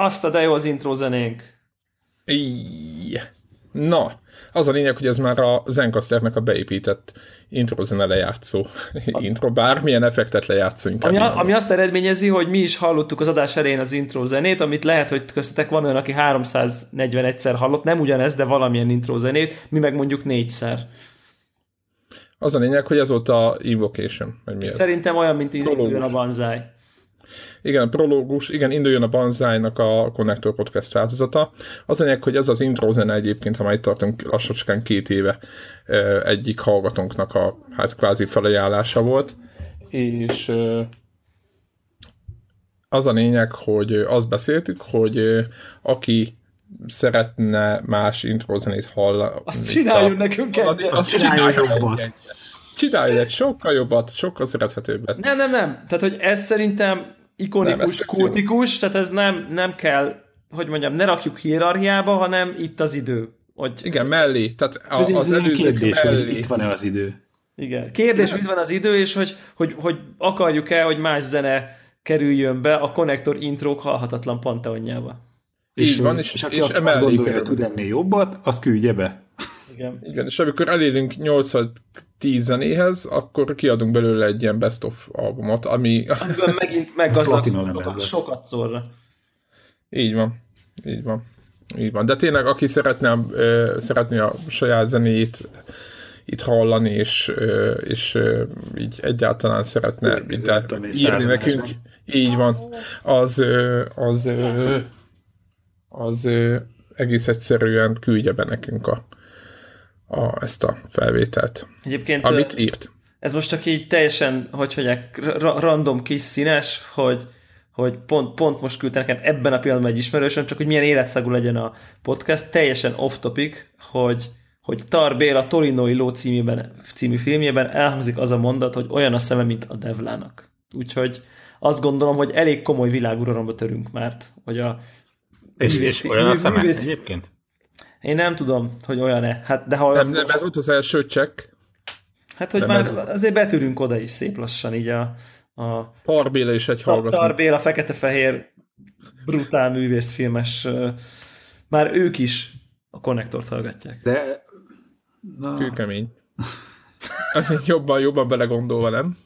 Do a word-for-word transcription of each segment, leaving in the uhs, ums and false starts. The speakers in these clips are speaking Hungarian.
Azt a de jó az intro zenénk. Íj. Na, az a lényeg, hogy ez már a Zencasternek a beépített intro zene lejátszó. Intro, bármilyen effektet lejátszunk. Ami, ami azt eredményezi, hogy mi is hallottuk az adás elején az intro zenét, amit lehet, hogy köztetek van olyan, aki háromszáznegyvenegyszer hallott, nem ugyanez, de valamilyen intro zenét, mi meg mondjuk négyszer. Az a lényeg, hogy ez volt a Evocation. Vagy mi ez? Szerintem olyan, mint induljon a Banzai. Igen, a prológus, igen, induljon a Banzai-nak a Konnektor Podcast változata. Az lényeg, hogy ez az intro zene egyébként, ha már itt tartunk, lassacskán két éve egyik hallgatónknak a hát kvázi felajánlása volt, és az a lényeg, hogy azt beszéltük, hogy aki szeretne más intro zenét hallani. Azt csináljon nekünk egyet. Azt csináljon jobbat. Csinálj egy sokkal jobbat, sokkal szerethetőbbet. Nem, nem, nem. Tehát, hogy ez szerintem ikonikus, kultikus, jó. Tehát ez nem, nem kell, hogy mondjam, ne rakjuk hierarchiába, hanem itt az idő. Hogy... Igen, mellé. Tehát a, az előzők mellé. Itt van-e az idő? Igen. Kérdés, hogy itt van az idő, és hogy, hogy, hogy akarjuk-e, hogy más zene kerüljön be a Konnektor intrók halhatatlan panteonjába. És így van, és, és, és aki azt gondolja, hogy tud lenni jobbat, azt küldje be. Igen. Igen, és amikor elérünk nyolc tíz zenéhez, akkor kiadunk belőle egy ilyen best of albumot, ami... Amiből megint meggazdag sokat szorra. Így van, így van, így van. De tényleg, aki szeretne, szeretné a saját zenét itt hallani, és, és így egyáltalán szeretne írni nekünk. Így van. Az... az az egész egyszerűen küldje be nekünk a, a, ezt a felvételt, egyébként, amit írt. Ez most csak így teljesen, hogy mondják, random kis színes, hogy, hogy pont, pont most küldte nekem ebben a pillanatban egy ismerősöm, csak hogy milyen életszagú legyen a podcast, teljesen off-topic, hogy, hogy Tar Béla Torinói Ló címében, című filmjében elhangzik az a mondat, hogy olyan a szeme, mint a Dewlának. Úgyhogy azt gondolom, hogy elég komoly világuralomba törünk már, hogy a És, és olyan a szemek egyébként? Én nem tudom, hogy olyan-e. Hát, de ha nem, nem, ez volt az első csekk. Hát, hogy nem már ez... azért betűrünk oda is szép lassan így a... a Tar Béla is egy hallgató. Tar Béla, fekete-fehér, brutál művészfilmes. Már ők is a Konnektort hallgatják. De... Kőkemény. Azért jobban, jobban belegondolva, nem?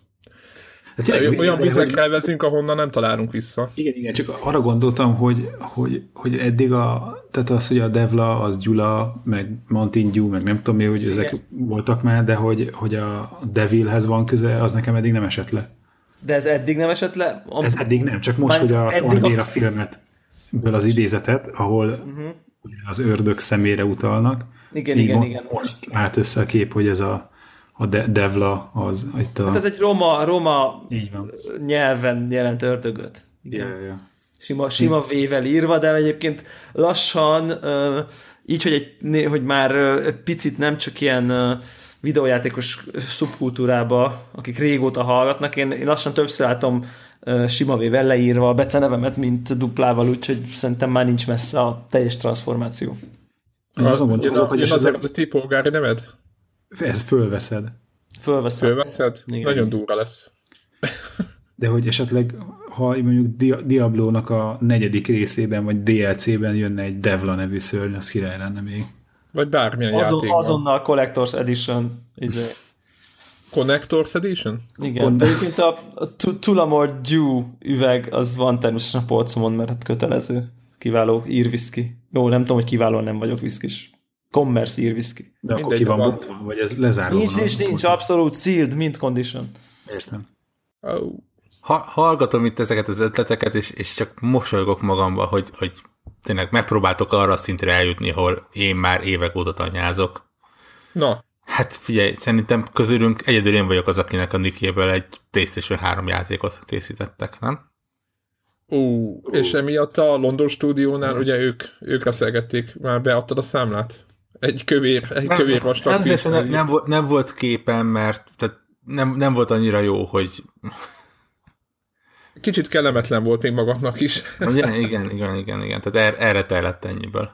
Hát tényleg, olyan vizekre vezünk, ahonnan nem találunk vissza. Igen, igen, csak arra gondoltam, hogy, hogy, hogy eddig a, tehát az, hogy a Dewla, az Dewla, meg Mountain Dew, meg nem tudom mi, hogy ezek voltak már, de hogy, hogy a Devilhez van köze, az nekem eddig nem esett le. De ez eddig nem esett le? Am- ez eddig nem, csak most, hogy a Tornvér a filmetből az idézetet, ahol uh-huh. az ördög szemére utalnak. Igen, igen, mond, igen. Most állt össze a kép, hogy ez a a de- Dewla az itt a... Hát ez egy roma, roma nyelven jelent ördögöt. Igen. Yeah, yeah. Sima, sima V-vel írva, de egyébként lassan így, hogy, egy, hogy már picit nem csak ilyen videójátékos szubkultúrába, akik régóta hallgatnak, én, én lassan többször látom sima V-vel leírva a becenevemet, mint duplával, úgyhogy szerintem már nincs messze a teljes transformáció. Én azon gondolkozok, hogy... Jön azért a ti polgári neved? Ezt fölveszed. Fölveszed. Fölveszed? Igen. Nagyon durva lesz. De hogy esetleg, ha mondjuk Diablónak a negyedik részében, vagy dé el cé-ben jönne egy Dewla nevű szörny, az király lenne még. Vagy bármilyen Azon, játékban. Azonnal Collector's Edition. Izé. Connectors Edition? Igen, de egyébként a, a Tullamore Dew üveg, az van természetesen a polcomon, mert hát kötelező. Kiváló írviszki. Jó, nem tudom, hogy kiválóan nem vagyok viszkis. Commerce írviszki. De mindegy, akkor ki van bontva, vagy ez lezárva. Nincs, nincs, nincs, abszolút sealed, mint condition. Értem. Oh. Ha, hallgatom itt ezeket az ötleteket, és, és csak mosolygok magamba, hogy, hogy tényleg megpróbáltok arra a szintre eljutni, hol én már évek óta tanyázok. Na. Hát figyelj, szerintem közülünk egyedül én vagyok az, akinek a Nikkéből egy PlayStation három játékot készítettek, nem? Ó, uh, és emiatt a London stúdiónál, ugye ők, ők reszelgették, már beadtad a számlát? Egy kövér, egy nem, kövér vastag pizza. Nem, nem, nem volt képen, mert tehát nem, nem volt annyira jó, hogy... Kicsit kellemetlen volt még magamnak is. Ugye, igen, igen, igen, igen. Tehát er, erre tellett ennyiből.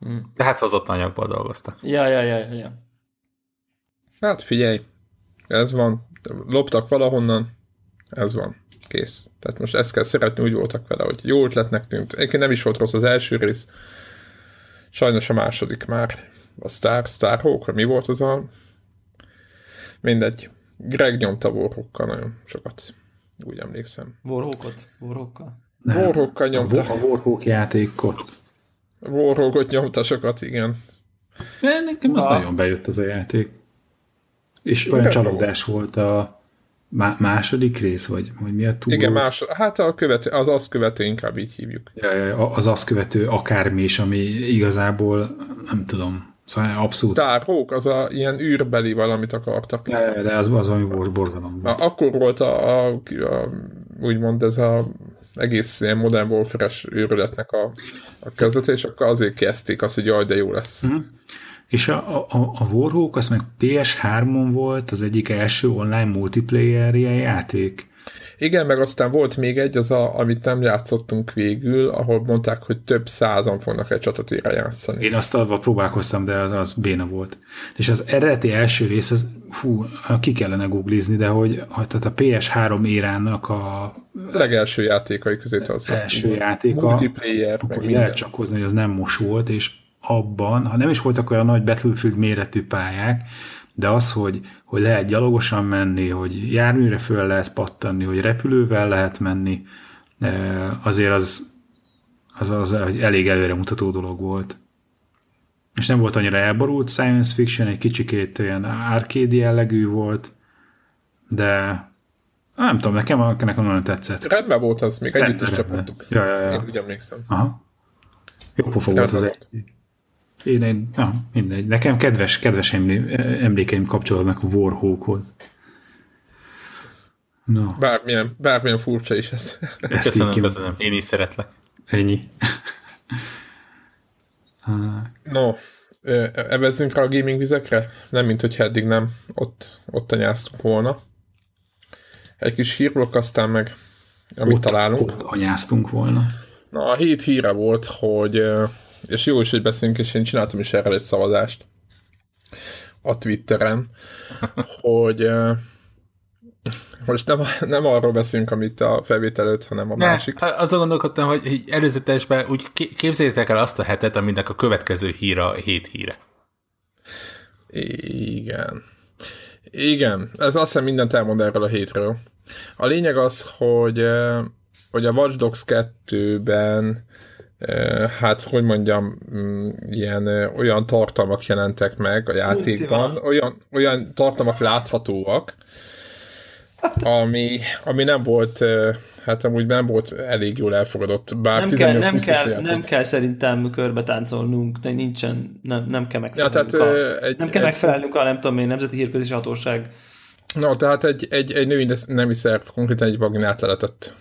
Hmm. Tehát hozott anyagból dolgoztak. Ja, ja, ja, ja. Hát figyelj, ez van. Loptak valahonnan, Ez van. Kész. Tehát most ezt kell szeretni, úgy voltak vele, hogy jó ötletnek tűnt. Egyébként nem is volt rossz az első rész. Sajnos a második már. A Star, Starhawk, mi volt az a... Mindegy. Greg nyomta Warhawkkal nagyon sokat. Úgy emlékszem. Warhawkot? Warhawkkal? Warhawkkal nyomta. A Warhawk játékot. Warhawkot nyomta sokat, igen. De nekem az nagyon bejött az a játék. És olyan Greg csalódás volt. volt a második rész, vagy, vagy mi a túl? Igen, más, hát a követő, az azt követő, inkább így hívjuk. Ja, ja, az azt követő akármi is, ami igazából, nem tudom, szóval abszolút. Starhawk, az a ilyen űrbeli valamit akartak. Ja, de az, az ami volt borzalom. Na, akkor volt a, a, a úgymond ez a egész ilyen Modern Warfare-es őrületnek a, a kezdete, és akkor azért kezdték azt, hogy jaj, de jó lesz. Mm. És a, a, a Warhawk, az meg pé es hármon volt az egyik első online multiplayer játék. Igen, meg aztán volt még egy, az a, amit nem játszottunk végül, ahol mondták, hogy több százan fognak egy csatatéra játszani. Én azt adva próbálkoztam, de az, az béna volt. És az eredeti első rész, az, fú, ki kellene googlizni, de hogy tehát a pé es három érának a legelső játékai között az első volt, játéka, multiplayer, meg minden. Lehet csak hozni, hogy az nem most volt, és abban, ha nem is voltak olyan nagy Battlefield méretű pályák, de az, hogy, hogy lehet gyalogosan menni, hogy járműre föl lehet pattanni, hogy repülővel lehet menni, azért az, az, az elég előremutató dolog volt. És nem volt annyira elborult science fiction, egy kicsikét olyan arcade jellegű volt, de nem tudom, nekem, nekem nagyon tetszett. Rendben volt az, még rendben, együtt is csapottuk. Ja, ja, ja. Én úgy emlékszem. Aha. Jó pofa volt az volt. Egy. Én egy, na, mindegy. Nekem kedves, kedves emlékeim kapcsolódnak Warhawkhoz. No. Bármilyen, bármilyen furcsa is ez. Ezt köszönöm, így köszönöm. Én is szeretlek. Ennyi. No, evezzünk rá a gaming vizekre? Nem, mint hogyha eddig nem. Ott, ott tanyáztuk volna. Egy kis hírblokk, aztán meg amit ott, találunk. Ott anyáztunk volna. Na, a hét híre volt, hogy... és jó is, hogy beszélünk, és én csináltam is erre egy szavazást a Twitteren, hogy uh, most nem, nem arról beszélünk, amit a felvétel előtt, hanem a ne, másik. Azon gondolkodtam, hogy előzetesben úgy képzeljétek el azt a hetet, aminek a következő híra a hét híre. Igen. Igen. Ez azt hiszem mindent elmond erről a hétről. A lényeg az, hogy, hogy a Watch Dogs kettőben hát, hogy mondjam, ilyen olyan tartalmak jelentek meg a játékban, olyan, olyan tartalmak láthatóak, ami, ami nem volt, hát amúgy nem volt elég jól elfogadott, bár tizennyolc nem kell, nem kell, nem kell szerintem körbe táncolnunk, de nincsen, nem, nem kell megfelelnünk, ja, tehát, a, egy, nem kell megfelelnünk a, nem tudom én, Nemzeti Hírközlési Hatóság. Na, tehát egy, egy, egy női nemi szerv, konkrétan egy vaginát leletett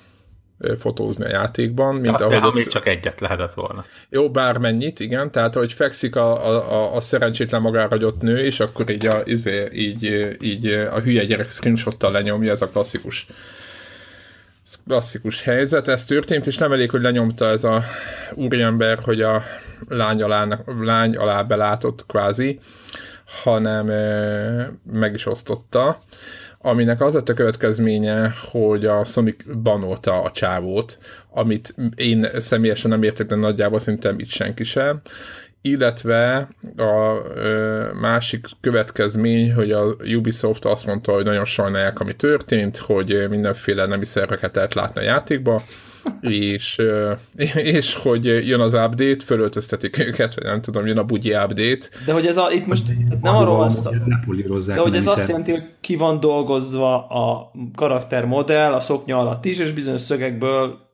fotózni a játékban. Mint ja, ahogy de ott... még csak egyet lehetett volna. Jó, bármennyit, igen, tehát hogy fekszik a, a, a szerencsétlen magára agyott nő, és akkor így a, izé, így, így a hülye gyerek screenshottal lenyomja, ez a klasszikus klasszikus helyzet, ez történt, és nem elég, hogy lenyomta ez a úriember, hogy a lány alá, lány alá belátott kvázi, hanem meg is osztotta, aminek az lett a következménye, hogy a Sony banolta a csávót, amit én személyesen nem értek, de nagyjából szerintem itt senki sem, illetve a ö, másik következmény, hogy a Ubisoft azt mondta, hogy nagyon sajnálják, ami történt, hogy mindenféle nemi szerveket lehet látni a játékba, és, ö, és hogy jön az update, fölöltöztetik őket, vagy nem tudom, jön a bugyi update. De hogy ez a, itt most nem arról van szó, de hogy ez azt jelenti, hogy ki van dolgozva a karaktermodell, a szoknya alatt is, és bizonyos szögekből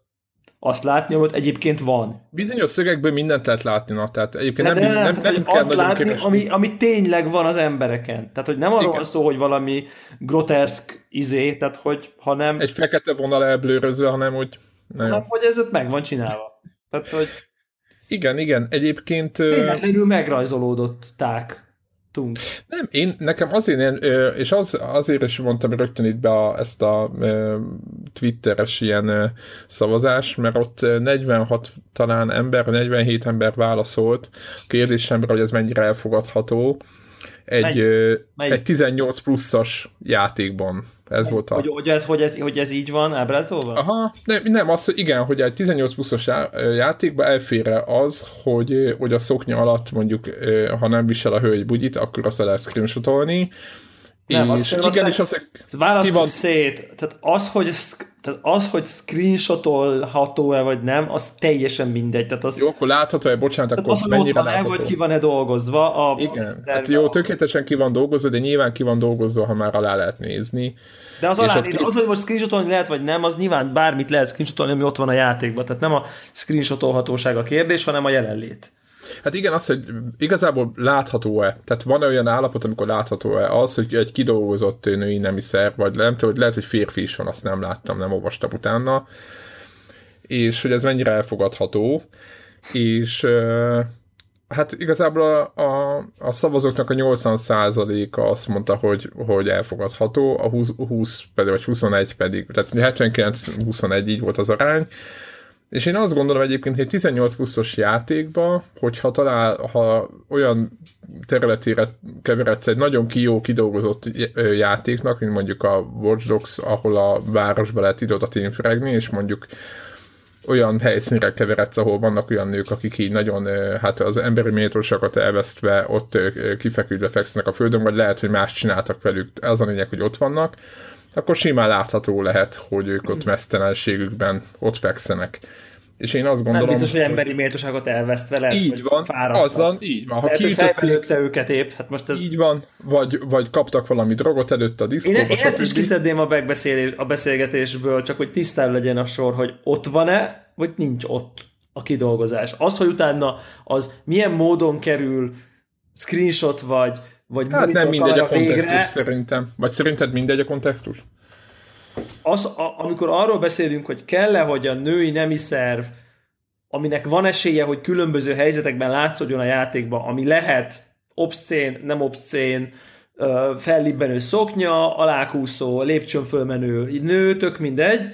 azt látni, amit egyébként van. Bizonyos szögekből mindent lehet látni, na, tehát egyébként de nem, de bizony, nem, tehát, nem kell azt látni, ami, ami tényleg van az embereken. Tehát, hogy nem arról van szó, hogy valami groteszk izé, tehát, hogy hanem... Egy fekete vonal elblőrözve, hanem hogy... hanem, hogy ez meg van csinálva. Tehát, hogy... Igen, igen, egyébként... Tényleg megrajzolódották. Tunk. Nem, én, nekem azért én, és az, azért is mondtam rögtön itt be a, ezt a e, twitteres ilyen e, szavazás, mert ott negyvenhat talán ember, negyvenhét ember válaszolt a kérdésemre, hogy ez mennyire elfogadható, Egy, egy tizennyolc pluszas játékban. Ez volt a... Hogy, hogy, ez, hogy, ez, hogy ez így van ábrázolva? Aha, nem, nem az, hogy igen, hogy egy tizennyolc pluszos játékban elfér az, hogy, hogy a szoknya alatt mondjuk, ha nem visel a hölgy bugyit, akkor azt el lehet screenshotolni. Nem, azt igen, és az... Válaszol van... szét. Tehát az, hogy... Tehát az, hogy screenshotolható-e vagy nem, az teljesen mindegy. Tehát az... Jó, akkor látható-e, bocsánat, tehát akkor mennyire látható? Az, hogy ki van-e dolgozva. A... Igen, hát jó, tökéletesen ki van dolgozva, de nyilván ki van dolgozva, ha már alá lehet nézni. De az, alá, ki... az hogy most screenshotolni lehet vagy nem, az nyilván bármit lehet screenshotolni, ami ott van a játékban. Tehát nem a screenshotolhatóság a kérdés, hanem a jelenlét. Hát igen, az, hogy igazából látható-e? Tehát van olyan állapot, amikor látható-e az, hogy egy kidolgozott női nemi szerv, vagy nem tudom, hogy lehet, hogy férfi is van, azt nem láttam, nem olvastam utána, és hogy ez mennyire elfogadható, és hát igazából a, a, a szavazóknak a nyolcvan százaléka azt mondta, hogy, hogy elfogadható, a húsz, húsz pedig, vagy huszonegy pedig, tehát hetvenkilenc huszonegy így volt az arány. És én azt gondolom egyébként, hogy tizennyolc pluszos játékban, hogyha talál, ha olyan területére keveredsz egy nagyon jó kidolgozott játéknak, mint mondjuk a Watch Dogs, ahol a városba lehet időt tényfregni, és mondjuk olyan helyszínre keveredsz, ahol vannak olyan nők, akik így nagyon, hát az emberi méltóságot elvesztve ott kifeküdve fekszenek a földön, vagy lehet, hogy más csináltak velük, az a lényeg, hogy ott vannak, akkor simán látható lehet, hogy ők ott mesztelenségükben ott fekszenek. És én azt gondolom... Nem biztos, hogy emberi méltóságot elvesztve lehet, így van, azzal, így van. Ha felpelődte őket épp. Hát most ez... Így van, vagy, vagy kaptak valami drogot előtt a diszkóba. Én, én ezt is kiszedném a, a beszélgetésből, csak hogy tisztább legyen a sor, hogy ott van-e, vagy nincs ott a kidolgozás. Az, hogy utána az milyen módon kerül screenshot vagy vagy hát nem mindegy a kontextus végre. Szerintem. Vagy szerinted mindegy a kontextus? Az, a, amikor arról beszélünk, hogy kell-e, hogy a női nemi szerv, aminek van esélye, hogy különböző helyzetekben látszódjon a játékban, ami lehet obszcén, nem obszcén, fellibbenő szoknya, alákúszó, lépcsőn fölmenő nő, tök mindegy,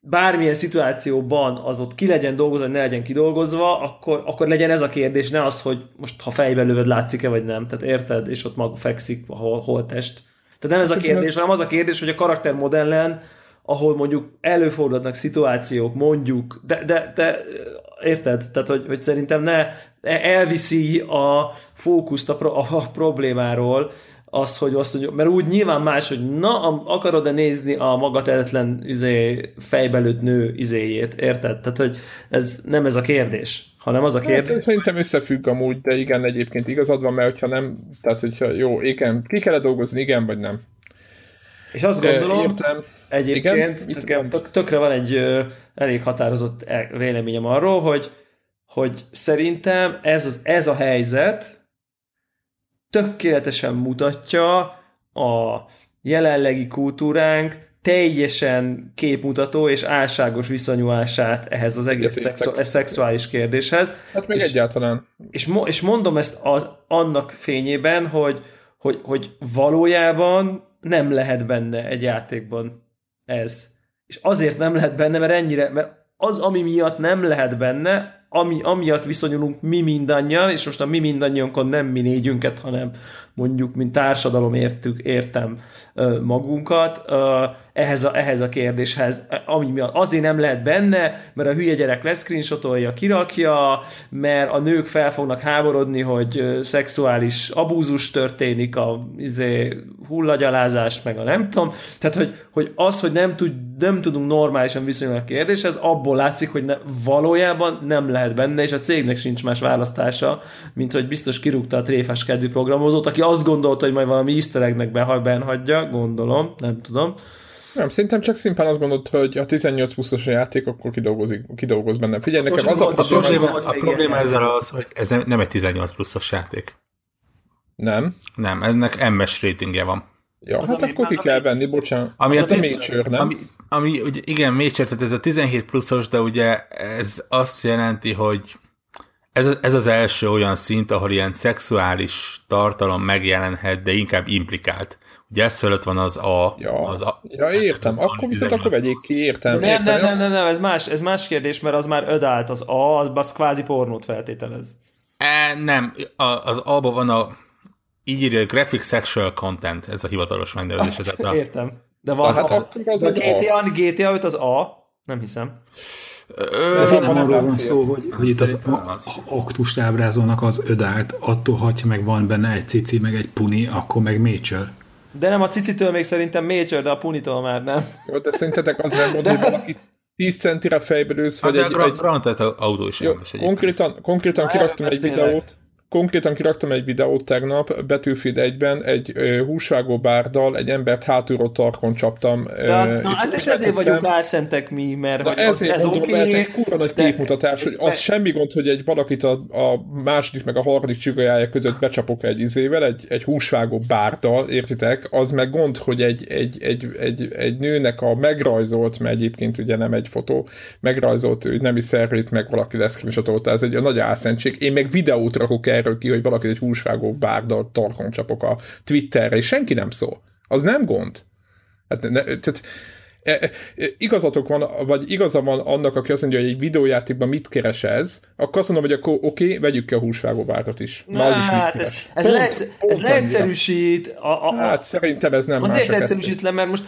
bármilyen szituációban az ott ki legyen dolgozva, ne legyen kidolgozva, akkor, akkor legyen ez a kérdés, ne az, hogy most ha fejbe lövöd, látszik-e vagy nem. Tehát érted, és ott maga fekszik a holttest. Tehát nem ez a kérdés, hanem az a kérdés, hogy a karaktermodellen, ahol mondjuk előfordulnak szituációk, mondjuk, de, de, de érted? Tehát, hogy, hogy szerintem ne elviszi a fókuszt a, pro, a problémáról, az, hogy azt mondjuk, mert úgy nyilván más, hogy na, akarod-e nézni a magatehetlen izé, fejbelőtt nő izéjét, érted? Tehát, hogy ez nem ez a kérdés, hanem az a kérdés. Hát, szerintem összefügg amúgy, de igen, egyébként igazad van, mert hogyha nem, tehát hogyha jó, igen, ki kell dolgozni, igen, vagy nem. És azt gondolom, értem. Egyébként igen, tök, tökre van egy ö, elég határozott véleményem arról, hogy, hogy szerintem ez, az, ez a helyzet tökéletesen mutatja a jelenlegi kultúránk teljesen képmutató és álságos viszonyulását ehhez az egész szexu- szexuális kérdéshez. Hát még és, egyáltalán. És, mo- és mondom ezt az, annak fényében, hogy, hogy, hogy valójában nem lehet benne egy játékban ez. És azért nem lehet benne, mert ennyire, mert az, ami miatt nem lehet benne, Ami, amiatt viszonyulunk mi mindannyian, és most a mi mindannyiunkon nem mi négyünket, hanem mondjuk, mint társadalom értük, értem magunkat ehhez a, ehhez a kérdéshez. Ami miatt azért nem lehet benne, mert a hülye gyerek leszcreenshotolja, kirakja, mert a nők fel fognak háborodni, hogy szexuális abúzus történik, a izé, hullagyalázás, meg a nem tudom. Tehát, hogy, hogy az, hogy nem, tud, nem tudunk normálisan viszonyulni a kérdéshez, abból látszik, hogy ne, valójában nem lehet benne, és a cégnek sincs más választása, mint hogy biztos kirúgta a tréfás kedvű programozót, aki azt gondolta, hogy majd valami easter egg-nek benhagyja, gondolom, nem tudom. Nem, szerintem csak szimplán azt gondolt, hogy a tizennyolc pluszos játék, akkor kidolgoz bennem. Figyelj, nekem az a probléma, a probléma ezzel az, hogy ez nem egy tizennyolc pluszos játék. Nem? Nem, ennek em es ratingje van. Ja, az hát akkor ki kell venni, bocsánat. Ami a major, nem? Ami, ami ugye, igen, major, tehát ez a tizenhét pluszos, de ugye ez azt jelenti, hogy ez, ez az első olyan szint, ahol ilyen szexuális tartalom megjelenhet, de inkább implikált. Ugye ez fölött van az A. Ja, az a, ja értem, az akkor viszont akkor vegyék ki, értem. Nem, értem, nem, nem, nem, nem, ez más, ez más kérdés, mert az már ödált, az A, az, az kvázi pornót feltételez. E, nem, az A-ban van a Így írja, graphic sexual content, ez a hivatalos megnevezés. Ah, értem. De van, hát, a, az a gé té á öt az A, nem hiszem. Nem arról van szó, hogy, hogy itt az, az aktust ábrázolnak az ödált, attól, ha meg van benne egy cici, meg egy puni, akkor meg major. De nem, a cicitől még szerintem major, de a punitól már nem. Jó, de szerintetek az nem mondod, hogy valaki tíz centire fejben ősz, vagy egy... Granatát autó is elmes egyébként. Konkrétan kiraktam egy videót, Konkrétan kiraktam egy videót tegnap, Battlefield egyben, egy ö, húsvágó bárdal, egy embert hátulról tarkon csaptam. De azt, ö, na, hát és ezért vagyunk álszentek mi, mert na, ezért ez mondom, okay, ez egy kurva nagy de, képmutatás, hogy az de, semmi gond, hogy egy valakit a, a második meg a harmadik csigajája között becsapok egy izével, egy, egy húsvágó bárdal, értitek? Az meg gond, hogy egy, egy, egy, egy, egy nőnek a megrajzolt, mert egyébként ugye nem egy fotó, megrajzolt nemi szervét meg valaki leszkrinsatolta, ez egy a nagy álszentség. Én meg videót rakok el erről ki, hogy valaki egy húsvágó bárdal tarkon csapok a Twitterre, és senki nem szól. Az nem gond. Hát, ne, tehát, e, e, igazatok van, vagy igaza van annak, aki azt mondja, hogy egy videójátékban mit keres ez, akkor azt mondom, hogy akkor oké, okay, vegyük ki a húsvágó bárdat is. Na, az is mit keres. Ez, ez, pont, lehet, pont ez leegyszerűsít. A, a, hát szerintem ez nem más. Azért leegyszerűsít le, mert most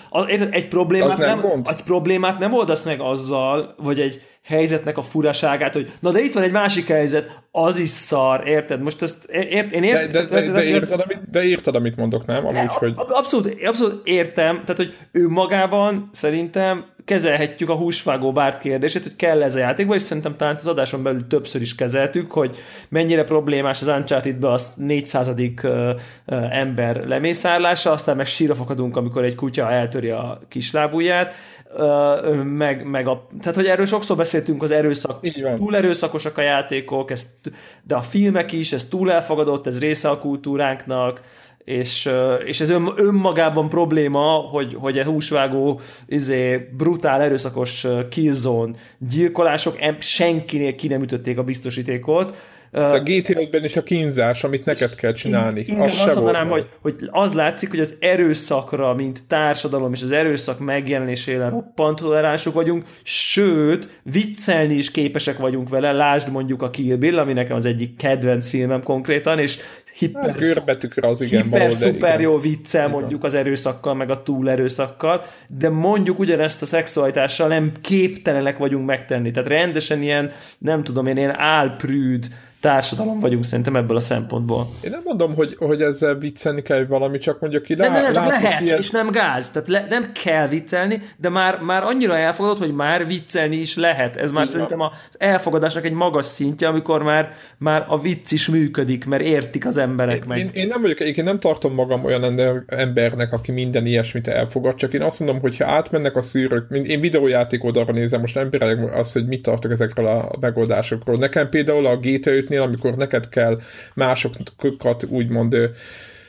egy problémát nem, nem, egy problémát nem oldasz meg azzal, vagy egy helyzetnek a furaságát, hogy na de itt van egy másik helyzet, az is szar, érted? Most ezt ért, én értem. De, de, de, de, érted, amit, de érted, amit mondok, nem? Amúgy, hogy... abszolút, abszolút értem, tehát hogy ő magában szerintem kezelhetjük a húsvágó bárt kérdését, hogy kell ez a játékba, és szerintem talán az adáson belül többször is kezeltük, hogy mennyire problémás az Uncharted-be az négyszázadik ember lemészárlása, aztán meg sírra fakadunk, amikor egy kutya eltöri a kislábúját, meg, meg a... Tehát, hogy erről sokszor beszéltünk, az erőszak, túl erőszakosak a játékok, ez, de a filmek is, ez túl elfogadott, ez része a kultúránknak, és, és ez ön, önmagában probléma, hogy, hogy a húsvágó izé, brutál, erőszakos killzone gyilkolások, senkinél ki nem ütötték a biztosítékot. A gé té á-ben is a kínzás, amit neked kell csinálni. Én, az azt mondanám, hogy, hogy az látszik, hogy az erőszakra, mint társadalom és az erőszak megjelenésére roppant toleránsok vagyunk, sőt, viccelni is képesek vagyunk vele, lásd mondjuk a Kill Bill, ami nekem az egyik kedvenc filmem konkrétan, és hiper, az, igen, hiper való, szuper igen. Jó viccel mondjuk az erőszakkal, meg a túlerőszakkal, de mondjuk ugyanezt a szexualitással nem képtelenek vagyunk megtenni. Tehát rendesen ilyen, nem tudom én, ilyen álprűd társadalom vagyunk szerintem ebből a szempontból. Én nem mondom, hogy, hogy ezzel viccelni kell valami, csak mondjuk ki nem, nem, lehet, ilyen... és nem gáz, tehát le, nem kell viccelni, de már, már annyira elfogadott, hogy már viccelni is lehet. Ez már így szerintem van. Az elfogadásnak egy magas szintje, amikor már, már a vicc is működik, mert értik az emberek én, meg. Én, én nem vagyok, én nem tartom magam olyan embernek, aki minden ilyesmit elfogad, csak én azt mondom, hogy ha átmennek a szűrők, én videójáték oldalra nézem, most nem például az, hogy mit tartok ezekről a megoldásokról. Nekem például a gé té á öt amikor neked kell másokat úgymond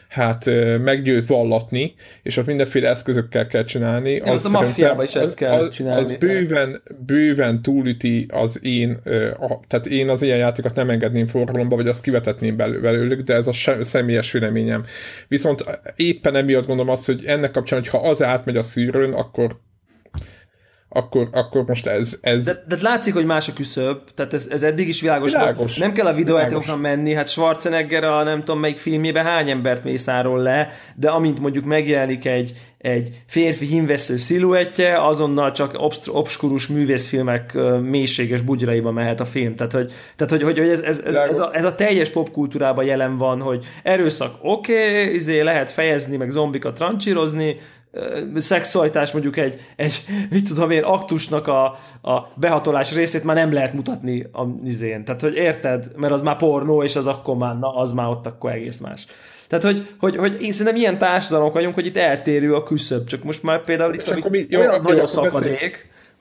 hát meggyőz vallatni, és ott mindenféle eszközökkel kell csinálni. Én az a maffiában is ezt kell az, csinálni. Az bőven, bőven túlüti az én, a, tehát én az ilyen játékot nem engedném forgalomba, vagy azt kivetetném belőlük, de ez a se, személyes véleményem. Viszont éppen emiatt gondolom azt, hogy ennek kapcsán, hogyha az átmegy a szűrőn, akkor Akkor, akkor most ez... ez... De, de látszik, hogy más a küszöb, tehát ez, ez eddig is világos, világos volt. Nem kell a videójátékokra menni, hát Schwarzenegger a nem tudom melyik filmjében hány embert mészárol le, de amint mondjuk megjelenik egy, egy férfi hímvesző sziluettje, azonnal csak obsztr- obskurus művészfilmek mélységes bugyraiba mehet a film. Tehát, hogy, tehát, hogy, hogy ez, ez, ez, ez, a, ez a teljes popkultúrában jelen van, hogy erőszak oké, okay, izé lehet fejezni, meg zombikat trancsírozni, szexualitás mondjuk egy, egy mit tudom én, aktusnak a, a behatolás részét már nem lehet mutatni a izén. Tehát, hogy érted? Mert az már pornó, és az akkor már, na, az már ott akkor egész más. Tehát, hogy, hogy, hogy én szerintem ilyen társadalom vagyunk, hogy itt eltérő a küszöb, csak most már például itt amit, mi, jó, olyan jó, nagy jó, a szakadék, beszél.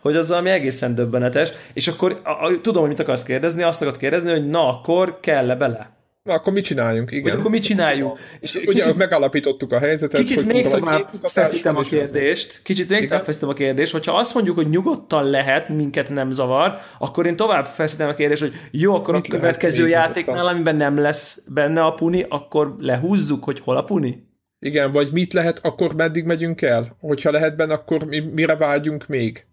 Hogy az ami egészen döbbenetes, és akkor a, a, tudom, hogy mit akarsz kérdezni, azt akarod kérdezni, hogy na, akkor kell-e bele? Na, akkor mit csináljunk? Igen. Hogy akkor mit csináljunk? És kicsit, ugye megállapítottuk a helyzetet. Kicsit még tovább feszítem a kérdést. Kicsit még tovább feszítem a kérdést, hogyha azt mondjuk, hogy nyugodtan lehet, minket nem zavar, akkor én tovább feszítem a kérdést, hogy jó, akkor mit a következő játéknál, nyugodtan? Amiben nem lesz benne a puni, akkor lehúzzuk, hogy hol a puni? Igen, vagy mit lehet, akkor meddig megyünk el? Hogyha lehet benne, akkor mi, mire vágyunk még?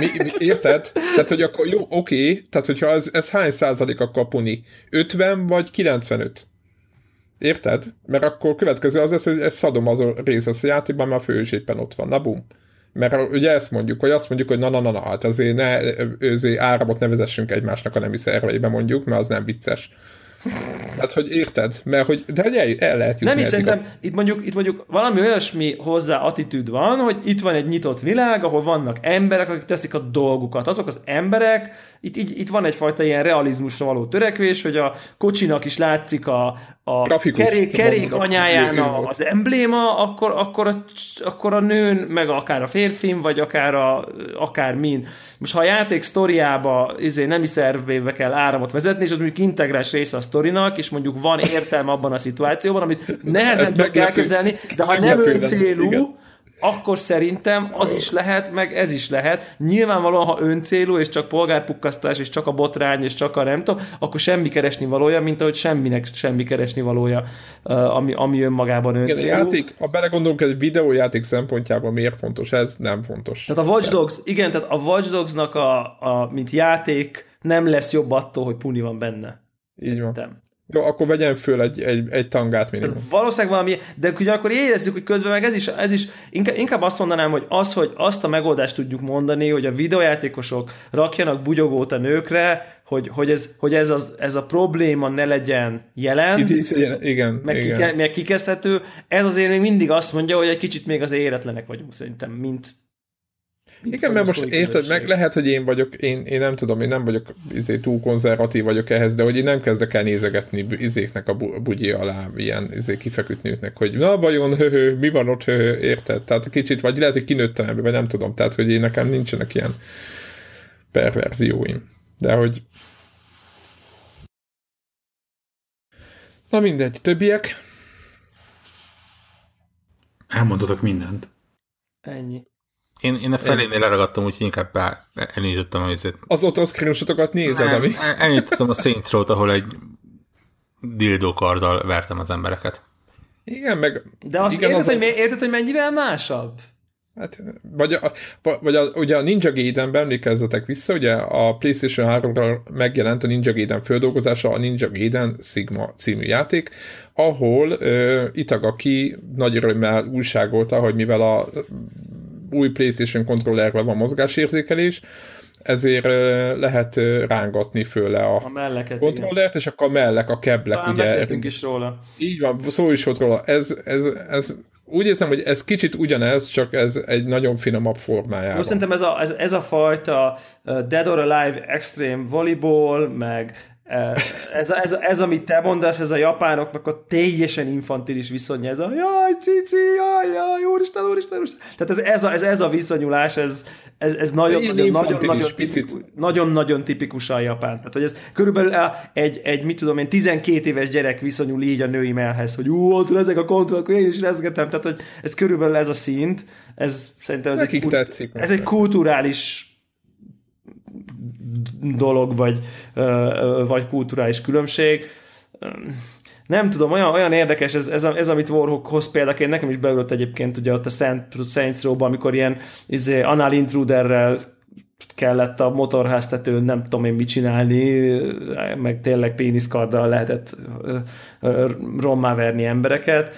Mi, mi, érted? Tehát, hogy akkor jó, oké, tehát, hogyha ez, ez hány százalék a kapuni? ötven vagy kilencvenöt? Érted? Mert akkor következő az lesz, hogy ez szadom az a rész az a játékban, mert a fő is éppen ott van. Na bum. Mert ugye ezt mondjuk, hogy azt mondjuk, hogy na-na-na, hát azért ne, azért áramot ne vezessünk egymásnak a nemi szerveibe mondjuk, mert az nem vicces. Hát, hogy érted? Mert hogy, de hogy el, el lehet jutni. Nem, itt szerintem, itt mondjuk, itt mondjuk valami olyasmi hozzá attitűd van, hogy itt van egy nyitott világ, ahol vannak emberek, akik teszik a dolgukat. Azok az emberek, itt, itt, itt van egyfajta ilyen realizmusra való törekvés, hogy a kocsinak is látszik a, a grafikus, kerék, kerék anyáján a, az embléma, akkor, akkor, a, akkor a nőn, meg akár a férfin, vagy akár, a, akár min. Most ha a játék sztoriába izé, nemi szervébe kell áramot vezetni, és az mondjuk integráns része a sztorinak, és mondjuk van értelme abban a szituációban, amit nehezen tudok elképzelni, de ha nem öncélú, igen, akkor szerintem az is lehet, meg ez is lehet. Nyilvánvalóan, ha öncélú, és csak polgárpukkasztás, és csak a botrány, és csak a nem tudom, akkor semmi keresni valója, mint ahogy semminek semmi keresni valója, ami, ami önmagában öncélú. Igen, a játék, ha belegondolunk, egy videójáték szempontjából miért fontos ez? Nem fontos. Tehát a Watch Dogs, igen, tehát a Watch Dogsnak a, a, mint játék nem lesz jobb attól, hogy puni van benne. Így van. Szerintem. Jó, akkor vegyen föl egy, egy, egy tangát minimum. Tehát valószínűleg valami, de ugyanakkor érezzük, hogy közben meg ez is, ez is inkább, inkább azt mondanám, hogy az, hogy azt a megoldást tudjuk mondani, hogy a videójátékosok rakjanak bugyogót a nőkre, hogy, hogy, ez, hogy ez, az, ez a probléma ne legyen jelen, is, igen, igen, meg, igen. Kike, meg kikeszhető, ez azért még mindig azt mondja, hogy egy kicsit még az éretlenek vagyunk szerintem, mint Mint igen, mert most érted, meg lehet, hogy én vagyok, én, én nem tudom, én nem vagyok izé, túl konzervatív vagyok ehhez, de hogy én nem kezdek el nézegetni izéknek a bugyi alá, ilyen izé, kifeküdt nőknek, hogy na vajon, höhö, mi van ott, höhö, érted? Tehát kicsit, vagy lehet, hogy kinőttem ebbe, vagy nem tudom, tehát hogy én nekem nincsenek ilyen perverzióim. De hogy... Na mindegy, többiek? Elmondatok mindent. Ennyi. Én, én a felénél leragadtam, úgyhogy inkább elindítottam a vizet. Azóta a screenshotokat nézed, ami? Elindítottam a Saints Row-t, ahol egy dildókarddal vertem az embereket. Igen, meg... De azt igen, érted, az... hogy, érted, hogy mennyivel másabb? Hát, vagy a, vagy a, ugye a Ninja Gaiden-ben emlékezzetek vissza, ugye a PlayStation háromra megjelent a Ninja Gaiden földolgozása, a Ninja Gaiden Sigma című játék, ahol uh, Itagaki nagy örömmel újságolta, hogy mivel a új PlayStation kontrollerben van mozgásérzékelés, ezért lehet rángatni föl a, a melleket, kontrollert, igen. És akkor a mellek, a keblek. Talán ugye, beszéltünk is róla. Így van, szó is volt róla. Ez, ez, ez, úgy érzem, hogy ez kicsit ugyanez, csak ez egy nagyon finomabb formájában. Most szerintem ez a, ez, ez a fajta Dead or Alive Extreme Volleyball, meg Ez, ez, ez, ez, amit te mondasz, ez a japánoknak a teljesen infantilis viszonya, ez a jaj, cici, jaj, jaj, úristen, úristen, úristen. Tehát ez, ez, a, ez, ez a viszonyulás, ez, ez, ez nagyon-nagyon tipikusan japán. Tehát, hogy ez körülbelül egy, egy, mit tudom én, tizenkét éves gyerek viszonyul így a női mellhez, hogy ú, ott ezek a kontroll, akkor én is rezgetem. Tehát, hogy ez körülbelül ez a szint, ez szerintem ez, egy, tetszik, ez egy kulturális dolog, vagy, vagy kulturális különbség. Nem tudom, olyan, olyan érdekes, ez, ez, ez amit Warhawk hoz példaként, nekem is beülött egyébként ugye ott a Saints Row-ban, amikor ilyen izé, anal intruderrel kellett a motorháztetőn nem tudom én mit csinálni, meg tényleg péniszkarddal lehetett rommá verni embereket.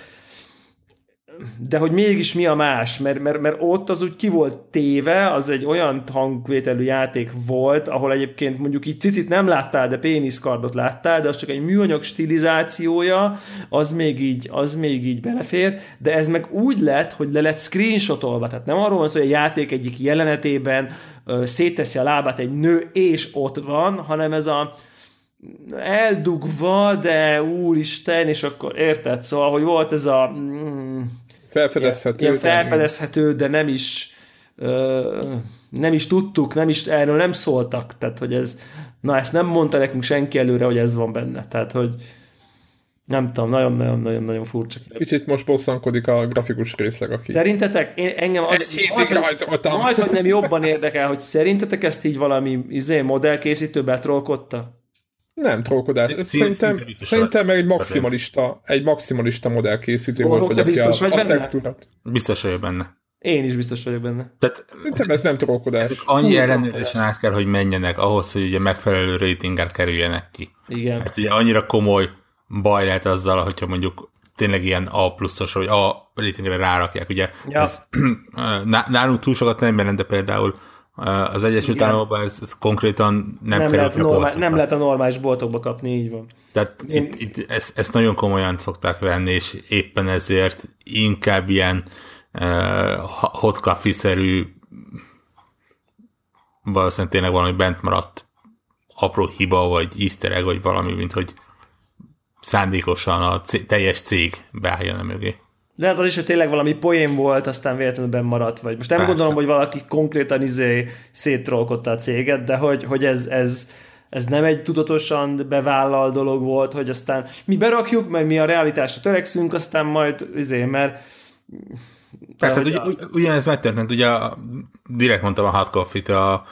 De hogy mégis mi a más, mert, mert, mert ott az úgy ki volt téve, az egy olyan hangvételű játék volt, ahol egyébként mondjuk így cicit nem láttál, de péniszkardot láttál, de az csak egy műanyag stilizációja, az még így, az még így belefér, de ez meg úgy lett, hogy le lett screenshotolva, tehát nem arról van szó, hogy a játék egyik jelenetében ö, szétteszi a lábát egy nő, és ott van, hanem ez a eldugva, de úristen, és akkor érted, szóval, hogy volt ez a mm, felfedezhető, ilyen felfedezhető, de nem is ö, nem is tudtuk, nem is, erről nem szóltak, tehát, hogy ez, na ezt nem mondta nekünk senki előre, hogy ez van benne, tehát, hogy nem tudom, nagyon-nagyon-nagyon furcsa. Kicsit most bosszankodik a grafikus részleg, aki... Szerintetek? Én, engem az... Majd, hogy nem jobban érdekel, hogy szerintetek ezt így valami izé, modellkészítő betrollkodta? Nem trollkodás. Szerintem, szerintem meg egy maximalista, egy maximalista modellkészítő volt, hogy aki a, a textúrát. Biztos vagyok benne. Én is biztos vagyok benne. Tehát szerintem ez nem trollkodás. Annyi ellenőrzésen át kell, hogy menjenek ahhoz, hogy ugye megfelelő ratinggel kerüljenek ki. Igen. Hát ugye annyira komoly baj lehet azzal, hogyha mondjuk tényleg ilyen A pluszos, vagy A ratingre rárakják, ugye? Ja. Ez, nálunk túl sokat nem jelent, de például az Egyesült Államokban ez, ez konkrétan nem, nem került a polcokra. Nem lehet a normális boltokba kapni, így van. Tehát Én... itt, itt ezt, ezt nagyon komolyan szokták venni, és éppen ezért inkább ilyen uh, hot coffee-szerű, valószínűleg tényleg valami bent maradt apró hiba, vagy easter egg, vagy valami, mint hogy szándékosan a c- teljes cég beálljon a mögé. Lehet az is, hogy tényleg valami poén volt, aztán véletlenül benn maradt, vagy most nem Persze. gondolom, hogy valaki konkrétan izé széttrolkodta a céget, de hogy, hogy ez, ez, ez nem egy tudatosan bevállal dolog volt, hogy aztán mi berakjuk, mert mi a realitásra törekszünk, aztán majd izé, mert... Persze, de, hát, a... ugyanez megtörtént, ugye direkt mondtam a Hot Coffee-t a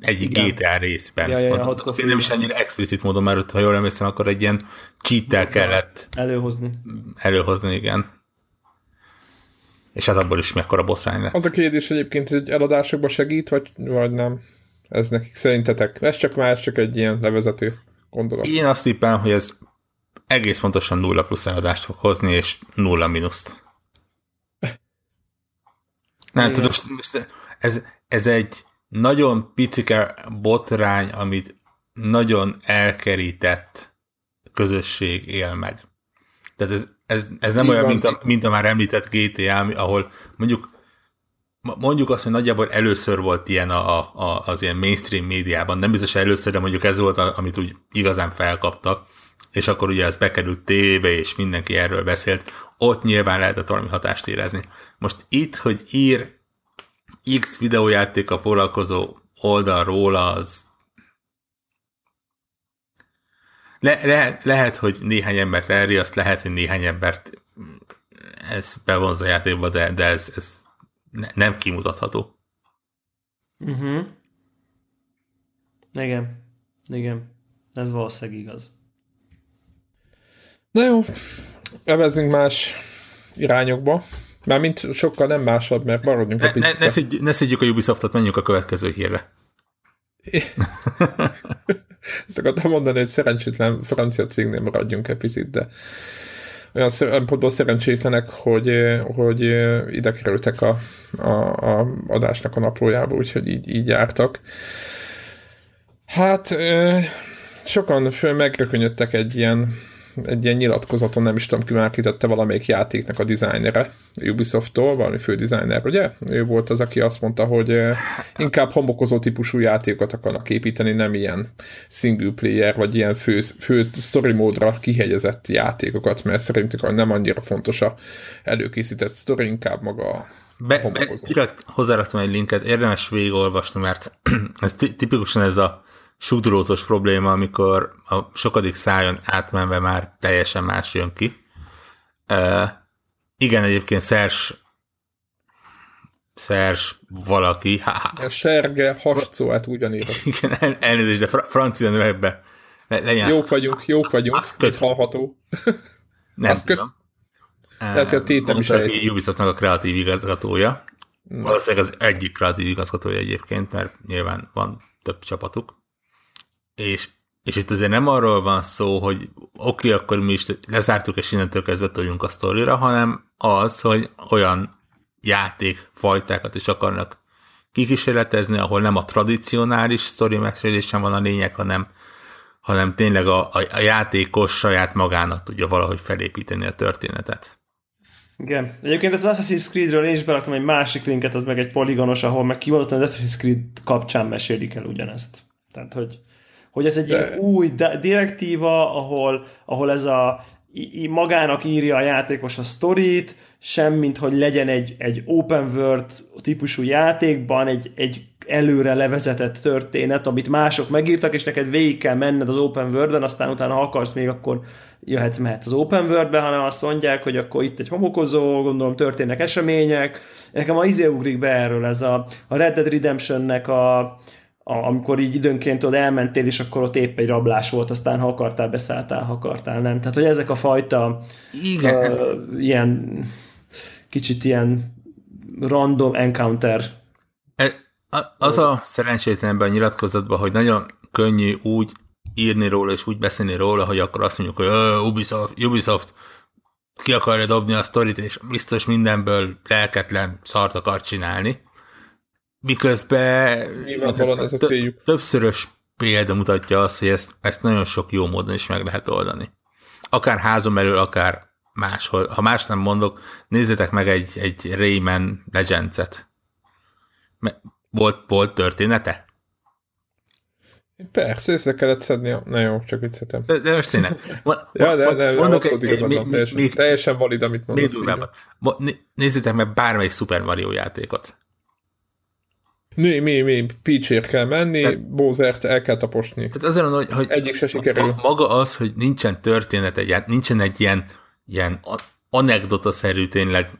egyik gé té á részben. Ja, ja, ja, Hot Coffee. Nem is annyira explicit módon, mert ha jól emlékszem, akkor egy ilyen cheat-tel kellett előhozni. Előhozni, igen. És hát abból is mekkora botrány lett. Az a kérdés egyébként, hogy eladásokban segít, vagy, vagy nem? Ez nekik szerintetek? Ez csak már, ez csak egy ilyen levezető gondolat. Én azt tippem, hogy ez egész pontosan nulla plusz eladást fog hozni, és nulla mínuszt. Nem, tudom, ez, ez egy nagyon picike botrány, amit nagyon elkerített közösség él meg. Tehát ez, ez, ez nem olyan, mint a, mint a már említett gé té á, ahol mondjuk mondjuk azt, hogy nagyjából először volt ilyen a, a, az ilyen mainstream médiában, nem biztos először, de mondjuk ez volt, amit úgy igazán felkaptak, és akkor ugye ez bekerült tévébe, és mindenki erről beszélt, ott nyilván lehetett valami hatást érezni. Most itt, hogy ír X videójátékkal foglalkozó oldalról, az Le- lehet, lehet, hogy néhány embert elriaszt, lehet, hogy néhány embert ez bevonz a játékba, de, de ez, ez ne- nem kimutatható. Uh-huh. Igen, igen. Ez valószínűleg igaz. Na jó, evezzünk más irányokba. Mármint sokkal nem másabb, mert maradjunk ne, a picit. Ne, ne, szidj, ne szidjük a Ubisoftot, menjünk a következő hírre. Ezt akartam mondani, hogy szerencsétlen francia cégnél maradjunk egy picit, de olyan szempontból szerencsétlenek, hogy, hogy ide kerültek a, a, a adásnak a naplójába, úgyhogy így, így jártak. Hát sokan föl megrökönyödtek egy ilyen egy ilyen nyilatkozaton, nem is tudom, ki már kitette valamelyik játéknak a dizájnere Ubisofttól, valami fő dizájner, ugye? Ő volt az, aki azt mondta, hogy inkább homokozó típusú játékokat akarnak építeni, nem ilyen single player, vagy ilyen fő, fő story módra kihegyezett játékokat, mert szerintük nem annyira fontos a előkészített story, inkább maga a homokozó. Hozzáraktam egy linket, érdemes végigolvasni, mert ez tipikusan ez a sudrózós probléma, amikor a sokadik szájon átmenve már teljesen más jön ki. Uh, igen, egyébként Szerzs Szerzs valaki. A Serge Hascó, hát ugyanígy. Igen, el, elnézést, de fra, francia növekbe. Le, jók vagyunk, jók vagyunk. Az köt. Hallható. Nem az tudom. Köt. Lehet, hogy a tét nem is elejtünk. Ubisoftnak a kreatív igazgatója. Nem. Valószínűleg az egyik kreatív igazgatója egyébként, mert nyilván van több csapatuk. És, és itt azért nem arról van szó, hogy oké, akkor mi is lezártuk, és innentől kezdve toljunk a sztorira, hanem az, hogy olyan játékfajtákat is akarnak kikísérletezni, ahol nem a tradicionális sztori mesélésen van a lényeg, hanem, hanem tényleg a, a, a játékos saját magának tudja valahogy felépíteni a történetet. Igen. Egyébként az Assassin's Creedről én is beraktam egy másik linket, az meg egy poligonos, ahol meg kimondottan az Assassin's Creed kapcsán mesélik el ugyanezt. Tehát, hogy hogy ez egy de... új direktíva, ahol, ahol ez a í, magának írja a játékos a sztorit, semmint, hogy legyen egy, egy open world típusú játékban egy, egy előre levezetett történet, amit mások megírtak, és neked végig kell menned az open worldben, aztán utána ha akarsz még, akkor jöhetsz, mehetsz az open worldbe, hanem azt mondják, hogy akkor itt egy homokozó, gondolom történnek események. Nekem a izé ugrik be erről, ez a, a Red Dead Redemption-nek a A, amikor így időnként oda elmentél, és akkor ott épp egy rablás volt, aztán ha akartál, beszálltál, ha akartál, nem? Tehát, hogy ezek a fajta Igen. Uh, ilyen kicsit ilyen random encounter. E, az a szerencsétlen ebben a nyilatkozatban, hogy nagyon könnyű úgy írni róla és úgy beszélni róla, hogy akkor azt mondjuk, hogy Ubisoft, Ubisoft ki akarja dobni a sztorit, és biztos mindenből lelketlen szart akar csinálni. Miközben töb- többszörös példa mutatja azt, hogy ezt, ezt nagyon sok jó módon is meg lehet oldani. Akár házom elől, akár máshol. Ha más nem mondok, nézzétek meg egy, egy Rayman Legends-et. Volt, volt története? Persze, össze kellett szedni. Na jó, csak viccetem. De, de most tényleg. Ja, de, de mondok, egy, igazad, mi, teljesen, mi, teljesen valid, amit mondasz. Nézzétek meg bármelyik Super Mario játékot. Mi, mi, mi, Peach-ért kell menni, tehát, Bowsert el kell taposni. Tehát azért mondom, hogy egyik se sikerül. Maga az, hogy nincsen történet egyáltalán, nincsen egy ilyen, ilyen anekdotaszerű tényleg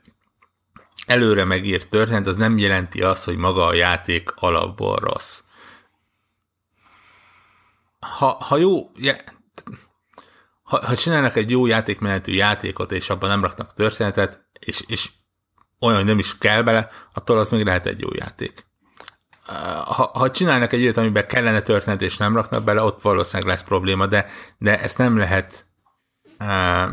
előre megírt történet, az nem jelenti azt, hogy maga a játék alapból rossz. Ha, ha jó, ha, ha csinálnak egy jó játékmenetű játékot, és abban nem raknak történetet, és, és olyan, hogy nem is kell bele, attól az még lehet egy jó játék. Ha, ha csinálnak egy ilyet, amiben kellene történet, és nem raknak bele, ott valószínűleg lesz probléma, de, de ezt nem lehet uh,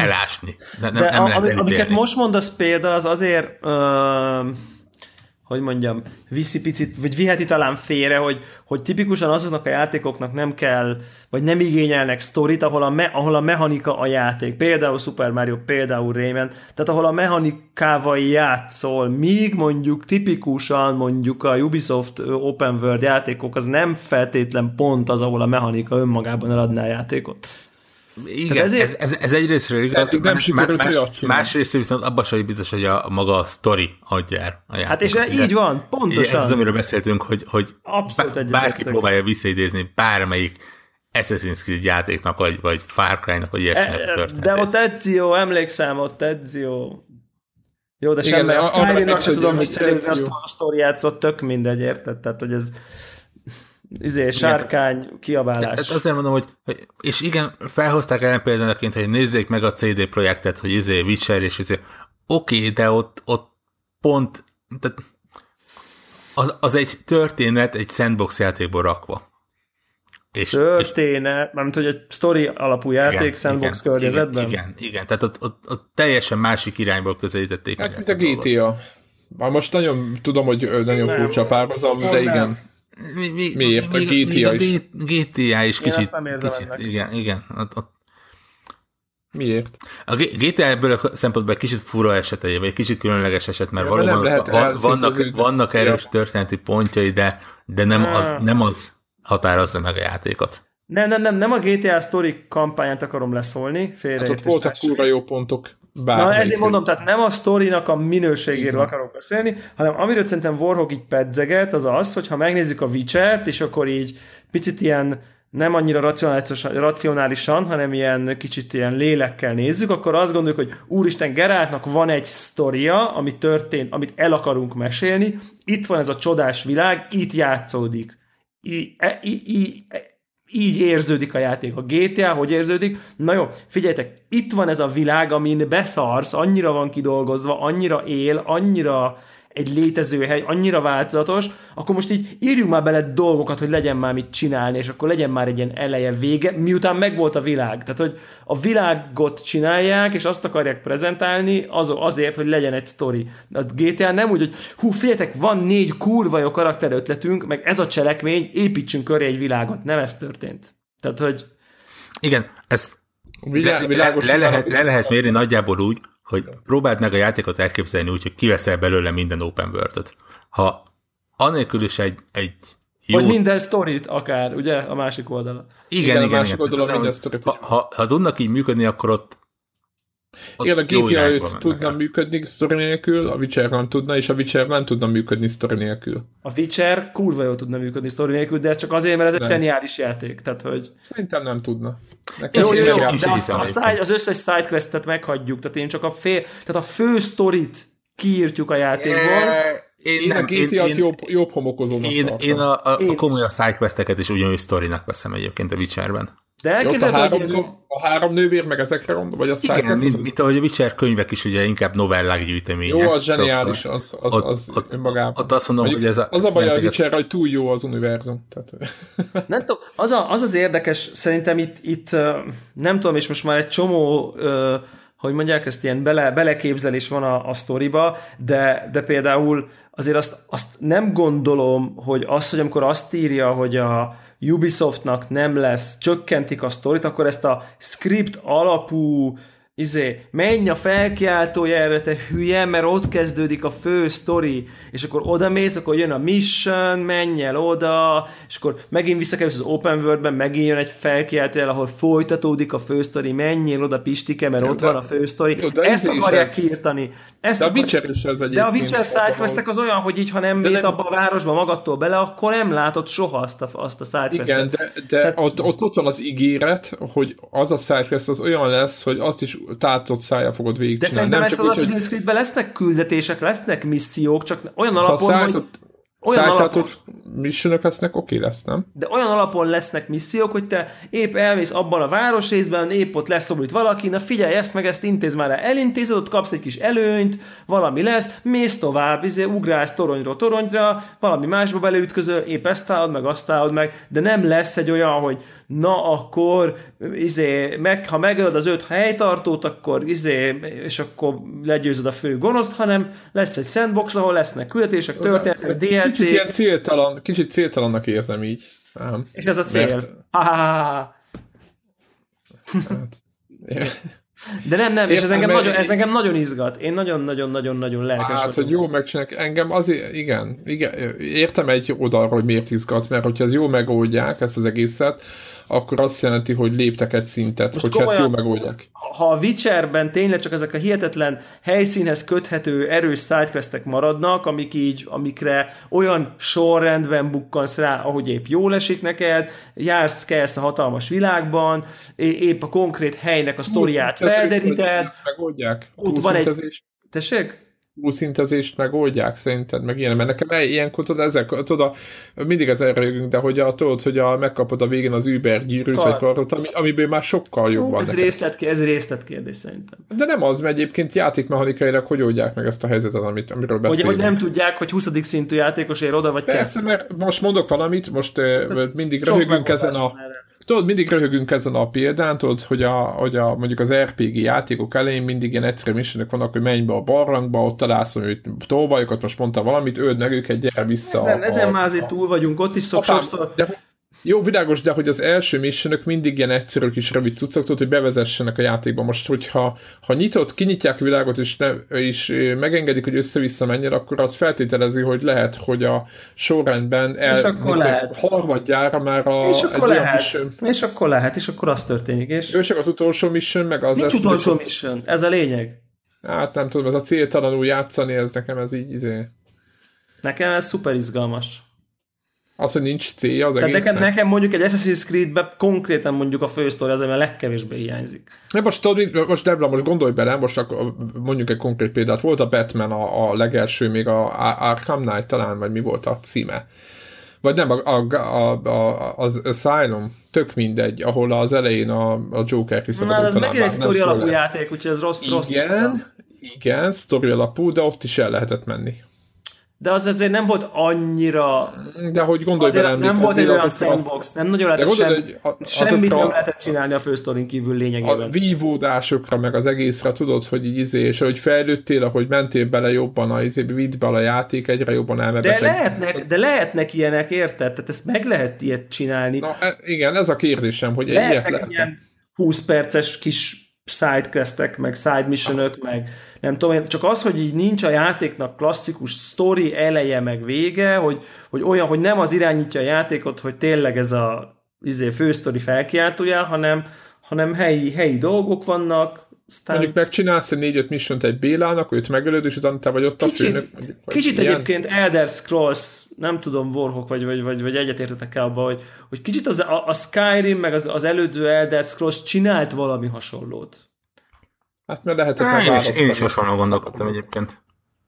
elásni. De nem, de nem a, lehet elítélni. Amiket most mondasz példa, az azért... Uh... hogy mondjam, viszi picit, vagy viheti talán félre, hogy, hogy tipikusan azoknak a játékoknak nem kell, vagy nem igényelnek sztorit, ahol a, me, ahol a mechanika a játék. Például Super Mario, például Rayman, tehát ahol a mechanikával játszol, míg mondjuk tipikusan mondjuk a Ubisoft Open World játékok, az nem feltétlen pont az, ahol a mechanika önmagában eladná a játékot. Igen, ezért... ez, ez, ez egyrésztről igaz, más, más, másrészt viszont abban sem biztos, hogy a, a maga a sztori adja el a játékot. Hát és így de, van, pontosan. Ez az, amiről beszéltünk, hogy, hogy bár, bárki próbálja visszaidézni bármelyik Assassin's Creed játéknak, vagy, vagy Far Cry-nak, vagy ilyesnek e, történet. De ott Ezio, emlékszem, ott Ezio. Jó, de semmi, a Skyrim-nak sem tudom, hogy szerint a sztoriát, szóval tök mindegy, érted? Tehát, hogy ez... izé, sárkány, kiabálás. Tehát azért mondom, hogy, hogy és igen, felhozták ellen példánaként, hogy nézzék meg a cé dé Projektet, hogy izé, Witcher, és izé, oké, okay, de ott, ott pont, tehát az, az egy történet egy sandbox játékból rakva. És, történet, mármint, hogy egy sztori alapú játék, igen, sandbox igen, környezetben. Igen, igen, igen, tehát ott, ott, ott teljesen másik irányból közelítették. Hát, mint a gé té á. Most nagyon tudom, hogy nagyon furcsa a párhuzam, de igen. Nem. Mi, mi, Miért? A gé té á is. A gé té á is kicsit. kicsit igen, igen. Ott, ott. Miért? A gé té á ebből a szempontból kicsit fura esete, vagy kicsit különleges eset, mert ja, valóban van, vannak, vannak erős történeti pontjai, de, de nem, az, nem az határozza meg a játékot. Nem, nem, nem, nem a gé té á Story kampányát akarom leszólni. Hát ott voltak kurva jó pontok. Bármelyik. Na, ezért mondom, tehát nem a sztorinak a minőségéről akarok beszélni, hanem amiről szerintem Warhawk így pedzeget, az az, hogyha megnézzük a Witchert, és akkor így picit ilyen nem annyira racionálisan, racionálisan, hanem ilyen kicsit ilyen lélekkel nézzük, akkor azt gondoljuk, hogy úristen, Geraltnak van egy sztoria, ami történt, amit el akarunk mesélni, itt van ez a csodás világ, itt játszódik. I- I- I- Így érződik a játék. A gé té á hogy érződik? Na jó, figyeljetek, itt van ez a világ, amin beszarsz, annyira van kidolgozva, annyira él, annyira egy létező hely, annyira változatos, akkor most így írjunk már bele dolgokat, hogy legyen már mit csinálni, és akkor legyen már egy ilyen eleje, vége, miután megvolt a világ. Tehát, hogy a világot csinálják, és azt akarják prezentálni az, azért, hogy legyen egy sztori. A gé té á nem úgy, hogy hú, figyeljetek, van négy kurva jó karakterötletünk, meg ez a cselekmény, építsünk köré egy világot. Nem ez történt. Tehát, hogy... Igen, ezt világ, le, le, le, lehet, le lehet mérni nagyjából úgy, hogy próbáld meg a játékot elképzelni úgy, hogy kiveszel belőle minden open world-öt. Ha anélkül is egy, egy jó... Vagy minden sztorit akár, ugye? A másik oldala. Igen, igen, igen. A másik oldala minden az, sztorit. Ha, ha, ha tudnak így működni, akkor ott... ott igen, a gé té á öt tudna el. működni sztori nélkül, a Witcher nem tudna, és a Witcher nem tudna működni sztori nélkül. A Witcher kurva jól tudna működni sztori nélkül, de ez csak azért, mert ez nem. Egy zseniális játék. Tehát, hogy... Szerintem nem tudna. Jó, jó, jó, de az, a side, az összes sidequestet meghagyjuk, tehát én csak a fél, tehát a fő sztorit kiírtjuk a játékból. Én, én nem, a gé té á-t jobb, jobb homokozónak tartom. Én a, a, a komolyabb sidequesteket is ugyanúgy sztorinak veszem egyébként a Witcherben. De elképzelhető, a, három, hogy... a három nővér, meg ezekre gondol, vagy a szájtesztet? Igen, mint ahogy a Witcher könyvek is ugye inkább novellák gyűjtemények. Jó, az zseniális, az, az, az, az ott, önmagában. Ott azt mondom, hogy ez a, az a baj a Witcherre, hogy túl jó az univerzum. Tehát... Nem tudom, az, a, az az érdekes, szerintem itt, itt nem tudom, és most már egy csomó, hogy mondják, ezt ilyen bele, beleképzelés van a, a sztoriba, de, de például azért azt, azt nem gondolom, hogy az, hogy amikor azt írja, hogy a Ubisoftnak nem lesz, csökkentik a sztorit, akkor ezt a script alapú izé, menj a felkiáltójára, te hülye, mert ott kezdődik a fő sztori, és akkor oda mész, akkor jön a mission, menj el oda, és akkor megint visszakerülsz az open worldben, megint jön egy felkiáltójel, ahol folytatódik a fő sztori, menjél oda Pistike, mert jó, ott de, van a fő sztori. Jó, ezt akarják ez. kiírtani. Ezt de a Witcher is az egyébként. De a Witcher sidequestek az olyan, hogy így, ha nem mész nem... abba a városba magadtól bele, akkor nem látod soha azt a, azt a sidequestet. Igen, de, de tehát... ott, ott ott van az ígéret, hogy az a sidequest az olyan lesz, hogy azt is tátott szájjal fogod végigcsinálni. De szerintem ezt az Assassin's Creed-ben lesznek küldetések, lesznek missziók, csak olyan alapon, hogy... Szájtátott missionök lesznek, oké lesz, nem? De olyan alapon lesznek missziók, hogy te épp elmész abban a városrészben, épp ott leszomulít valaki, na figyelj, ezt meg ezt intézd már el, elintézed, ott kapsz egy kis előnyt, valami lesz, mész tovább, izé, ugrálsz toronyról toronyra, valami másba beleütközöl, épp ezt állod meg, azt állod meg, de nem lesz egy olyan, hogy na akkor, izé, meg, ha megölöd az öt helytartót, akkor izé, és akkor legyőzöd a fő gonoszt, hanem lesz egy sandbox, ahol lesznek küldetések, történetek, dé el cé. Kicsit ilyen céltalan, kicsit céltalannak érzem így. Nem. És ez a cél. Mert... Ah, hát, de nem, nem, és ez, nem, engem nagyon, ez engem nagyon izgat. Én nagyon-nagyon-nagyon-nagyon lelkes hát, hogy jól megcsinálják. Engem azért, igen, igen, értem egy oldalról, hogy miért izgat, mert hogyha ez jól megoldják, ezt az egészet, akkor azt jelenti, hogy léptek egy szintet, most hogyha komolyan, ezt jól megoldják. Ha a Witcherben tényleg csak ezek a hihetetlen helyszínhez köthető erős sidequestek maradnak, amik így, amikre olyan sorrendben bukkansz rá, ahogy épp jól esik neked, jársz, kelsz a hatalmas világban, épp a konkrét helynek a sztoriát felderíted. Ezt megoldják? Túlszintezés? Tessék? Túlszintezést megoldják szerinted, meg ilyen, mert nekem ilyenkor tudod, ezek, tudod, mindig az erőgünk, de hogy a, tudod, hogy a, megkapod a végén az Uber gyűrűt, Kar. vagy karot, ami, amiből már sokkal jobb van. Ez részletkérdés, ez részletkérdés szerintem. De nem az, mert egyébként játékmechanikailag hogy oldják meg ezt a helyzetet, amit, amiről beszélünk. Hogy, hogy nem tudják, hogy huszadik szintű játékosért oda vagy kell. Persze, kezd. Mert most mondok valamit, most hát mindig röhögünk ezen a... Erre. Tudod, mindig röhögünk ezen a példán, tudod, hogy, a, hogy a, mondjuk az er pé gé játékok elején mindig ilyen egyszerű missionök vannak, hogy menj be a barlangba, ott találsz, hogy tolvajokat, most mondta valamit, öld meg őket, gyere vissza. Ezen, a, ezen a, már azért túl vagyunk, ott is szok sokszor... De, jó, világos, de hogy az első missionök mindig ilyen egyszerű kis rövid cuccok, tudod, hogy bevezessenek a játékba. Most, hogyha ha nyitott, kinyitják a világot, és, ne, és megengedik, hogy össze-vissza menjen, akkor az feltételezi, hogy lehet, hogy a sorrendben el, harmadjára már a... És akkor lehet. Mission. És akkor lehet, és akkor az történik. És... Ősek az utolsó mission, meg az... Nincs utolsó mission, ez a lényeg. Hát nem tudom, ez a céltalanul játszani, ez nekem ez így izé... Nekem ez szuper izgalmas. Az, hogy nincs célja az egésznek. Tehát nekem mondjuk egy Assassin's Creed-ben konkrétan mondjuk a fősztori az, ami a legkevésbé hiányzik. De most, most Dewla, most gondolj bele, most akkor mondjuk egy konkrét példát. Volt a Batman a, a legelső, még a Arkham Knight talán, vagy mi volt a címe? Vagy nem, a, a, a, a, az Asylum, tök mindegy, ahol az elején a, a Joker kiszabadult. Ez megint egy sztori alapú játék, úgyhogy ez rossz, rossz. Igen, igen, sztori alapú, de ott is el lehetett menni. De az azért nem volt annyira... De hogy gondolj bele, nem volt egy olyan sandbox, nem nagyon lehetett sem, semmit nem lehetett csinálni a fősztorin kívül lényegében. A vívódásokra, meg az egészre tudod, hogy így izé, és ahogy fejlődtél, ahogy mentél bele jobban, a izé, vidd bele a játék, egyre jobban elmebeteg. De lehetnek, de lehetnek ilyenek, érted? Tehát ezt meg lehet ilyet csinálni. Na, igen, ez a kérdésem, hogy lehetnek ilyet lehetnek. Ilyen húsz perces kis... sidequestek, meg side missionök, meg nem tudom, csak az, hogy így nincs a játéknak klasszikus sztori eleje, meg vége, hogy, hogy olyan, hogy nem az irányítja a játékot, hogy tényleg ez a izé, fő sztori felkiáltója, hanem, hanem helyi, helyi dolgok vannak. Aztán... Mondjuk megcsinálsz egy négy-öt missiont egy Bélának, őt megölöd, és utána te vagy ott a kicsit, főnök. Mondjuk, kicsit ilyen... egyébként Elder Scrolls, nem tudom, Warhawk, vagy, vagy, vagy, vagy egyetértetek-e abba, hogy, hogy kicsit az, a, a Skyrim, meg az, az előző Elder Scrolls csinált valami hasonlót. Hát mert lehetett meg választani. Én is hasonló gondolkodtam egyébként.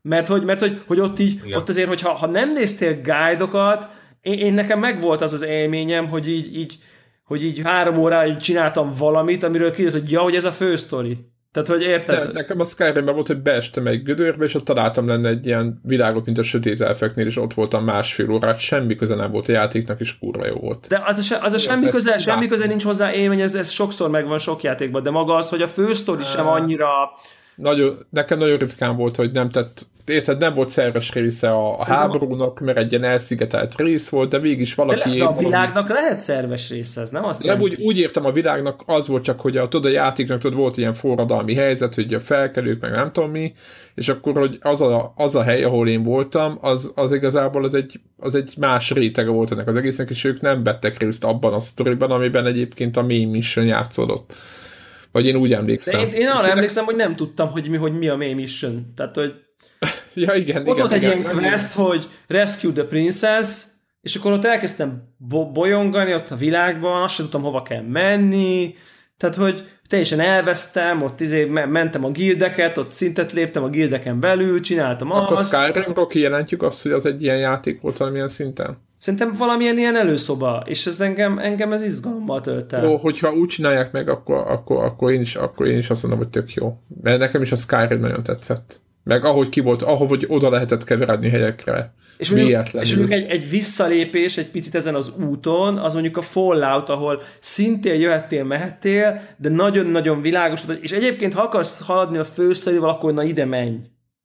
Mert hogy, mert, hogy, hogy ott így, igen. Ott azért, hogyha ha nem néztél guide-okat, én, én nekem megvolt az az élményem, hogy így, így hogy így három óráig csináltam valamit, amiről kiderült, hogy ja, hogy ez a fő sztori. Tehát, hogy érted? Ne, nekem a Skyrimben volt, hogy beestem egy gödörbe, és ott találtam lenne egy ilyen világot, mint a sötét elfeknél, és ott voltam másfél órát, semmi köze nem volt a játéknak, és kurva jó volt. De az a, se, az a semmi köze, semmi köze nincs hozzá élmény, ez, ez sokszor megvan sok játékban, de maga az, hogy a fő sztori sem annyira... Nagyon, nekem nagyon ritkán volt, hogy nem tett, érted, nem volt szerves része a, a háborúnak, mert egy ilyen elszigetelt rész volt, de mégis valaki... De, de a valami... világnak lehet szerves része, ez nem azt nem úgy, úgy értem, a világnak az volt csak, hogy a, tudod, a játéknak tudod, volt ilyen forradalmi helyzet, hogy a felkelők, meg nem tudom mi, és akkor hogy az a, az a hely, ahol én voltam, az, az igazából az egy, az egy más rétege volt ennek az egésznek, és ők nem vettek részt abban a sztoriban, amiben egyébként a main mission játszódott. Vagy én úgy emlékszem. De én, én arra én emlékszem, ne... hogy nem tudtam, hogy mi, hogy mi a main mission. Tehát, hogy ja, igen, ott igen, volt igen, egy igen, ilyen quest, hogy Rescue the Princess, és akkor ott elkezdtem bo- bolyongani ott a világban, azt sem tudtam, hova kell menni, tehát, hogy teljesen elvesztem, ott izé mentem a guildeket, ott szintet léptem a guildeken belül, csináltam akkor azt. Akkor Skyrimről kijelentjük azt, hogy az egy ilyen játék volt valamilyen szinten? Szerintem valamilyen ilyen előszoba, és ez engem, engem ez izgalommal tölt el. Jó, hogyha úgy csinálják meg, akkor, akkor, akkor, én is, akkor én is azt mondom, hogy tök jó. Mert nekem is a Skyrim nagyon tetszett. Meg ahogy ki volt, ahogy oda lehetett keveredni helyekre. És mondjuk, és mondjuk egy, egy visszalépés egy picit ezen az úton, az mondjuk a Fallout, ahol szintén jöhettél, mehettél, de nagyon-nagyon világos. És egyébként, ha akarsz haladni a fősztorival, akkor na ide menj.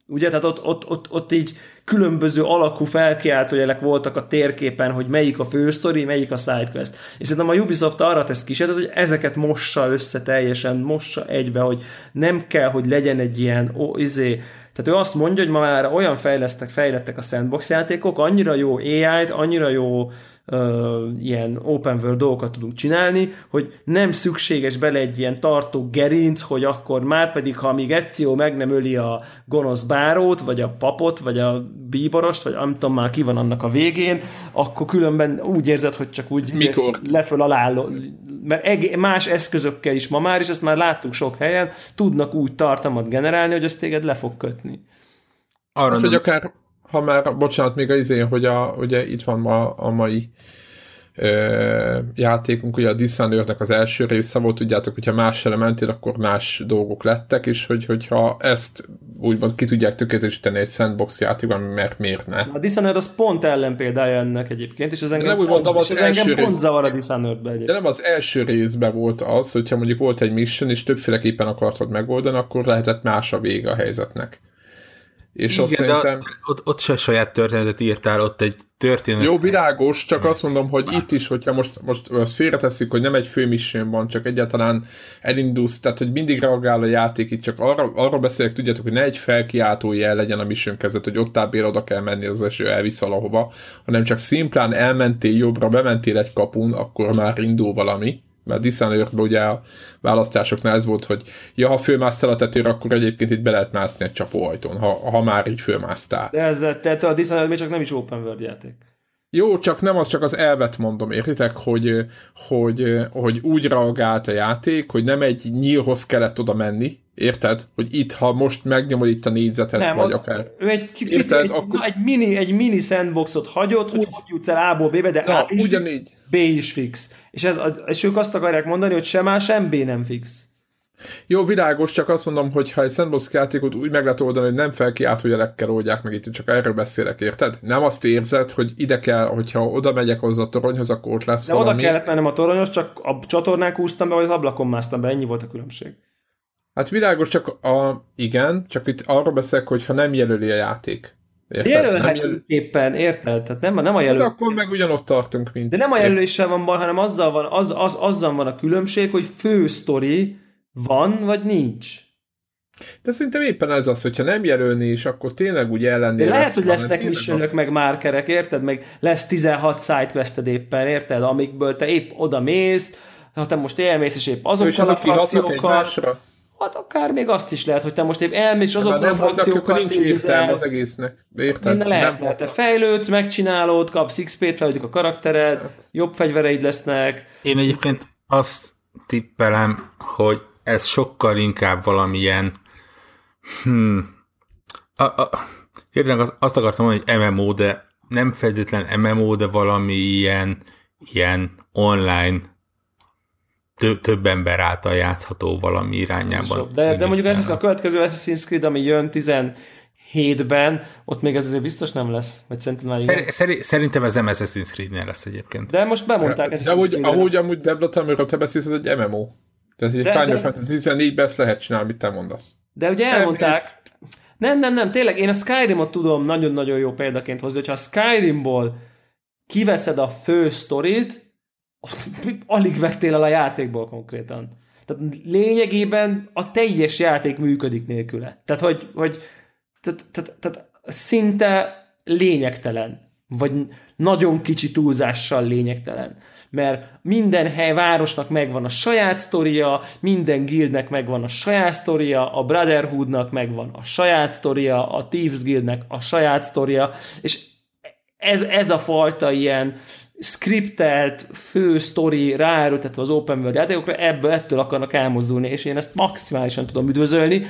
Ugye, tehát ott, ott, ott, ott így különböző alakú felkiáltó jelek voltak a térképen, hogy melyik a fősztori, melyik a sidequest. És szerintem a Ubisoft arra tesz kísérletet, hogy ezeket mossa össze teljesen, mossa egybe, hogy nem kell, hogy legyen egy ilyen ó, izé. Tehát ő azt mondja, hogy ma már olyan fejlesztek, fejlettek a sandbox játékok, annyira jó á í-t, annyira jó ö, ilyen open world dolgokat tudunk csinálni, hogy nem szükséges bele egy ilyen tartó gerinc, hogy akkor már pedig, ha még Ezio meg nem öli a gonosz bárót, vagy a papot, vagy a bíborost, vagy nem tudom már ki van annak a végén, akkor különben úgy érzed, hogy csak úgy leföl alá, mert más eszközökkel is ma már, és ezt már láttuk sok helyen, tudnak úgy tartalmat generálni, hogy azt téged le fog kötni. Arra hát, hogy akár, ha már, bocsánat, még az izén, hogy a, ugye itt van ma a mai ö, játékunk, ugye a Dishonorednek az első része volt, tudjátok, hogyha másra mentél, akkor más dolgok lettek, és hogy, hogyha ezt úgymond ki tudják tökéletesíteni egy sandbox játékban, mert miért ne? A Dishonored az pont ellenpéldája ennek egyébként, és ez engem pont, mondom, az és az engem rész... pont zavar a Dishonoredbe egyébként. De nem az első részben volt az, hogyha mondjuk volt egy mission, és többféleképpen akartad megoldani, akkor lehetett más a vége a helyzetnek. És igen, ott szerintem... Ott, ott se saját történetet írtál, ott egy történet... Jó, világos, csak azt mondom, hogy itt is, hogyha most, most azt félretesszük, hogy nem egy fő mission van, csak egyáltalán elindulsz, tehát hogy mindig reagál a játék, itt csak arra, arra beszélek, tudjátok, hogy ne egy felkiáltó jel legyen a mission kezdet, hogy ott áll, oda kell menni, az eső elvisz valahova, hanem csak szimplán elmentél jobbra, bementél egy kapun, akkor már indul valami. Mert Dishonoredben ugye a választásoknál ez volt, hogy ja, ha fölmásztál a tetőre, akkor egyébként itt be lehet mászni egy csapóajtón, ha, ha már így fölmásztál. De ez, tehát a Dishonored még csak nem is open world játék. Jó, csak nem az, csak az elvet mondom, értitek, hogy, hogy, hogy úgy reagált a játék, hogy nem egy nyílhoz kellett oda menni, érted? Hogy itt, ha most megnyomod itt a négyzetet, nem, vagy akár... Ő egy, érted, egy, akkor... na, egy, mini, egy mini sandboxot hagyott, hogy hogy jutsz el A-ból B-be, de na, A is fix, B is fix. És, ez, az, és ők azt akarják mondani, hogy sem A, sem B nem fix. Jó, világos, csak azt mondom, hogy ha egy sandbox játékot úgy meg lehet oldani, hogy nem felkiáltó jelekkel oldják meg, itt csak erről beszélek, érted? Nem azt érzed, hogy ide kell, hogyha oda megyek hozzá a toronyhoz, akkor ott lesz de valami. De oda kellett mennem a toronyhoz, csak a csatornán kúsztam be, vagy az ablakon másztam be, ennyi volt a különbség. Hát világos, csak a... igen, csak itt arról beszélek, hogy ha nem jelöli a játék. Jelölhetőképpen, jelöl... érted? Tehát nem, nem a jelölés. De akkor meg ugyanott tartunk, mint... De nem a jelöléssel van baj, hanem azzal van, az, az, azzal van a különbség, hogy fő sztori van, vagy nincs. De szerintem éppen ez az, hogyha nem jelölni is, akkor tényleg úgy ellennél lesz. Lehet, hogy lesznek missionök, meg márkerek, érted? Meg lesz tizenhat sidequested éppen, érted? Amikből te épp oda mész, ha te most elmész, és épp azokkal a frakciókkal... Hát akár még azt is lehet, hogy te most épp elmész azokban a frakciókkal címzel. Az egésznek. Érted? Nem lehet, nem te fejlődsz, megcsinálod, kapsz iksz pét, fejlődik a karaktered, hát. Jobb fegyvereid lesznek. Én egyébként azt tippelem, hogy ez sokkal inkább valamilyen hmm. a, a, érdekel, azt akartam mondani, hogy em em o, de nem feltétlen em em o, de valami ilyen, ilyen online több, több ember által játszható valami irányában. De, de mondjuk ez a következő Assassin's Creed, ami jön tizenhétben, ott még ez azért biztos nem lesz. Vagy szerintem, már Szer- szer- szerintem ez nem Assassin's Creed-nél lesz egyébként. De most bemondták Assassin's Creed-nél. De ahogy amúgy Dewla, amiről te beszélsz, ez egy em em o. Tehát egy Final Fantasy tizennégyben ezt lehet csinálni, amit te mondasz. De ugye elmondták... Nem, nem, nem, tényleg én a Skyrimot tudom nagyon-nagyon jó példaként hozni, hogyha a Skyrimból kiveszed a fő sztorit, alig vettél el a játékból konkrétan. Tehát lényegében a teljes játék működik nélküle. Tehát, hogy, hogy tehát, tehát, tehát szinte lényegtelen, vagy nagyon kicsi túlzással lényegtelen. Mert minden hely, városnak megvan a saját sztoria, minden guildnek megvan a saját sztoria, a Brotherhoodnak megvan a saját sztoria, a Thieves Guildnek a saját sztoria, és ez, ez a fajta ilyen scriptelt fő sztori ráerőltetve az open world játékokra, ebből ettől akarnak elmozdulni, és én ezt maximálisan tudom üdvözölni,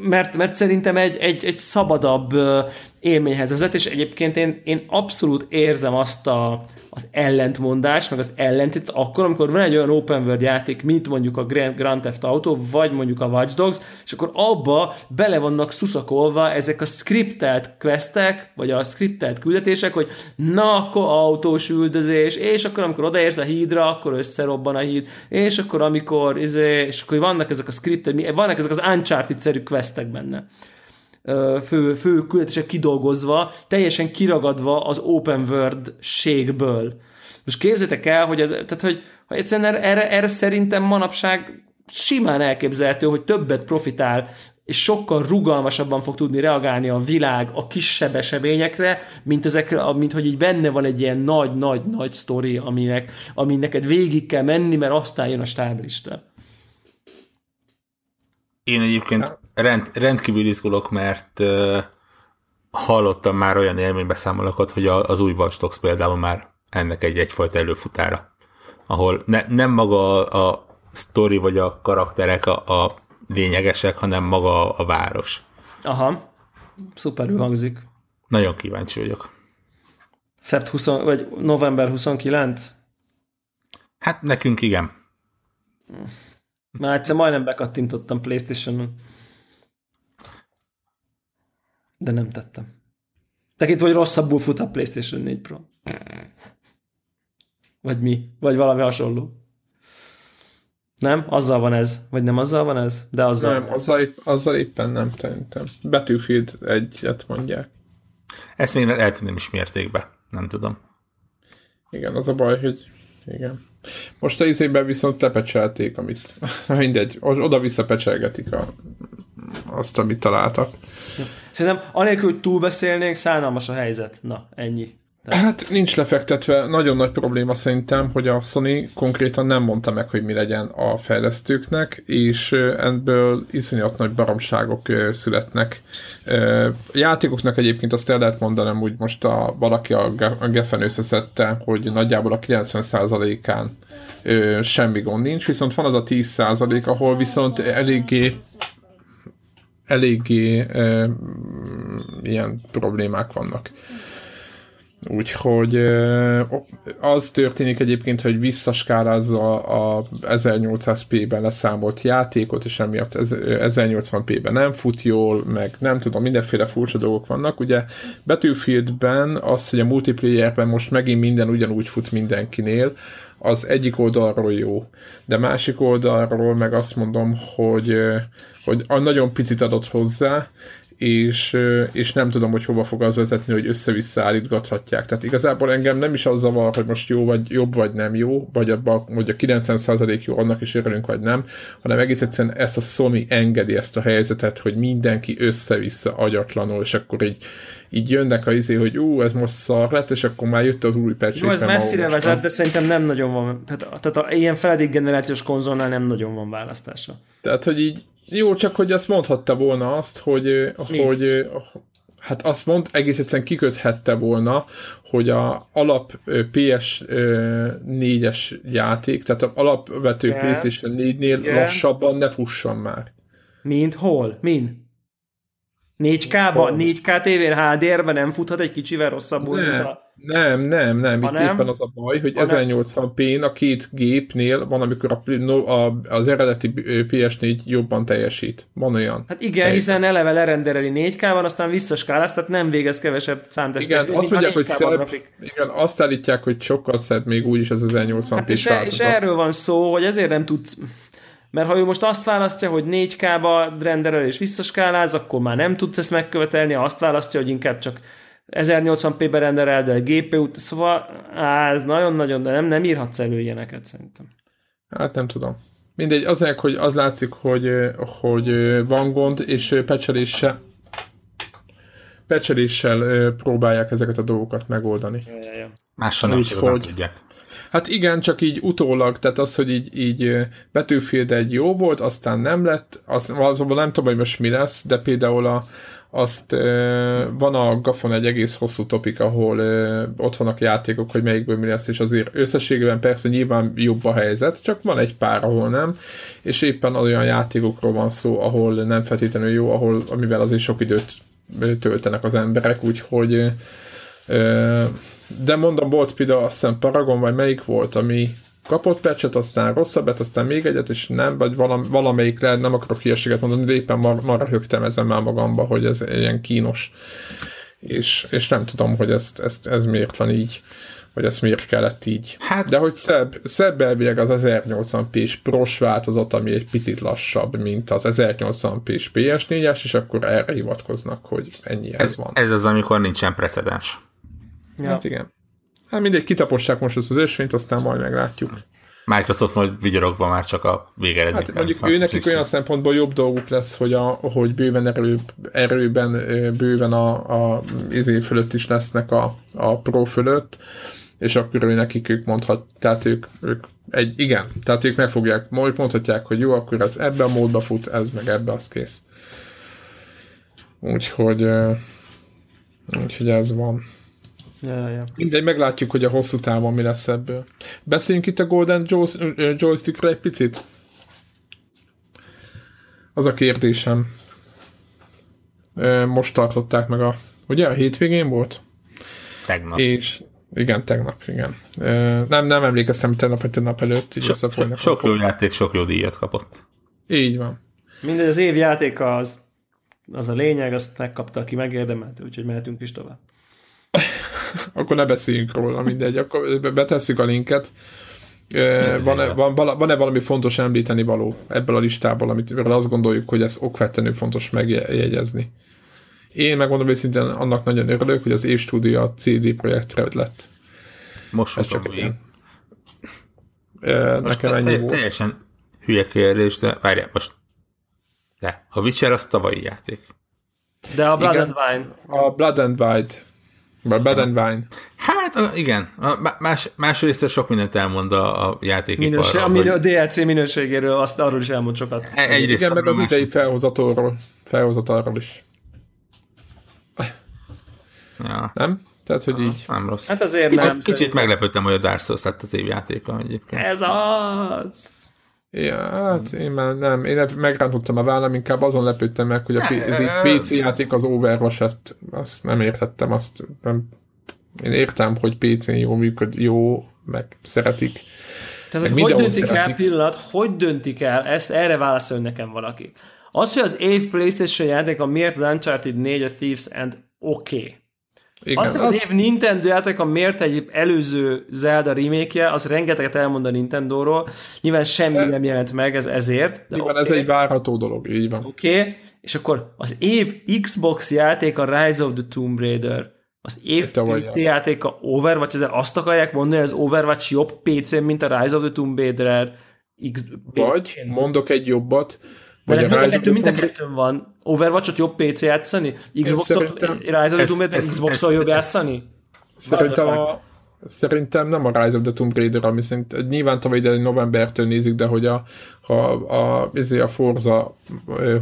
mert, mert szerintem egy, egy, egy szabadabb élményhez vezet, és egyébként én, én abszolút érzem azt a, az ellentmondást, meg az ellentét, akkor, amikor van egy olyan open world játék, mint mondjuk a Grand Theft Auto, vagy mondjuk a Watch Dogs, és akkor abba bele vannak szuszakolva ezek a scriptelt questek, vagy a scriptelt küldetések, hogy na, akkor autós üldözés, és akkor, amikor odaérsz a hídra, akkor összerobban a híd, és akkor, amikor, és akkor vannak ezek a scriptet, vannak ezek az Uncharted-szerű questek benne. Fő, fő küldetések kidolgozva, teljesen kiragadva az open world-ségből. Most képzeljétek el, hogy, ez, tehát, hogy egyszerűen erre, erre szerintem manapság simán elképzelhető, hogy többet profitál, és sokkal rugalmasabban fog tudni reagálni a világ a kisebb eseményekre, mint, ezekre, mint hogy így benne van egy ilyen nagy-nagy-nagy sztori, aminek, aminek neked végig kell menni, mert aztán jön a stáblista. Én egyébként rend, rendkívül izgulok, mert uh, hallottam már olyan élménybeszámolókat, hogy a, az új Watch Dogs például már ennek egy egyfajta előfutára, ahol ne, nem maga a, a sztori vagy a karakterek a, a lényegesek, hanem maga a, a város. Aha, szuperül hangzik. Nagyon kíváncsi vagyok. Szept húsz, vagy november huszonkilenc? Hát nekünk igen. Már egyszer majdnem bekattintottam PlayStation-on. De nem tettem. Tekintve, hogy rosszabbul fut a PlayStation négy Pro. Vagy mi? Vagy valami hasonló. Nem? Azzal van ez. Vagy nem azzal van ez? De azzal. Nem, azzal, épp, azzal éppen nem tentem. Battlefield egyet mondják. Ezt még eltűnöm is mértékbe. Nem tudom. Igen, az a baj, hogy igen. Most a izében viszont lepecselték, amit mindegy, oda-vissza pecselgetik a, azt, amit találtak. Szerintem anélkül, hogy túlbeszélnénk, szánalmas a helyzet. Na, ennyi. De. Hát nincs lefektetve, nagyon nagy probléma szerintem, hogy a Sony konkrétan nem mondta meg, hogy mi legyen a fejlesztőknek, és ebből iszonyat nagy baromságok születnek. A játékoknak egyébként azt el lehet mondanom, hogy most a, valaki a Geffen összeszedte, hogy nagyjából a kilencven százalékán semmi gond nincs, viszont van az a tíz százalék, ahol viszont eléggé eléggé e, ilyen problémák vannak. Úgyhogy az történik egyébként, hogy visszaskálázza a ezernyolcszáz pé-ben leszámolt játékot, és emiatt ezernyolcvan pé-ben nem fut jól, meg nem tudom, mindenféle furcsa dolgok vannak. Ugye Battlefieldben az, hogy a multiplayerben most megint minden ugyanúgy fut mindenkinél, az egyik oldalról jó, de másik oldalról meg azt mondom, hogy, hogy nagyon picit adott hozzá, És, és nem tudom, hogy hova fog az vezetni, hogy össze-vissza állítgathatják. Tehát igazából engem nem is az zavar, hogy most jó vagy, jobb vagy nem jó, vagy abban, hogy a kilencven százalék jó, annak is örülünk, vagy nem, hanem egész egyszerűen ezt a Sony engedi ezt a helyzetet, hogy mindenki össze-vissza agyatlanul, és akkor így, így jönnek a izé, hogy ú, ez most szar lett, és akkor már jött az új patch. Jó, ez messzire vezet, de szerintem nem nagyon van, tehát, tehát a ilyen feledik generációs konzolnál nem nagyon van választása. Tehát, hogy így jó, csak hogy azt mondhatta volna azt, hogy, hogy hát azt mond, egész egyszerűen kiköthette volna, hogy a alap pé es négyes játék, tehát az alapvető yeah. PlayStation négynél yeah. lassabban ne fusson már. Mint hol? Min? négy ká-ba? négy ká tévén há dé er-ben nem futhat egy kicsivel rosszabbul? Ne. Nem, nem, nem. Itt nem, éppen az a baj, hogy ezernyolcvan pé-n a két gépnél van, amikor a, a, az eredeti pé es négy jobban teljesít. Van olyan. Hát igen, teljesít. Hiszen eleve lerendereli négy ká-ban, aztán visszaskálás, tehát nem végez kevesebb számtesteket. Igen, azt mondják, hogy szebb, igen, azt állítják, hogy sokkal szebb még úgyis az ezernyolcvan pé-s hát és, és erről van szó, hogy ezért nem tudsz... Mert ha ő most azt választja, hogy négy ká-ba renderel és visszaskáláz, akkor már nem tudsz ezt megkövetelni, azt választja, hogy inkább csak ezernyolcvan pé-ben renderel, de gé pé út, szóval á, ez nagyon-nagyon, de nem, nem írhatsz elő ilyeneket szerintem. Hát nem tudom. Mindegy, azért, hogy az látszik, hogy, hogy van gond, és pecseléssel, pecseléssel próbálják ezeket a dolgokat megoldani. Mással nem tudják. Hát igen, csak így utólag, tehát az, hogy így, így Battlefield egy jó volt, aztán nem lett, az, azonban nem tudom, hogy most mi lesz, de például a, azt van a gafon egy egész hosszú topik, ahol ott vannak játékok, hogy melyikből mi lesz, és azért összességében persze nyilván jobb a helyzet, csak van egy pár, ahol nem, és éppen olyan játékokról van szó, ahol nem feltétlenül jó, ahol, amivel azért sok időt töltenek az emberek, úgyhogy... De mondom, volt például azt hiszem Paragon, vagy melyik volt, ami kapott patchet, aztán rosszabbat, aztán még egyet, és nem, vagy valam, valamelyik lehet, nem akarok hülyeséget mondani, de éppen mar, marra högtem ezen már magamba, hogy ez ilyen kínos. És, és nem tudom, hogy ezt, ezt, ez miért van így, vagy ezt miért kellett így. Hát, de hogy szebb, szebb elvileg az ezernyolcvan pé-s pros változat, ami egy picit lassabb, mint az ezernyolcvan pé-s pé es négyes, és akkor erre hivatkoznak, hogy ennyi ez, ez van. Ez az, amikor nincsen precedens. Ja. Hát igen. Hát mindegy, kitapossák most ezt az ösvényt, aztán majd meglátjuk. Microsoft majd vigyorogva már csak a végeredményt. Hát mondjuk ő nekik olyan szempontból jobb dolguk lesz, hogy, a, hogy bőven erő, erőben, bőven a, a izé fölött is lesznek a, a pro fölött, és akkor ő nekik ők mondhat, tehát ők, ők egy, igen, tehát ők megfogják, majd mondhatják, hogy jó, akkor ez ebbe a módba fut, ez meg ebbe az kész. Úgyhogy úgyhogy ez van. Ja, ja. Mindegy, meglátjuk, hogy a hosszú távon mi lesz ebből. Beszéljünk itt a Golden Joystickről egy picit? Az a kérdésem. Most tartották meg a... Ugye a hétvégén volt? Tegnap. És, igen, tegnap, igen. Nem, nem emlékeztem, hogy tegnap, hogy tegnap előtt. So, so, so, sok jó játék, sok jó díjat kapott. Így van. Mindegy, az év játéka az, az a lényeg, azt megkapta, aki megérdemelt, úgyhogy mehetünk is tovább. Akkor ne beszéljünk róla, mindegy, akkor betesszük a linket. Van-e, van, van-e valami fontos említeni való ebből a listából, amiről azt gondoljuk, hogy ez okvetlenül fontos megjegyezni? Én megmondom őszintén, annak nagyon örülök, hogy az évstúdió a cé dé Projekt Red lett. Most ez csak ilyen. Nekem ennyi volt. Teljesen hülye kérdés, de várjál, most de, a Witcher az tavalyi játék. De a Blood and Wine. A Blood and Wine. Blood and Wine. Hát igen, más, másrészt sok mindent elmond a, a játékiparról. A, minő, a dé el cé minőségéről, azt arról is elmond sokat. Egyrészt igen, meg az idei felhozatalról, felhozatalról is. Ja. Nem? Tehát, hogy ja, így. Nem rossz. Hát azért kicsit, nem. Kicsit meglepődtem, hogy a Dark Souls lett az év játéka egyébként. Ez az! Ja, hát én már nem, én megrántottam a vállam, inkább azon lepődtem meg, hogy a pé cé játék az Overwatch, ezt, azt nem értettem, azt nem, én értem, hogy pé cén jó működ, jó, meg szeretik. Tehát meg hogy döntik szeretik. El pillanat, hogy döntik el, ezt erre válaszol nekem valaki. Az, hogy az év PlayStation játéka miért az Uncharted négy, a Thieves and oké. Igen, az, hogy az, az év Nintendo játéka miért egy előző Zelda remake-je, az rengeteget elmond a Nintendóról. Nyilván semmi de, nem jelent meg ez ezért. De nyilván okay. Ez egy várható dolog, így van. Oké, okay. És akkor az év Xbox játéka Rise of the Tomb Raider, az év pé cé játéka Overwatch, ezzel azt akarják mondani, hogy az Overwatch jobb pé cén, mint a Rise of the Tomb Raider. X... Vagy mondok egy jobbat, de ez a kettő, mind a kettőn van. Overwatch-ot jobb pé cé játszani? Xbox-on, Rise of the Tomb Raider, Xbox-on jobb játszani? Szerintem, a, szerintem nem a Rise of the Tomb Raider, ami szerint nyilván tavaly ide novembertől nézik, de hogy a, a, a, a Forza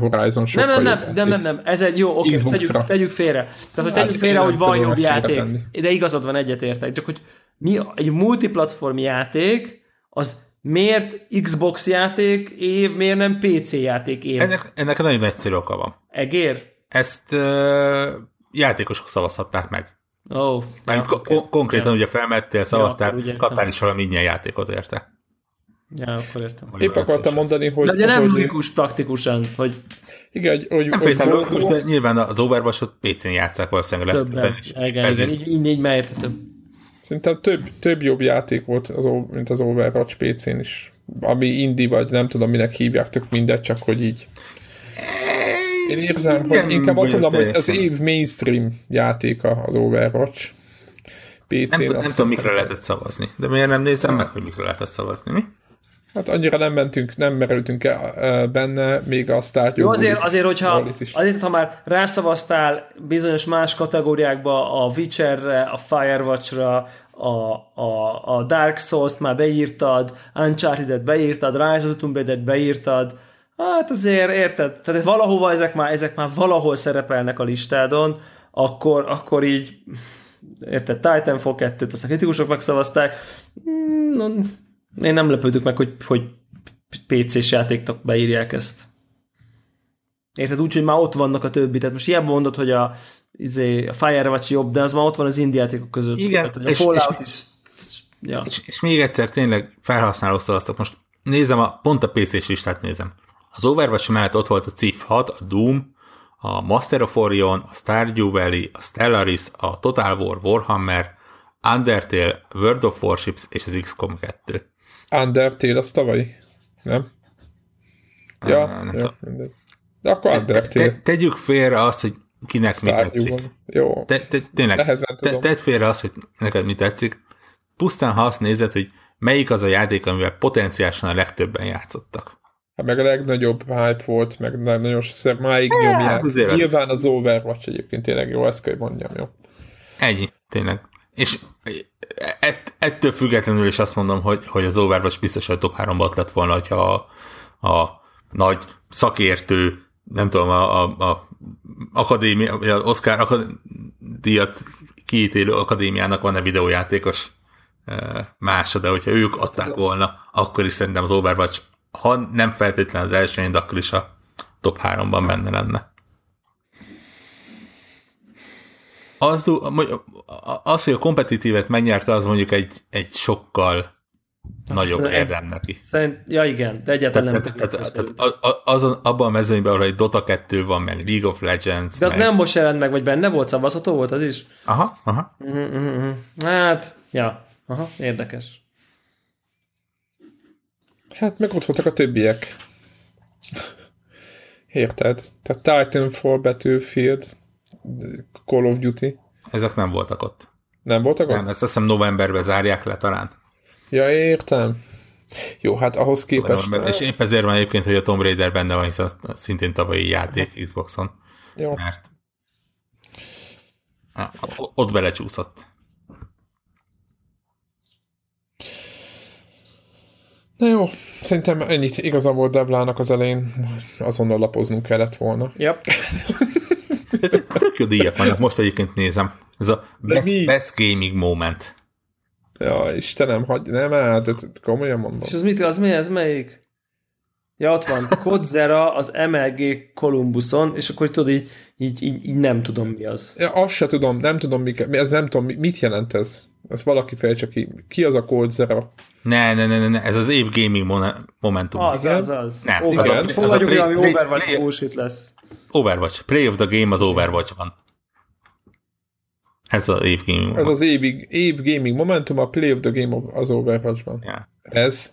Horizon sokkal nem, nem, nem, nem, nem, nem, ez egy jó, oké, tegyük, tegyük félre. Tehát, hogy tegyük félre, hát, hogy van jobb játék, tenni. De igazad van, egyetértek. Csak, hogy mi egy multiplatform játék, az miért Xbox játék év, miért nem pé cé játék év? Ennek, ennek nagyon egyszerű oka van. Egér? Ezt uh, játékosok szavazhatták meg. Oh, ja, ko- okay. Konkrétan ja. Ugye felmettél, szavaztál, ja, kaptál is valami ingyen játékot érte. Ja, akkor értem. Épp akartam mondani, hogy... De nem logikus praktikusan, hogy... Igen, hogy... hogy nem feltétlenül logikus, de nyilván az Overwatch-ot pé cén játsszák valószínűleg. Többen, igen, így így már értettem. Szerintem több, több jobb játék volt, az, mint az Overwatch pé cén is. Ami indie vagy, nem tudom minek hívják, tök mindegy, csak hogy így... Én érzem, hogy inkább azt mondom, hogy az év mainstream játéka az Overwatch. pé cén nem nem tudom, mikre lehetett szavazni. De miért nem nézem meg, hogy mikre lehetett szavazni, mi? Hát annyira nem mentünk, nem merültünk el benne, még a sztárgyó. Azért, azért, hogyha azért, ha már rászavaztál bizonyos más kategóriákba, a Witcherre, a Firewatchra, a, a, a Dark Souls-t már beírtad, Uncharted-et beírtad, Rise of the Tomb Raider-et beírtad, hát azért érted, tehát valahova ezek már, ezek már valahol szerepelnek a listádon, akkor, akkor így érted, Titanfall kettőt, azt a kritikusok megszavazták, mm, én nem lepődök meg, hogy, hogy pé cés játéknak beírják ezt. Érted? Úgy, hogy már ott vannak a többi. Tehát most hiába mondod, hogy a, izé, a Firewatch jobb, de az már ott van az indie játékok között. Igen. Tehát, a Fallout és, is... Ja. És, és még egyszer tényleg felhasználók szavaztak. Most nézem, a, pont a pé cés listát nézem. Az Overwatch mellett ott volt a Civ hat, a Doom, a Master of Orion, a Stardew Valley, a Stellaris, a Total War, Warhammer, Undertale, World of Warships és az iksz kom kettő. Undertale az tavalyi, nem? Ja, ah, nem ja de akkor Undertale. Te, te, tegyük félre azt, hogy kinek mi tetszik. Jó, te, te, tényleg, nehezen te, tudom. Tedd félre azt, hogy neked mi tetszik. Pusztán ha azt nézed, hogy melyik az a játék, amivel potenciálisan a legtöbben játszottak. Hát meg a legnagyobb hype volt, meg nagyon sok máig nyomják. Hát nyilván az Overwatch egyébként tényleg jó, ezt kell mondjam, jó? Ennyi, tényleg. És ett, ettől függetlenül is azt mondom, hogy, hogy az Overwatch biztos, hogy top háromba ott lett volna, hogyha a, a nagy szakértő, nem tudom, a, a, a akadémia, az Oscar akadémiát kiítélő akadémiának van-e videójátékos mása, de hogyha ők adták volna, akkor is szerintem az Overwatch, ha nem feltétlenül az első, de akkor is a top háromban benne lenne. Az, az, hogy a kompetitívet megnyerte, az mondjuk egy, egy sokkal azt nagyobb érdem neki. Szerint, ja igen, de egyáltalán nem. Tehát, tehát, tehát azon, abban a mezőnyben, ahol egy Dota kettő van, meg League of Legends. De az meg... nem most jelent meg, vagy benne volt, szavazható volt az is? Aha, aha. Uh-huh, uh-huh. Hát, ja, aha, érdekes. Hát meg ott voltak a többiek. Érted? Tehát Titanfall, Battlefield, Call of Duty. Ezek nem voltak ott. Nem voltak ott? Nem, ezt hiszem novemberben zárják le talán. Ja, értem. Jó, hát ahhoz képest... November. És épp ezért van egyébként, hogy a Tomb Raider benne van, hiszen szintén tavalyi játék Xboxon. Jó. Mert á, ott belecsúszott. Na jó, szerintem ennyit igazából Dewlának az elején azonnal lapoznunk kellett volna. Yep. Tök jó díjak vannak, most egyébként nézem. Ez a best, best gaming moment. Ja, Istenem, hagyj, nem áll, komolyan mondom. És az mit, az mi, az melyik? Ja, ott van, Kodzera az em el gé Columbuson, és akkor tudod, így, így, így, így nem tudom mi az. Ja, azt se tudom, nem tudom, mi, ez nem tudom, mit jelent ez? Ez valaki fejtse ki. Ki az a Kodzera? Ne, ne, ne, ne, ez az év gaming momentum. Az, az, az. Nem, okay. az a, az a play, valami play, Overwatch play, bullshit lesz. Overwatch. Play of the game az Overwatch van. Ez az év gaming momentum. Ez az év, év gaming momentum, a play of the game az Overwatchban. Yeah. Ez.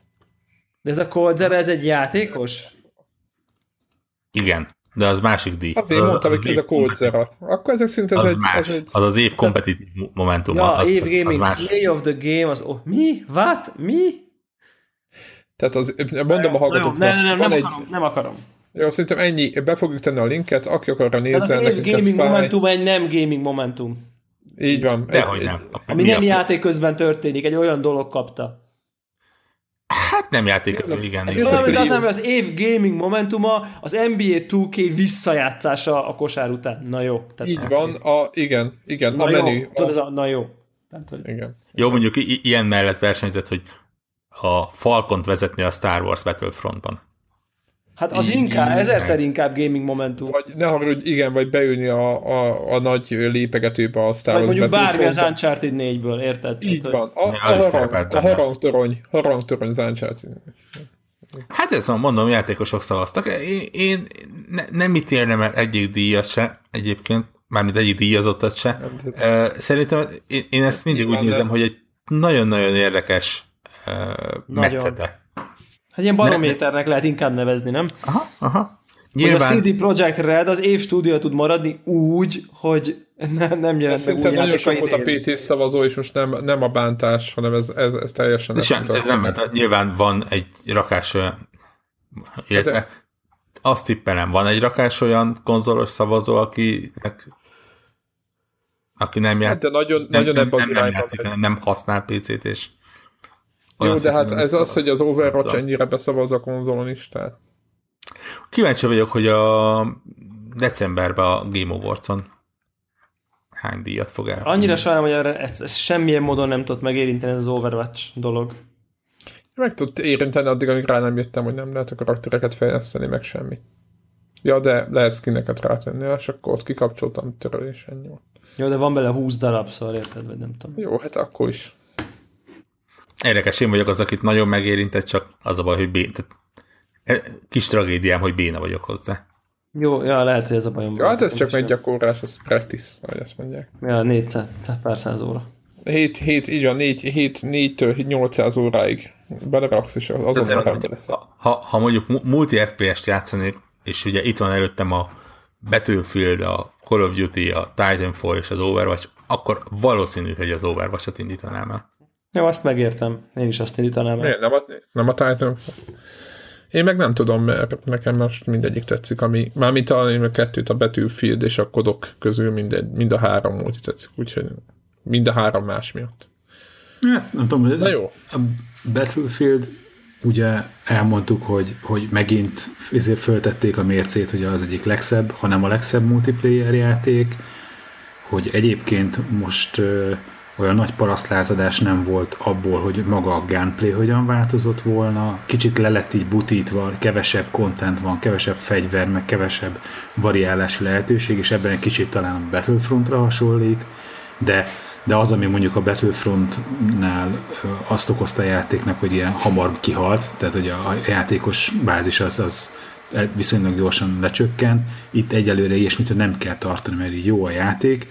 De ez a Kodzera, ez egy játékos? Igen, de az másik díj. Azért mondtam, hogy ez a Kodzera. Akkor ezek szint ez az egy... Az, egy... az az év kompetitív momentum. Ja, az, év az, gaming, az más. Play of the game, az... Oh, mi? What? Mi? Tehát az... Mondom a hallgatóknak. Nem, nem, nem, nem, egy... akarom, nem akarom. Jó, szerintem ennyi. Be fogjuk tenni a linket, aki akarra nézzen. Az év gaming momentum egy nem gaming momentum. Így van. Dehogy nem. Ami nem játék közben történik, egy olyan dolog kapta. Hát nem játék, az, igen. Ez olyan, mint azt mondom, hogy az év gaming momentuma, az en bé á kettő ká visszajátszása a kosár után. Na jó. Tehát így van, a, igen, igen, na a jó, menü. Tudod, a... A, na jó. Tehát, hogy... igen. Jó, mondjuk i- ilyen mellett versenyzett, hogy a Falcont vezetni a Star Wars Battlefrontban. Hát az így, inkább, ezerszer inkább gaming momentum. Vagy ne haverudj, igen, vagy beülni a, a, a nagy lépegetőbe a Star Wars. Vagy mondjuk bármi az Uncharted négyből, érted? Így hát, van, a, a, harang, a harangtorony, harangtorony az Uncharted. Hát ezt mondom, játékosok szavaztak. Én, én ne, nem ítélnem el egyik díjat se, egyébként, mármint egyik díjazottat se. Szerintem én, én ezt mindig úgy nézem, hogy egy nagyon-nagyon érdekes metszete. Hát ilyen barométernek lehet inkább nevezni, nem? Aha, aha. Nyilván... A cé dé Projekt Red az év stúdiója tud maradni úgy, hogy ne, nem jelent meg új nagyon sok volt a pé té szavazó, és most nem, nem a bántás, hanem ez, ez, ez teljesen... Ez, sem, ez nem, mert nyilván van egy rakás olyan... Illetve de... azt tippelem, van egy rakás olyan konzolos szavazó, aki... aki nem jár... De nagyon, nem, nagyon nem, ebben nem, nem játszik, hanem nem használ pé cét, és... Olyan jó, de hát ez az, hogy az Overwatch ennyire beszavaz a konzolon is, tehát... Kíváncsi vagyok, hogy a decemberben a Game Awards-on hány díjat fog el. Annyira sajnálom, hogy erre ez, ez semmilyen módon nem tudott megérinteni ez az Overwatch dolog. Meg tudott érinteni addig, amíg rá nem jöttem, hogy nem lehet a karaktereket fejleszteni, meg semmit. Ja, de lehet skineket rátenni, és akkor ott kikapcsoltam törölésen. Jó. Jó, de van bele húsz darab, szóval érted, vagy nem tudom. Jó, hát akkor is. Érdekes, én vagyok az, akit nagyon megérintett, csak az a baj, hogy bé... kis tragédiám, hogy béna vagyok hozzá. Jó, ja, lehet, hogy ez a bajom. Ja, hát ez csak megyakorlás, az practice, ahogy ezt mondják. Ja, négyszáz, pár száz óra. Hét, hét, így van, négy, hét, négytől nyolcszáz óráig beleraksz, és azon már lesz. Ha, ha mondjuk multi ef pé est játszanék, és ugye itt van előttem a Battlefield, a Call of Duty, a Titanfall és az Overwatch, akkor valószínű, hogy az Overwatch-ot indítanám el. Jó, azt megértem. Én is azt indítanám. Én nem a, nem a Titan. Én meg nem tudom, mert nekem most mindegyik tetszik, ami, mármint a kettőt, a Battlefield és a kodok közül mindegy, mind a három multi tetszik, úgyhogy mind a három más miatt. Ja, nem tudom, na jó. A Battlefield, ugye elmondtuk, hogy, hogy megint ezért föltették a mércét, hogy az egyik legszebb, hanem a legszebb multiplayer játék, hogy egyébként most... olyan nagy parasztlázadás nem volt abból, hogy maga a gunplay hogyan változott volna. Kicsit le lett így butítva, kevesebb content van, kevesebb fegyver, meg kevesebb variálási lehetőség, és ebben egy kicsit talán a Battlefrontra hasonlít, de, de az, ami mondjuk a Battlefrontnál azt okozta a játéknak, hogy ilyen hamar kihalt, tehát hogy a játékos bázis az, az viszonylag gyorsan lecsökken. Itt egyelőre ilyesmit nem kell tartani, mert így jó a játék,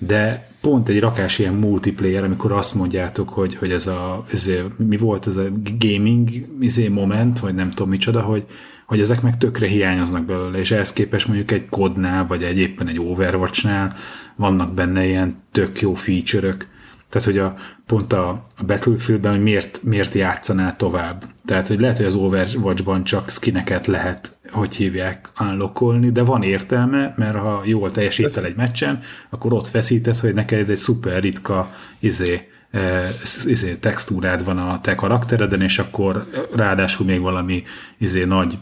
de pont egy rakás ilyen multiplayer, amikor azt mondjátok, hogy, hogy ez a ez, mi volt ez a gaming izé moment, vagy nem tudom micsoda, hogy, hogy ezek meg tökre hiányoznak belőle, és ehhez képest mondjuk egy kodnál, vagy egy, éppen egy Overwatchnál vannak benne ilyen tök jó feature-ök. Tehát, hogy a, pont a Battlefieldben, hogy miért, miért játszanál tovább. Tehát, hogy lehet, hogy az Overwatchban csak skineket lehet, hogy hívják, unlockolni, de van értelme, mert ha jól teljesítel egy meccsen, akkor ott veszítesz, hogy neked egy szuper ritka izé, izé, textúrád van a te karaktereden, és akkor ráadásul még valami izé, nagy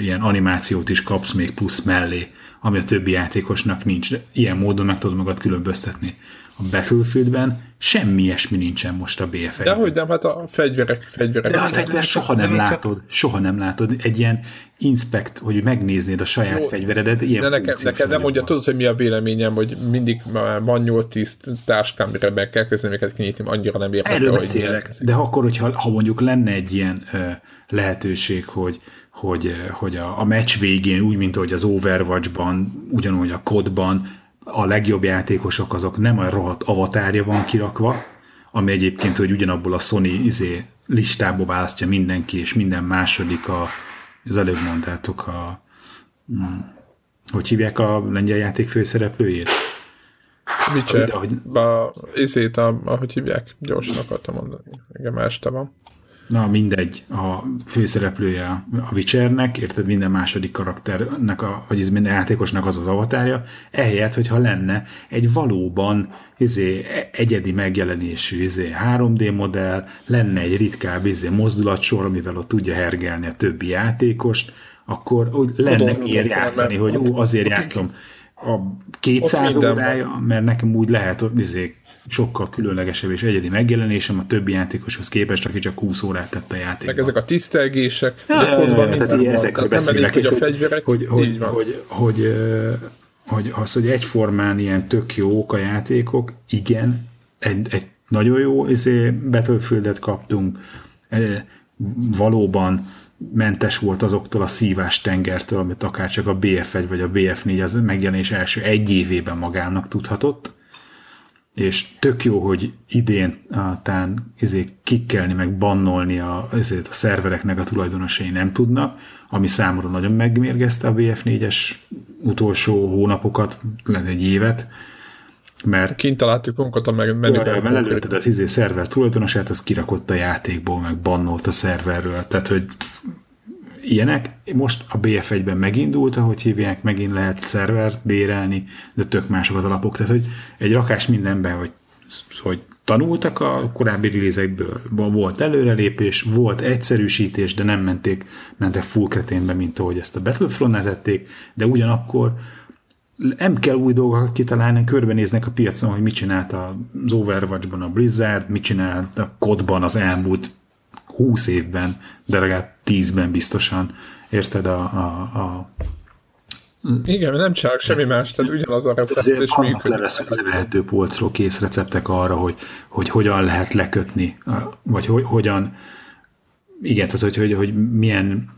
ilyen animációt is kapsz még plusz mellé, ami a többi játékosnak nincs. De ilyen módon meg tudod magad különböztetni. A Battlefieldben semmi ilyesmi nincsen most a bé ef el-ben. Dehogy nem, hát a fegyverek. fegyverek. De a fegyver soha nem látod. Soha nem látod. Egy ilyen inspect, hogy megnéznéd a saját jó, fegyveredet, ilyen funkciós. Neked, neked nem mondja, tudod, hogy mi a véleményem, hogy mindig van nyolc-tíz táskám, mire meg kell kezdeni, amiket kinyitni, annyira nem értek. Erről beszélek, de akkor, hogyha, ha mondjuk lenne egy ilyen uh, lehetőség, hogy hogy, hogy a, a meccs végén, úgy, mint ahogy az Overwatchban, ugyanúgy a codban, a legjobb játékosok azok nem a rohadt avatárja van kirakva, ami egyébként, hogy ugyanabból a Sony izé, listába választja mindenki, és minden második a, az előbb mondtátok a hm, hogy hívják a lengyel játék főszereplőjét? Micser, de, hogy... a, izét, a, ahogy hívják, gyorsan akartam mondani, igen, más te van. Na mindegy, a főszereplője a Witchernek, érted, minden második karakternek, a, vagy minden játékosnak az az avatárja, ehelyett, hogyha lenne egy valóban izé, egyedi megjelenésű izé, három dé modell, lenne egy ritkább izé, mozdulatsor, amivel ott tudja hergelni a többi játékost, akkor lenne miért játszani, hogy ó, azért játszom. a kétszáz órája, mert nekem úgy lehet izé, sokkal különlegesebb és egyedi megjelenésem a többi játékoshoz képest, aki csak húsz órát tett a játékban. Meg ezek a tisztelgések, ja, de ott van minden. Ezekről beszélek, hogy a fegyverek, hogy, hogy, hogy, hogy, hogy az, hogy egyformán ilyen tök jók a játékok, igen, egy, egy nagyon jó izé, Battlefieldet kaptunk, valóban mentes volt azoktól a szívás tengertől, amit akár csak a bé ef egy vagy a bé ef négy az megjelenés első egy évében magának tudhatott, és tök jó, hogy idén tán kikkelni, meg bannolni a, ezért a szervereknek a tulajdonosai nem tudnak, ami számomra nagyon megmérgezte a bé ef négyes utolsó hónapokat, lehet egy évet, mert kint találtuk magunkat a menüben. Előtted az izé szerver tulajdonosát, az kirakott a játékból, meg bannolt a szerverről. Tehát, hogy pff, ilyenek. Most a bé ef egyben megindult, ahogy hívják, megint lehet szervert bérelni, de tök mások az alapok. Tehát, hogy egy rakás mindenben, hogy, hogy tanultak a korábbi release-ekből. Volt előrelépés, volt egyszerűsítés, de nem menték, mentek full kreténbe, mint ahogy ezt a Battlefront-nál tették, de ugyanakkor nem kell új dolgokat kitalálni, körbenéznek a piacon, hogy mit csinált az Overwatch-ban a Blizzard, mit csinált a cé o dé-ban az elmúlt húsz évben, de legalább tízben biztosan. Érted a... a, a... Igen, nem csak semmi más, tehát ugyanaz a recept azért és működik. Azért vannak levehető polcról kész receptek arra, hogy, hogy hogyan lehet lekötni, vagy hogy, hogyan... Igen, tehát hogy, hogy, hogy milyen...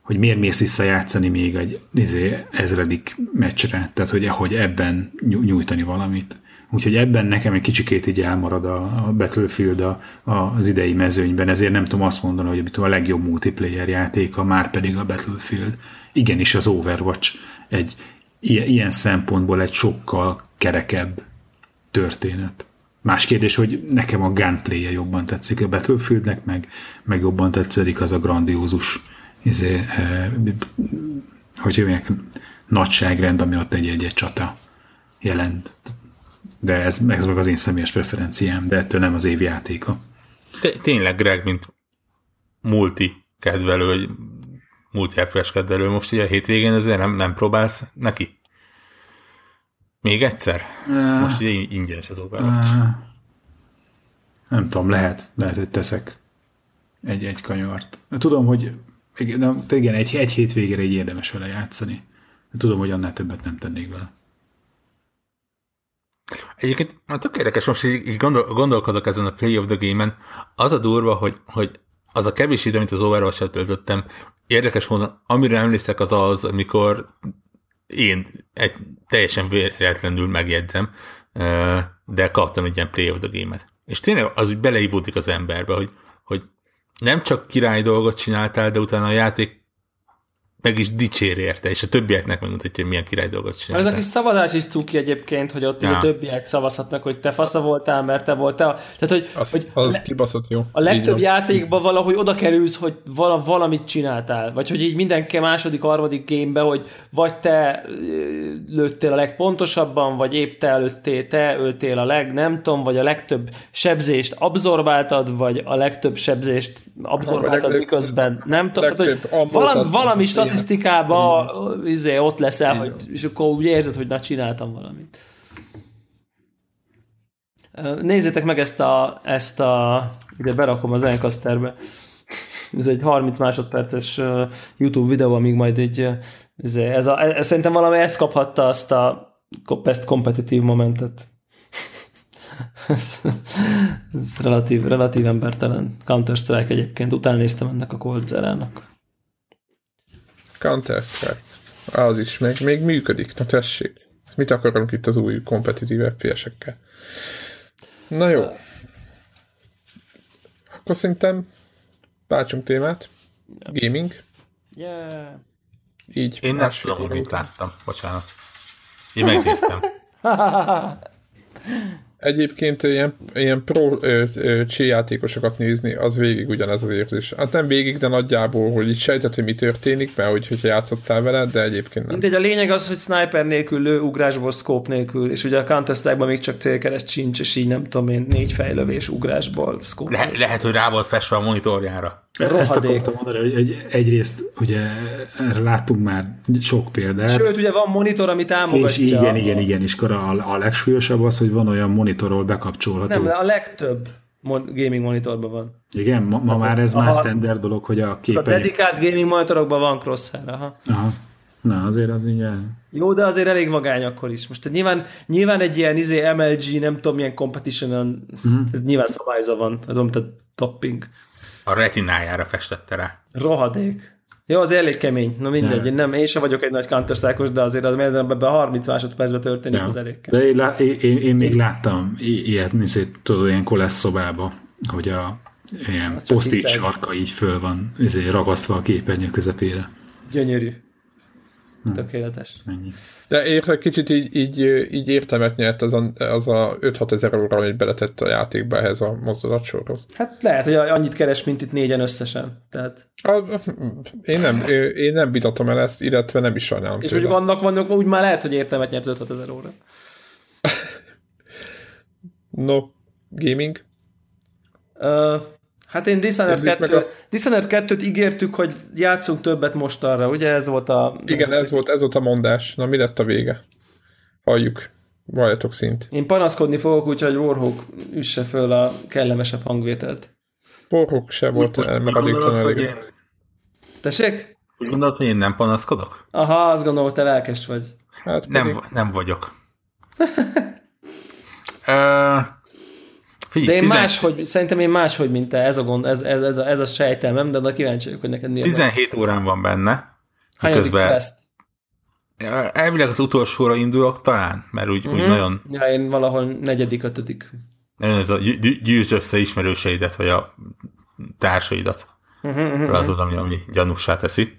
hogy miért mész visszajátszani még egy izé, ezredik meccsre, tehát hogy, hogy ebben nyújtani valamit. Úgyhogy ebben nekem egy kicsikét így elmarad a Battlefield a, a, az idei mezőnyben, ezért nem tudom azt mondani, hogy a legjobb multiplayer játéka, már pedig a Battlefield. Igenis az Overwatch egy ilyen, ilyen szempontból egy sokkal kerekebb történet. Más kérdés, hogy nekem a gunplay-je jobban tetszik a Battlefieldnek, meg, meg jobban tetszik az a grandiózus izé, eh, hogy mondják, nagyságrend, ami ott egy-egy csata jelent. De ez, ez meg az én személyes preferenciám, de ettől nem az év játéka. Tényleg Greg, mint multi kedvelő, vagy multi ef pé es kedvelő, most ugye a hétvégén azért nem, nem próbálsz neki? Még egyszer? Uh, most ugye ingyenes az Overwatch. Uh, nem tudom, lehet, lehet, hogy teszek egy-egy kanyart. Tudom, hogy igen, igen, egy, egy hétvégére így érdemes vele játszani. Tudom, hogy annál többet nem tennék vele. Egyébként már tök érdekes, most így gondol, gondolkodok ezen a Play of the Game-en. Az a durva, hogy, hogy az a kevés idő, amit az Overwatch-ra töltöttem, érdekes volna, amire emlékszek az az, amikor én egy, teljesen véletlenül megjegyzem, de kaptam egy ilyen Play of the Game-et. És tényleg az úgy beleívódik az emberbe, hogy, hogy nem csak király dolgot csináltál, de utána a játék meg is dicsér érte, és a többieknek megmutatja, hogy milyen király dolgot csináltál. Ez a kis szavazás is cuki egyébként, hogy ott ja. a többiek szavazhatnak, hogy te fasza voltál, mert te voltál. Tehát, hogy, az, hogy az le, kibaszott jó. A legtöbb játékban valahogy oda kerülsz, hogy vala, valamit csináltál. Vagy hogy így mindenki második, harmadik gémbe, hogy vagy te lőttél a legpontosabban, vagy épp te lőttél, te öltél a leg, nem tudom, vagy a legtöbb sebzést abszorbáltad, vagy a legtöbb sebzést abszorbáltad, legtöbb, miközben nem tudom. Valami, valami statisztikában mm. izé, ott leszel, mm. hogy, és akkor úgy érzed, hogy na, csináltam valamit. Nézzétek meg ezt a, ezt a ide berakom az Encasterbe. Ez egy harminc másodperces YouTube videó, amíg majd így izé, ez a, ez, szerintem valami ezt kaphatta azt a best kompetitív momentet. ez, ez relatív, relatív embertelen. Counter-Strike egyébként. Utána néztem ennek a Cold Zerának. Counter-Strike. Az is még, még működik. Na tessék. Mit akarunk itt az új kompetitív ef pé esekkel? Na jó. Akkor szerintem váltsunk témát. Gaming. Yeah. Így. Én nem tudom, hogy mit láttam. Bocsánat. Én megnéztem. Egyébként ilyen, ilyen pro cséjátékosokat nézni, az végig ugyanez az érzés. Hát nem végig, de nagyjából, hogy így sejtett, hogy mi történik, mert hogy, hogyha játszottál vele, de egyébként nem. Mindegy, a lényeg az, hogy sniper nélkül lő, ugrásból, scope nélkül, és ugye a Counter-Strike-ban még csak célkereszt sincs, és így nem tudom én, négy fejlövés, ugrásból, scope. Le- lehet, hogy rá volt festve a monitorjára. Ezt akartam mondani, hogy egy, egyrészt ugye erre láttunk már sok példát. Sőt, ugye van monitor, amit támogatja. És igen, igen, igen, és akkor a, a legsúlyosabb az, hogy van olyan monitorról bekapcsolható. Nem, a legtöbb gaming monitorban van. Igen, ma, ma hát, már ez aha, már standard dolog, hogy a képernyő. A dedikált gaming monitorokban van crosshair, aha. Aha. Na, azért az így el... Jó, de azért elég vagány akkor is. Most nyilván, nyilván egy ilyen izé, em el gé, nem tudom, ilyen competition-on, uh-huh. ez nyilván szabályozva van, az amit a topping. A retinájára festette rá. Rohadék. Jó, az elég kemény. Na mindegy, ja. én, nem, én sem vagyok egy nagy Counter-Strike-os, de azért az ebben a harminc másodpercben történik, ja. az elég kemény. De én, lá- én, én még láttam ilyet, nézzét, tudod, ilyen kolesz szobába, hogy a ilyen posztit sarka így föl van izé, ragasztva a képernyő közepére. Gyönyörű. Tökéletes. Ennyi. De ér, kicsit így, így, így értelmet nyert az a, az a öt-hat ezer óra, amit beletett a játékba ehhez a mozdulatsorhoz. Hát lehet, hogy annyit keres, mint itt négyen összesen. Tehát... A, én, nem, én nem vitatom el ezt, illetve nem is sajnálom. És tőle. Úgy vannak, vannak, úgy már lehet, hogy értelmet nyert az öt-hat ezer óra. No, gaming? Uh, hát én Dishonored kettőt ígértük, hogy játszunk többet mostanra, ugye ez volt a... Igen, ez volt, ez volt a mondás. Na, mi lett a vége? Halljuk. Valljatok szint. Én panaszkodni fogok, úgyhogy Warhawk üsse föl a kellemesebb hangvételt. Warhawk se volt megadéktalan elég. Én... Tessék? Úgy gondolod, hogy én nem panaszkodok? Aha, azt gondolom, hogy te lelkes vagy. Hát, nem, pedig... nem vagyok. uh... Figyelj, de én tizen... máshogy, szerintem én máshogy, mint te, ez a gond, ez, ez, ez, a, ez a sejtelmem, de, de kíváncsi vagyok, hogy neked mi a tizenhét van. Órán van benne. Hányadik quest? Elvileg az utolsóra indulok talán, mert úgy, mm-hmm. úgy nagyon... Ja, én valahol negyedik, ötödik. Ez a gy- gyűjtsd össze ismerőseidet, vagy a társaidat. Mm-hmm. Az az, ami, ami gyanússá teszi.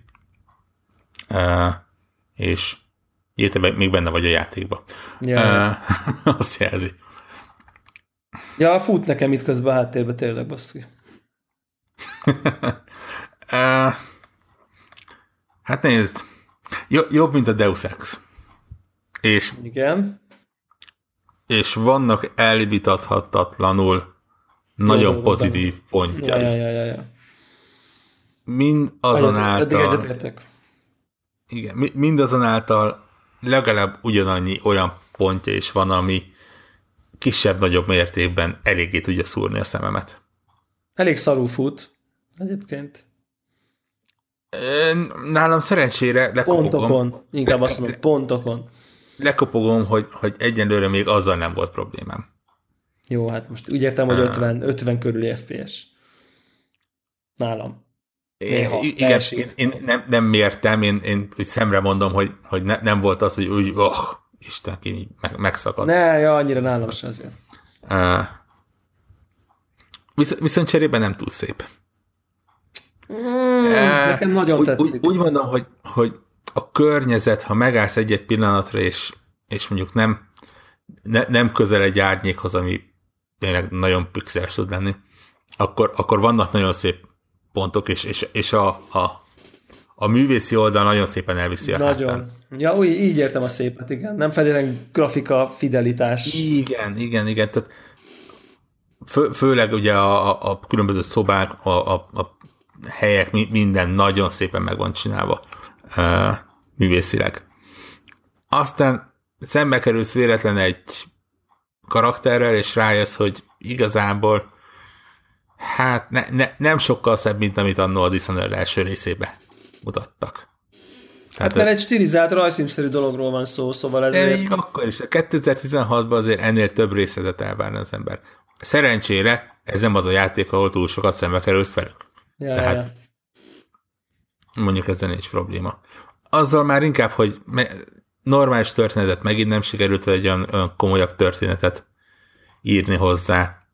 Uh, és érte, még benne vagy a játékban. Yeah. Uh, azt jelzi. Ja, fut nekem itt közben a háttérbe, tényleg, baszki. uh, hát nézd, jo- jobb, mint a Deus Ex. És, igen. És vannak elvitathatatlanul jó, nagyon jó, pozitív van. Pontjai. Ja, ja, ja, ja. Mind azonáltal... Igen, mindazonáltal legalább ugyanannyi olyan pontja is van, ami kisebb-nagyobb mértékben eléggé tudja szúrni a szememet. Elég szarul fut, egyébként. Nálam szerencsére lekopogom. Pontokon, inkább le, azt mondom, le, pontokon. Lekopogom, hogy, hogy egyenlőre még azzal nem volt problémám. Jó, hát most úgy értem, hogy ötven, ötven körüli ef pé es. Nálam. Néha, é, igen, én, én nem, nem mértem, én, én úgy szemre mondom, hogy, hogy ne, nem volt az, hogy úgy... Oh, Isten, ki meg, megszakad. Ne, ja, annyira nálam se azért. Uh, visz, viszont cserében nem túl szép. Mm, uh, nekem nagyon úgy, tetszik. Úgy, úgy mondom, hogy, hogy a környezet, ha megállsz egy-egy pillanatra, és, és mondjuk nem, ne, nem közel egy árnyékhoz, ami tényleg nagyon pixeles tud lenni, akkor, akkor vannak nagyon szép pontok, és, és, és a, a, a művészi oldal nagyon szépen elviszi a nagyon. Hátán. Ja, úgy, így értem a szépet, igen. Nem feltétlenül grafika, fidelitás. Igen, igen, igen. Tehát fő, főleg ugye a, a, a különböző szobák, a, a, a helyek, minden nagyon szépen meg van csinálva uh, művészileg. Aztán szembe kerülsz véletlen egy karakterrel, és rájössz, hogy igazából hát ne, ne, nem sokkal szebb, mint amit annó a Dishonored első részébe mutattak. Hát, hát mert egy stilizált rajzfilmszerű dologról van szó, szóval ezért... Én akkor is, kétezer-tizenhatban azért ennél több részletet elvárna az ember. Szerencsére ez nem az a játék, ahol túl sokat szembe kerülsz velük. Ja, tehát ja. Mondjuk ezzel nincs probléma. Azzal már inkább, hogy normális történetet megint nem sikerült egy olyan, olyan komolyabb történetet írni hozzá.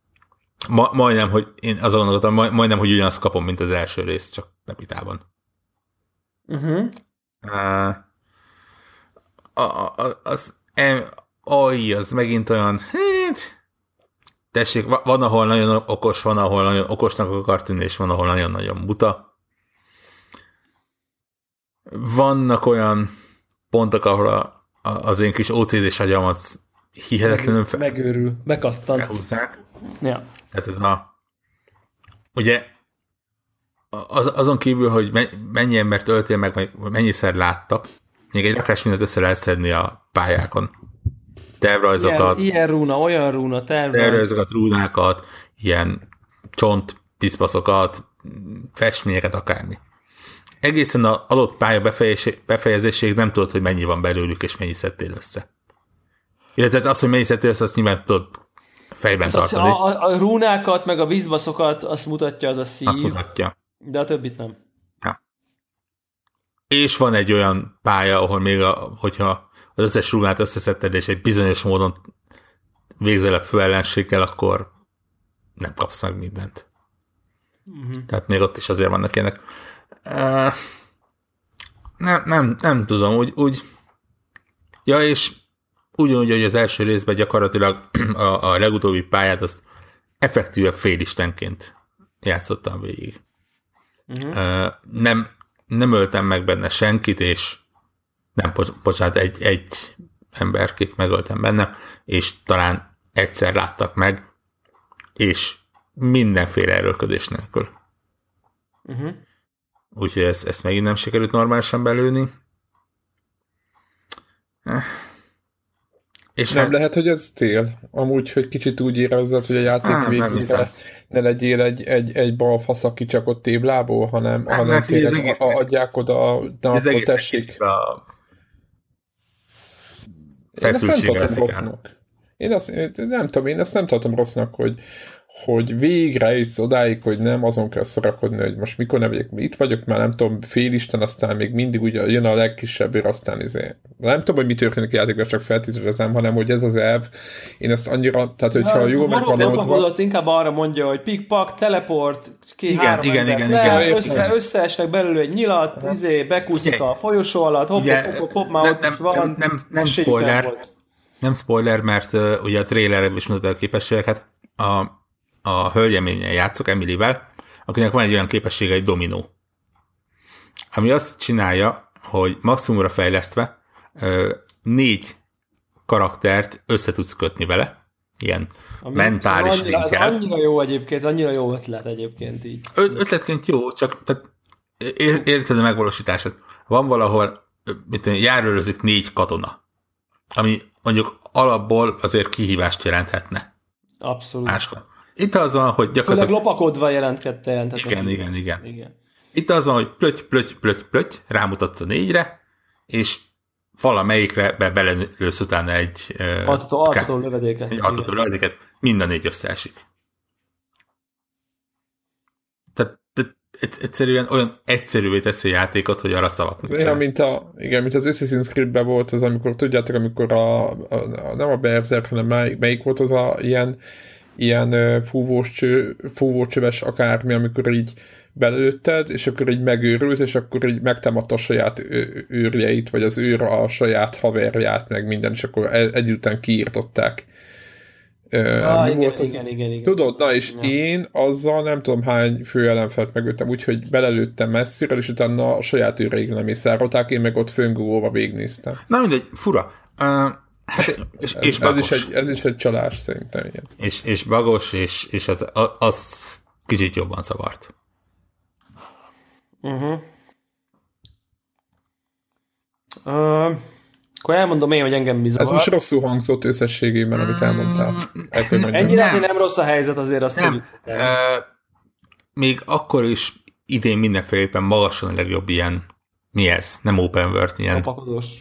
Ma, majdnem, hogy én azon gondoltam, majd, majdnem, hogy ugyanazt kapom, mint az első rész, csak nepitában. Uh-huh. Uh, az á i az megint olyan hát, tessék, van ahol nagyon okos, van ahol nagyon okosnak akar tűnni, és van ahol nagyon-nagyon buta. Vannak olyan pontok, ahol a, az én kis ó cé dés agyam az hihetetlenül fel, megőrül, bekattan. Felhúzzák. Ja. Tehát ez a ugye az, azon kívül, hogy mennyi embert öltél meg, vagy mennyiszer láttak, még egy rakás mindent össze lehet szedni a pályákon. Tervrajzokat. Ilyen, ilyen rúna, olyan rúna, tervrajzokat. Tervrajzokat, rúnákat, ilyen csont, piszpaszokat, festményeket, akármi. Egészen az adott pálya befejezéséig nem tudod, hogy mennyi van belőlük, és mennyi szedtél össze. Illetve az, hogy mennyi szedtél össze, azt nyilván tudod fejben hát tartani. A, a, a rúnákat, meg a bizbaszokat, azt mutatja az a szív. Azt mutatja. De a többit nem. Ja. És van egy olyan pálya, ahol még, a, hogyha az összes rúnát összeszedted, és egy bizonyos módon végzel a főellenséggel, akkor nem kapsz meg mindent. Uh-huh. Tehát még ott is azért vannak ilyenek. Uh, nem, nem, nem tudom, úgy, úgy... Ja, és ugyanúgy, hogy az első részben gyakorlatilag a, a legutóbbi pályát azt effektíve félistenként játszottam végig. Uh-huh. Uh, nem, nem öltem meg benne senkit, és nem, bocsánat, egy, egy emberkét megöltem benne, és talán egyszer láttak meg, és mindenféle erőlködés nélkül. Uh-huh. Úgyhogy ezt, ezt megint nem sikerült normálisan belőni. Eh. És nem le... lehet, hogy ez cél. Amúgy, hogy kicsit úgy érezzed, hogy a játék Á, végig ne, ne legyél egy, egy, egy bal fasz, aki csak ott téblából, hanem, Á, hanem tényleg a, adják oda, de akkor tessék. A... Én ezt nem tartom rossznak. Én ezt, nem tudom, én ezt nem tartom rossznak, hogy hogy végre jutsz odáig, hogy nem azon kell szorakodni, hogy most mikor nem vagyok, itt vagyok, már nem tudom, félisten, aztán még mindig ugye jön a legkisebb ér, aztán izé. Nem tudom, hogy mi történik a játékban, csak feltételezem, hanem hogy ez az elv, én ezt annyira, tehát hogyha jól megvalódott, inkább arra mondja, hogy pikpak, teleport, két-három embert le, össze, összeesnek belőle egy nyilat, izé, bekúszik a folyosó alatt, hopp, hopp, hopp, hopp, már ott is van. Nem spoiler, nem spoiler, mert ugye a trailerben is mutatja a képességeket, a a hölgyeménnyel játszok, Emilivel, akinek van egy olyan képessége, egy dominó. Ami azt csinálja, hogy maximumra fejlesztve négy karaktert össze tudsz kötni vele, ilyen ami mentális szóval annyira, linkkel. Ez annyira jó egyébként, annyira jó ötlet egyébként így. Ö- ötletként jó, csak tehát ér- érted a megvalósítását. Van valahol, mint járőrözik négy katona, ami mondjuk alapból azért kihívást jelenthetne. Abszolút. Máskor. Itt az van, hogy gyakorlatilag... Főleg lopakodva jelentkedte. jelentkedte igen, igen, igen, igen. Itt az van, hogy plöty, plöty, plöty, plöty, rámutatsz a négyre, és valamelyikre be belelősz utána egy... Altató ká... lövedéket. Egy altató lövedéket. Mind a négy összeesik. Tehát te, egyszerűen olyan egyszerűvé teszi a játékot, hogy arra szavaknak sem. Olyan, mint, a, igen, mint az Assassin's Creed-ben volt az, amikor tudjátok, amikor a, a, a, nem a Berserk, hanem mely, melyik volt az a ilyen ilyen fúvós, fúvócsöves akármi, amikor így belőtted, és akkor így megőrülsz, és akkor így megtámadta a saját ő- őrjeit, vagy az őr a saját haverját, meg minden, és akkor együttem kiírtották. Ah, igen, volt az... igen, igen, igen. Tudod, na és ja. Én azzal nem tudom hány fő ellenfelt megöltem, úgyhogy belelőttem messziről, és utána a saját őreig nem is szárolták, én meg ott föngúlva végignéztem. Na mindegy, fura. Uh... Hát, és, ez, és ez, is egy, ez is egy csalás szerintem. Igen. És, és bagos, és, és az, az kicsit jobban zavart. Uh-huh. Uh, akkor elmondom én, hogy engem mi zavart. Ez most rosszul hangzott összességében, amit elmondtál. Mm, ennyire azért nem rossz a helyzet, azért azt tudjuk. Uh, még akkor is idén mindenféleképpen magasan a legjobb ilyen, mi ez? Nem open world, ilyen. Lopakodós.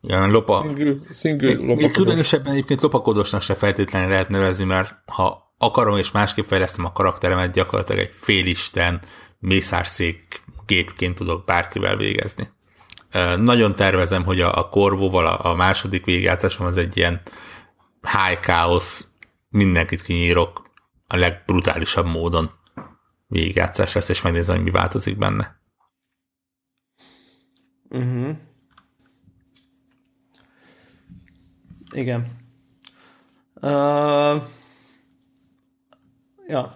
Ilyen lopa. Még különösebben egyébként lopakodósnak se feltétlenül lehet nevezni, mert ha akarom és másképp fejlesztem a karakteremet, gyakorlatilag egy félisten mészárszék gépként tudok bárkivel végezni. Nagyon tervezem, hogy a, a korvóval a, a második végigjátszásom az egy ilyen high chaos, mindenkit kinyírok a legbrutálisabb módon végigjátszás lesz, és megnézem, hogy mi változik benne. Mhm. Uh-huh. Igen. Uh, ja.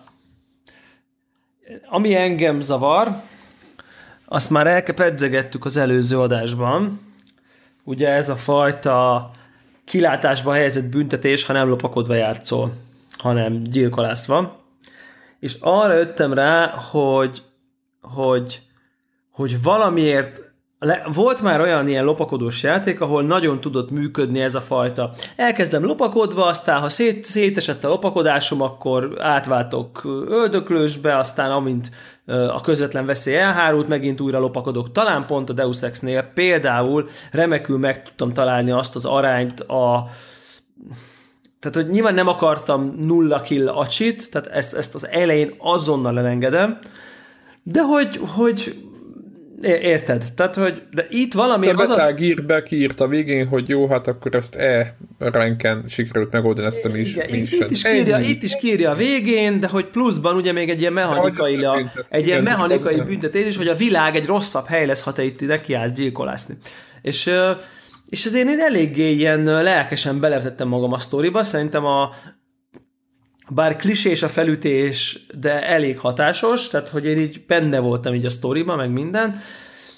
Ami engem zavar, azt már elpedzegettük az előző adásban. Ugye ez a fajta kilátásba helyezett büntetés, ha nem lopakodva játszol, hanem gyilkolászva. És arra jöttem rá, hogy hogy, hogy valamiért le, volt már olyan ilyen lopakodós játék, ahol nagyon tudott működni ez a fajta. Elkezdem lopakodva, aztán ha szét, szétesett a lopakodásom, akkor átváltok öldöklősbe, aztán amint a közvetlen veszély elhárult, megint újra lopakodok. Talán pont a Deus Ex-nél például remekül meg tudtam találni azt az arányt a... Tehát, hogy nyilván nem akartam nulla kill acsit, tehát ezt, ezt az elején azonnal elengedem, de hogy, hogy érted, tehát, hogy de itt valami... A Metal Gearbe kiírt a végén, hogy jó, hát akkor ezt E-ranken sikerült megoldani ezt a misent. Itt is kírja a végén, de hogy pluszban ugye még egy ilyen mechanikai, a, büntet, egy ilyen mechanikai büntetés, és hogy a világ egy rosszabb hely lesz, ha te itt nekiállsz gyilkolászni. És... És azért én eléggé ilyen lelkesen belevetettem magam a sztoriba, szerintem a bár klisés a felütés, de elég hatásos, tehát hogy én így benne voltam így a sztoriba, meg minden,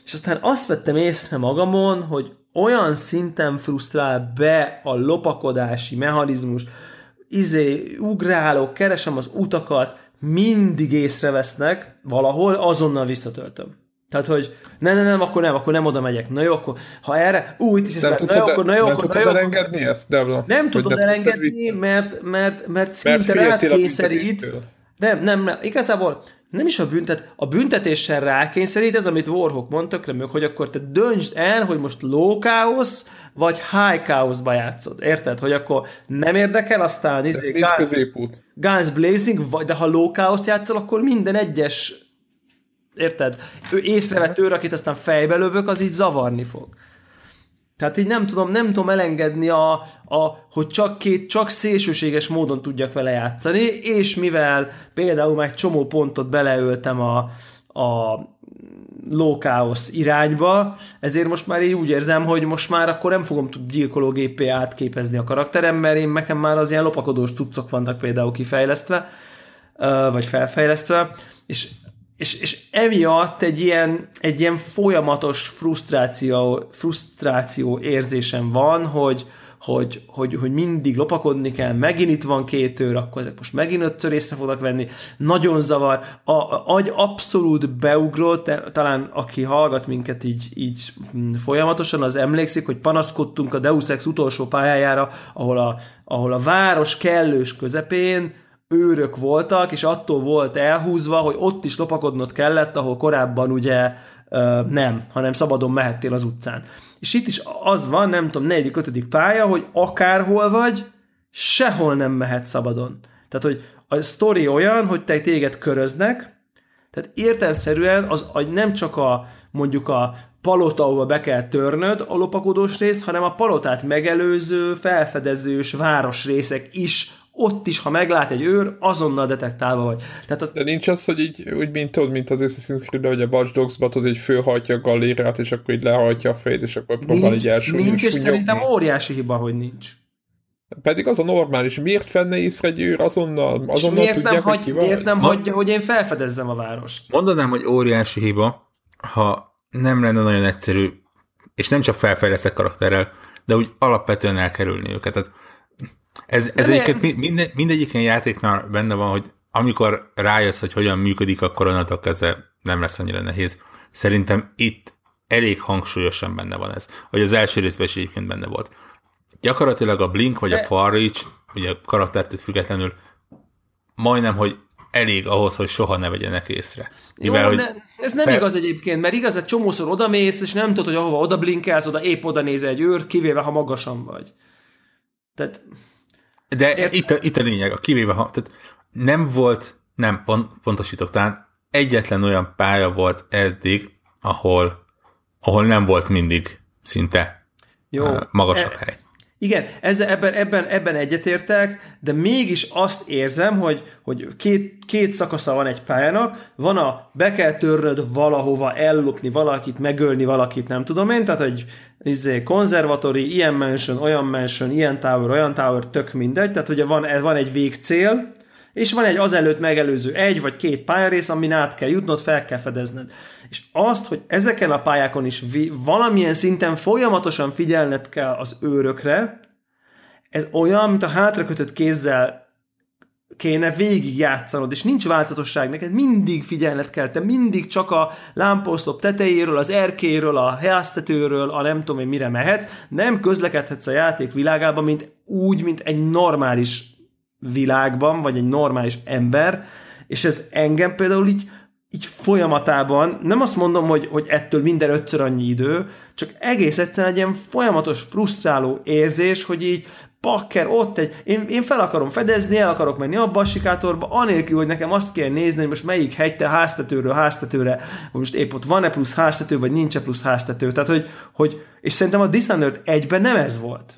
és aztán azt vettem észre magamon, hogy olyan szinten frusztrál be a lopakodási mechanizmus, izé, ugrálok, keresem az utakat, mindig észrevesznek valahol, azonnal visszatöltöm. Tehát, hogy nem, nem, nem, akkor nem, akkor nem oda megyek. Na jó, akkor ha erre, új, és ezt na jó, akkor na jó, akkor... Nem tudtad elengedni ezt, Dewla? Nem tudod elengedni, mert, mert, mert szinte rákényszerít. Nem, nem, nem, igazából nem is a büntet, a büntetéssel rákényszerít, ez, amit Warhawk mond, tökre műk, hogy akkor te döntsd el, hogy most low chaos, vagy high chaosba játszod. Érted? Hogy akkor nem érdekel, aztán izé, guns, guns blazing, de ha low chaos játszol, akkor minden egyes... Érted? Ő észrevetőr, akit aztán fejbe lövök, az így zavarni fog. Tehát így nem tudom, nem tudom elengedni, a, a, hogy csak két, csak szélsőséges módon tudjak vele játszani, és mivel például már csomó pontot beleöltem a, a low chaos irányba, ezért most már így úgy érzem, hogy most már akkor nem fogom tud gyilkológéppé átképezni a karakterem, mert én nekem már az ilyen lopakodós cuccok vannak például kifejlesztve, vagy felfejlesztve, és És, és emiatt egy ilyen, egy ilyen folyamatos frusztráció, frusztráció érzésem van, hogy, hogy, hogy, hogy mindig lopakodni kell, megint itt van két őr, akkor ezek most megint ötször észre fognak venni, nagyon zavar, a, a agy abszolút beugrott, talán aki hallgat minket így, így folyamatosan, az emlékszik, hogy panaszkodtunk a Deus Ex utolsó pályájára, ahol a, ahol a város kellős közepén őrök voltak, és attól volt elhúzva, hogy ott is lopakodnod kellett, ahol korábban ugye nem, hanem szabadon mehettél az utcán. És itt is az van, nem tudom, negyedik, ötödik pálya, hogy akárhol vagy, sehol nem mehetsz szabadon. Tehát, hogy a sztori olyan, hogy te téged köröznek, tehát értelemszerűen az, nem csak a mondjuk a palota, ahova be kell törnöd a lopakodós részt, hanem a palotát megelőző, felfedezős városrészek is, ott is, ha meglát egy őr, azonnal detektálva vagy. Tehát az... De nincs az, hogy így, úgy mint, mint az Assassin's Creed-ben, hogy a Watch Dogs-ban tudod, így fölhajtja a galérát, és akkor így lehajtja a fejét, és akkor próbál így elsúlni. Nincs, és szerintem óriási hiba, hogy nincs. Pedig az a normális. Miért fenne észre egy őr azonnal, azonnal miért tudják, nem hagy, hogy ki van? Miért nem Ma... hagyja, hogy én felfedezzem a várost? Mondanám, hogy óriási hiba, ha nem lenne nagyon egyszerű, és nem csak felfejlesztek karakterrel, de úgy alapvetően elkerülni őket. Tehát Ez, ez egyébként minden, mindegyiken játéknál benne van, hogy amikor rájössz, hogy hogyan működik, akkor onnantól kezdve nem lesz annyira nehéz. Szerintem itt elég hangsúlyosan benne van ez, hogy az első részben is egyébként benne volt. Gyakorlatilag a blink vagy a far reach, ugye a karaktertől függetlenül majdnem, hogy elég ahhoz, hogy soha ne vegyenek észre. Mivel, jó, hogy ne, ez nem fel... igaz egyébként, mert igaz, hogy csomószor odamész, és nem tudod, hogy ahova oda blinkelsz, oda épp oda néz egy őr, kivéve ha magasan vagy. Tehát... De itt a, itt a lényeg, a kivéve, ha, tehát nem volt, nem pont, pontosítok, talán egyetlen olyan pálya volt eddig, ahol, ahol nem volt mindig szinte jó, magasabb e, hely. Igen, ezzel, ebben, ebben, ebben egyetértek, de mégis azt érzem, hogy, hogy két, két szakasza van egy pályának, van a be kell törnöd valahova, ellopni valakit, megölni valakit, nem tudom én, tehát egy izé, konzervatóri, ilyen mansion, olyan mansion, ilyen tower, olyan tower, tök mindegy, tehát ugye van, van egy végcél, és van egy azelőtt megelőző egy vagy két pályarész, amin át kell jutnod, fel kell fedezned. És azt, hogy ezeken a pályákon is valamilyen szinten folyamatosan figyelned kell az őrökre, ez olyan, mint a hátrakötött kézzel kéne végigjátszanod, és nincs változatosság neked, mindig figyelned kell, te mindig csak a lámposzlop tetejéről, az erkéről, a helyeztetőről, a nem tudom én mire mehetsz, nem közlekedhetsz a játék világában, mint úgy, mint egy normális világban, vagy egy normális ember, és ez engem például így, így folyamatában, nem azt mondom, hogy, hogy ettől minden ötször annyi idő, csak egész egyszerűen egy ilyen folyamatos, frusztráló érzés, hogy így pakker, ott egy, én, én fel akarom fedezni, el akarok menni abba a sikátorba, anélkül, hogy nekem azt kell nézni, hogy most melyik hegyte háztetőről háztetőre, hogy most épp ott van-e plusz háztető, vagy nincs-e plusz háztető. Tehát, hogy, hogy, és szerintem a Dishonored egyben nem ez volt.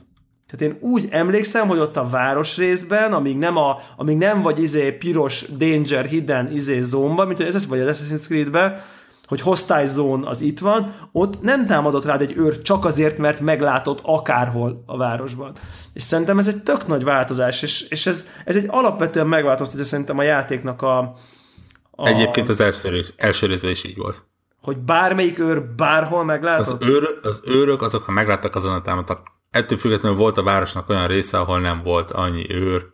Tehát én úgy emlékszem, hogy ott a város részben, amíg nem, a, amíg nem vagy izé piros danger hidden izé zónban, mint hogy ez vagy az Assassin's Creed-ben, hogy hostile zone az itt van, ott nem támadott rád egy őr csak azért, mert meglátott akárhol a városban. És szerintem ez egy tök nagy változás, és, és ez, ez egy alapvetően megváltoztatja szerintem a játéknak a... a... Egyébként az első, rész, első részben is így volt. Hogy bármelyik őr bárhol meglátott? Az, őr, az őrök azok, ha megláttak, azonnal támadtak. Ettől függetlenül volt a városnak olyan része, ahol nem volt annyi őr,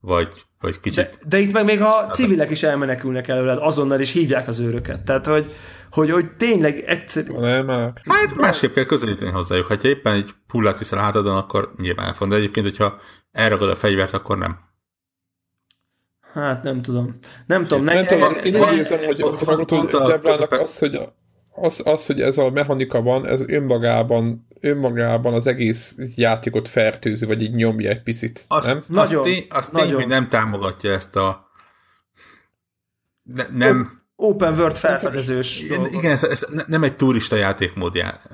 vagy, vagy kicsit... De, de itt meg még a civilek is elmenekülnek előled, azonnal is hívják az őröket. Tehát, hogy, hogy, hogy tényleg egyszerű... Nem, hát másképp kell közelíteni hozzájuk. Ha éppen egy pullát viszel hátadon, akkor nyilván elfog. De egyébként, hogyha elragad a fegyvert, akkor nem. Hát nem tudom. Nem tudom. Nem tudom. Én úgy érzem, hogy Dewlának az, hogy... Az, az, hogy ez a mechanika van, ez önmagában, önmagában az egész játékot fertőzi, vagy így nyomja egy picit, azt, nem? Nagyon, azt tény, azt nagyon. Tény, hogy nem támogatja ezt a... Ne, nem... Open world felfedezős dolgot. Igen, ez, ez nem egy turista játékmódját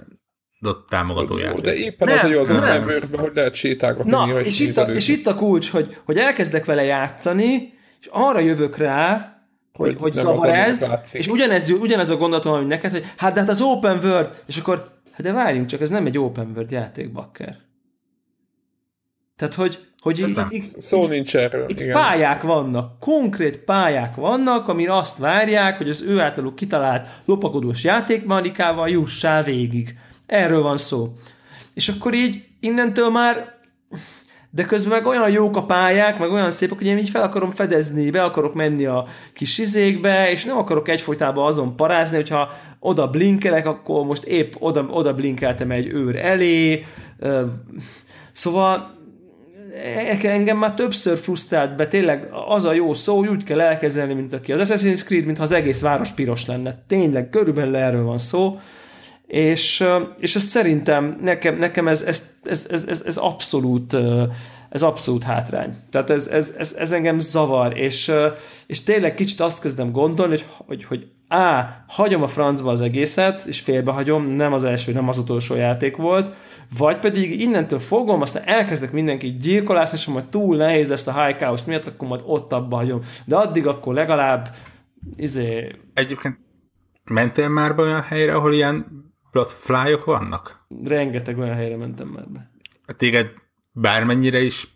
támogató játék. De éppen nem, az a jó az open worldben, hogy lehet sétálgatni. Na, és itt, a, és itt a kulcs, hogy, hogy elkezdek vele játszani, és arra jövök rá, hogy, hogy, hogy zavar ez, és ugyanez, ugyanez a gondolatom, ami neked, hogy hát de hát az open world, és akkor, hát de várjunk csak, ez nem egy open world játék, bakker. Tehát, hogy, hogy itt, itt, szó itt, nincs erről. Itt pályák vannak, konkrét pályák vannak, amire azt várják, hogy az ő általuk kitalált lopakodós játékmechanikával jussál végig. Erről van szó. És akkor így innentől már... De közben meg olyan jók a pályák, meg olyan szépek, hogy én így fel akarom fedezni, be akarok menni a kis izékbe, és nem akarok egyfolytában azon parázni, hogyha oda blinkelek, akkor most épp oda, oda blinkeltem egy őr elé. Szóval engem már többször frusztrált be, tényleg az a jó szó, hogy úgy kell elképzelni, mint aki az Assassin's Creed, mintha az egész város piros lenne. Tényleg, körülbelül erről van szó. És, és ez szerintem nekem, nekem ez, ez, ez, ez, ez, abszolút, ez abszolút hátrány. Tehát ez, ez, ez, ez engem zavar, és, és tényleg kicsit azt kezdem gondolni, hogy, hogy, hogy á, hagyom a francba az egészet, és félbehagyom, nem az első, nem az utolsó játék volt, vagy pedig innentől fogom, aztán elkezdek mindenkit gyilkolászni, és majd túl nehéz lesz a High Chaos miatt, akkor majd ott abba hagyom. De addig akkor legalább izé... Egyébként mentél már be olyan helyre, ahol ilyen platflyok vannak? Rengeteg olyan helyre mentem már be. Téged bármennyire is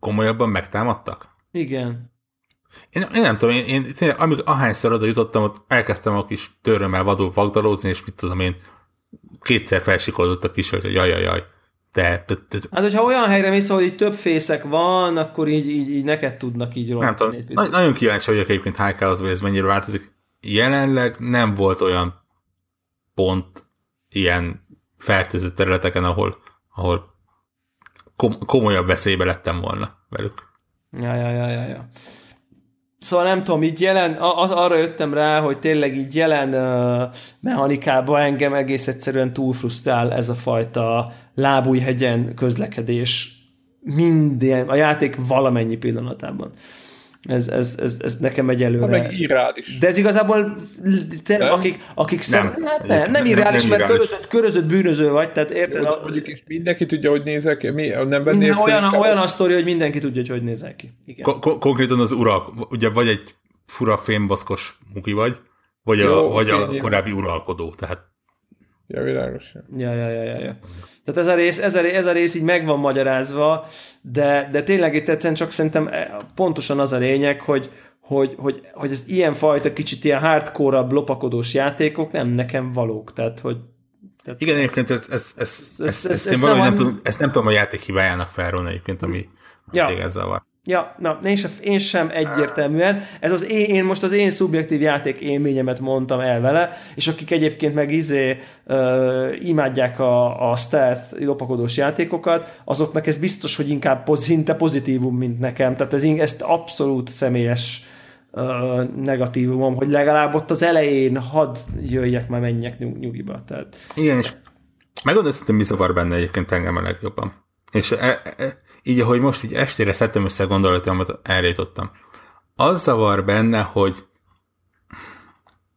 komolyabban megtámadtak? Igen. Én, én nem tudom, én, én tényleg, amíg ahányszor oda jutottam, ott elkezdtem a kis törrömmel vadul vagdalózni, és mit tudom én, kétszer felsikoltottak is, hogy jaj, jaj, jaj. De, de, de. Hát, hogyha olyan helyre mész, ahol így több fészek van, akkor így, így, így neked tudnak így rontani. Nem tudom, Nagy, nagyon kíváncsi vagyok egyébként High Chaosban, ez mennyire változik. Jelenleg nem volt olyan pont ilyen fertőzött területeken, ahol, ahol komolyabb veszélybe lettem volna velük. Ja, ja, ja, ja, ja. Szóval nem tudom, így jelen, a, arra jöttem rá, hogy tényleg így jelen uh, mechanikában engem egész egyszerűen túlfrusztrál ez a fajta lábújhegyen közlekedés minden, a játék valamennyi pillanatában. Ez, ez, ez, ez nekem egy előre. Meg irreális. De ez igazából te, nem? akik, akik szem... Nem, hát nem, nem, nem irreális, nem, nem mert körözött, körözött bűnöző vagy, tehát érted? Jó, a... Mondjuk is mindenki tudja, hogy nézel ki. Mi, nem vennél fél, olyan, a, olyan a sztori, hogy mindenki tudja, hogy hogy nézel ki. Igen. Konkrétan az urak, ugye vagy egy fura fémboszkos muki vagy, vagy, jó, a, vagy okay, a korábbi jaj. uralkodó, tehát ja, világos. Ja, ja, ja, ja, ja. Tehát ez a rész, ez a, ez a rész így meg van magyarázva, de, de tényleg itt egyszerűen csak szerintem pontosan az a lényeg, hogy, hogy, hogy, hogy az ilyenfajta kicsit ilyen hardcore-abb lopakodós játékok nem nekem valók. Tehát, hogy... Tehát igen, egyébként ez, ez, ez, ez, ez, ez, ez, ez, ez nem, nem, nem, nem tudom a játék hibájának felrólni egyébként, ami ja. téged zavar. Ja, na, én sem, én sem egyértelműen. Ez az én, én most az én szubjektív játék élményemet mondtam el vele, és akik egyébként meg izé ö, imádják a, a stealth lopakodós játékokat, azoknak ez biztos, hogy inkább szinte pozitívum, mint nekem. Tehát ez, ez abszolút személyes ö, negatívumom, hogy legalább ott az elején hadd jöjjek, már menjek nyug, nyugiba. Tehát... Igen, és megmondom, hogy mi zavar benne egyébként engem a legjobban. És... E, e, így, ahogy most így estére szedtem össze a gondolatomat, elrétottam. Az zavar benne, hogy,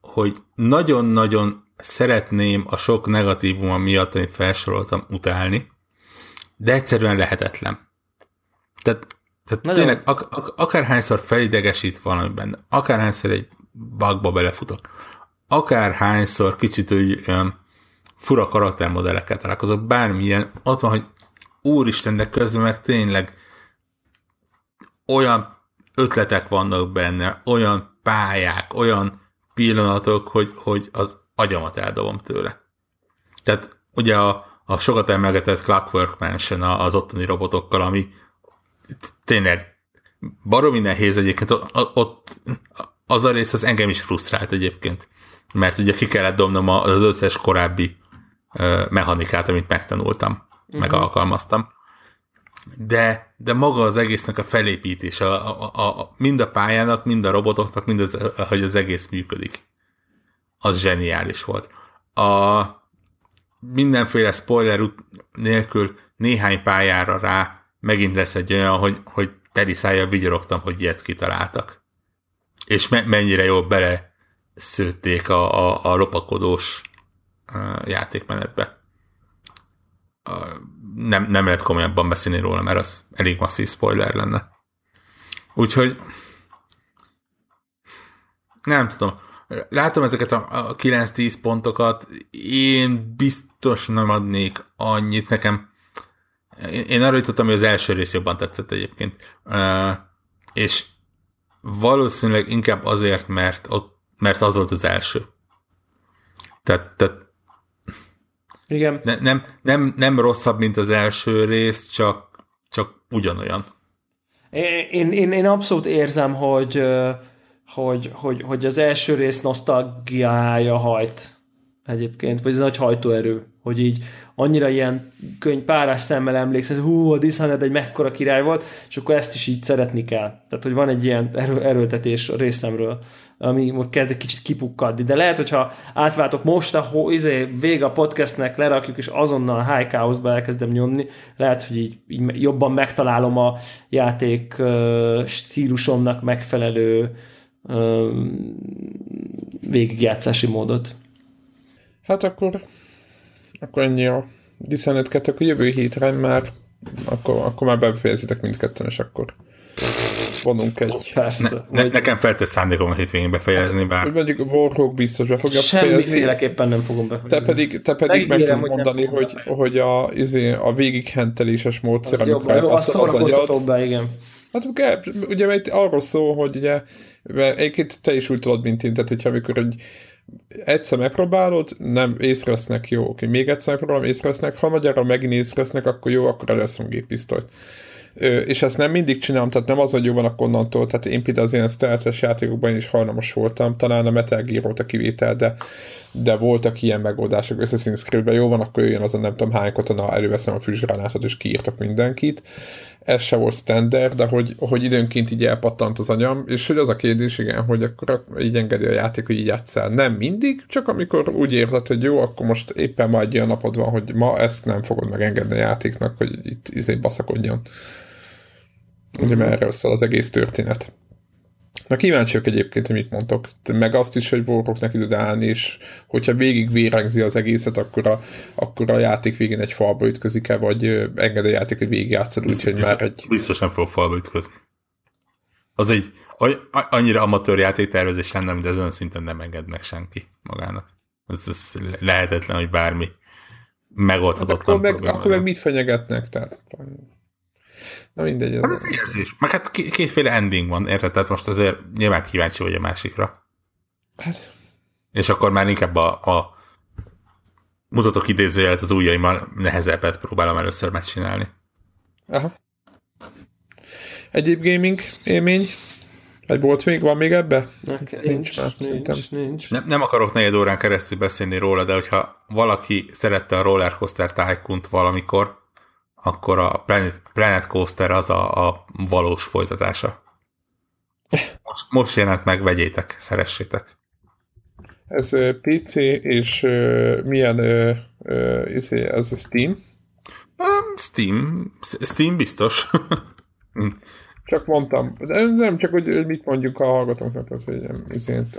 hogy nagyon-nagyon szeretném a sok negatívuma miatt, amit felsoroltam, utálni, de egyszerűen lehetetlen. Tehát, tehát tényleg ak- ak- akárhányszor felidegesít valami benne, akárhányszor egy bugba belefutok, akárhányszor kicsit úgy um, fura karaktermodellekkel találkozok, bármilyen, ott van, hogy úristen, de közben meg tényleg olyan ötletek vannak benne, olyan pályák, olyan pillanatok, hogy, hogy az agyamat eldobom tőle. Tehát ugye a, a sokat emlegetett Clockwork Mansion az ottani robotokkal, ami tényleg baromi nehéz egyébként, ott az a rész az engem is frusztrált egyébként, mert ugye ki kellett dobnom az összes korábbi mechanikát, amit megtanultam. Uh-huh. Meg alkalmaztam. De, de maga az egésznek a felépítés, a, a, a, mind a pályának, mind a robotoknak, mind az, hogy az egész működik. Az zseniális volt. A mindenféle spoiler nélkül néhány pályára rá megint lesz egy olyan, hogy, hogy teli szájjal vigyorogtam, hogy ilyet kitaláltak. És me- mennyire jól bele szőtték a, a, a lopakodós játékmenetbe. Nem, nem lehet komolyabban beszélni róla, mert az elég masszív spoiler lenne. Úgyhogy nem tudom. Látom ezeket a kilenc-tíz pontokat, én biztos nem adnék annyit nekem. Én arra jutottam, hogy az első rész jobban tetszett egyébként. És valószínűleg inkább azért, mert, ott, mert az volt az első. Tehát, tehát igen. Ne, nem, nem, nem rosszabb, mint az első rész, csak, csak ugyanolyan. Én, én, én abszolút érzem, hogy, hogy, hogy, hogy az első rész nosztalgiája hajt egyébként, vagy ez nagy hajtóerő, hogy így annyira ilyen könny párás szemmel emlékszem, hogy hú, a Dishonored egy mekkora király volt, és akkor ezt is így szeretni kell. Tehát, hogy van egy ilyen erő, erőltetés a részemről, ami most kezd egy kicsit kipukkadni. De lehet, hogyha átváltok most, ahol izé, vége a podcastnek, lerakjuk, és azonnal a High Chaos-ba elkezdem nyomni, lehet, hogy így, így jobban megtalálom a játék uh, stílusomnak megfelelő uh, végigjátszási módot. Hát akkor... Akkor ennyi a Dishonored kettő, akkor jövő hétre már, akkor, akkor már befejezitek mindketten, és akkor vonunk egy... Persze. Ne, ne, nekem feltett szándékom a hétvégén befejezni, bár... Mondjuk Warhawk biztos be fogja befejezni. Semmiféleképpen nem fogom befejezni. Te pedig, te pedig meg tudom mondani, hogy, hogy a, izé, a végighenteléses módszer, az amikor... Jobb, az szórakoztatóbb be, igen. Hát ugye, ugye itt arról szól, hogy ugye, egyébként te is úgy tudod, mint én, tehát hogyha amikor egy egyszer megpróbálod, nem észrevesznek, jó, oké, még egyszer megpróbálom, észrevesznek, ha magyarra megint észrevesznek, akkor jó, akkor először géppisztolyt. Ö, és ezt nem mindig csinálom, tehát nem az, hogy jó van akkor onnantól, tehát én például az ilyen stealth-es játékokban is hajlamos voltam, talán a Metal Gear volt a kivétel, de, de voltak ilyen megoldások, összeszín scriptben, jó van, akkor jöjjön azon nem tudom hány katona, előveszem a füstgránátot és kiírtak mindenkit. Ez se volt standard, de hogy, hogy időnként így elpattant az agyam, és hogy az a kérdés, igen, hogy akkor így engedi a játék, hogy így játsszál. Nem mindig, csak amikor úgy érzed, hogy jó, akkor most éppen már egy olyan napod van, hogy ma ezt nem fogod megengedni a játéknak, hogy itt izé baszakodjon. Ugye, mert erről szól az egész történet. Na kíváncsiak egyébként, hogy mit mondtok. Meg azt is, hogy Warhawknak tud állni, és hogyha végig vérengzi az egészet, akkor a, akkor a játék végén egy falba ütközik-e, vagy enged a játék, hogy végigjátszod, úgyhogy biztos, már egy... Biztos nem fog falba ütközni. Az egy annyira amatőr játéktervezés lenne, mint ez olyan szinten nem enged meg senki magának. Ez, ez lehetetlen, hogy bármi megoldhatatlan hát probléma. Akkor meg mit fenyegetnek? Tehát... Na mindegy. Az, az érzés. Meg hát kétféle ending van, érted? Tehát most azért nyilván kíváncsi vagy a másikra. Hát. És akkor már inkább a, a mutatok idézőjelet az ujjaimmal, nehezebbet próbálom először megcsinálni. Aha. Egyéb gaming élmény? Egy volt még? Van még ebbe? Nekem nincs, nincs, már, nincs, nincs. Nem, nem akarok negyed órán keresztül beszélni róla, de hogyha valaki szerette a Rollercoaster Tycoon-t valamikor, akkor a Planet, Planet Coaster az a, a valós folytatása. Most, most jelent meg, vegyétek, szeressétek. Ez pé cé és uh, milyen uh, uh, ez a Steam? Um, Steam. Steam biztos. Csak mondtam. De nem csak, hogy mit mondjuk a hallgatóknak, az, hogy nem,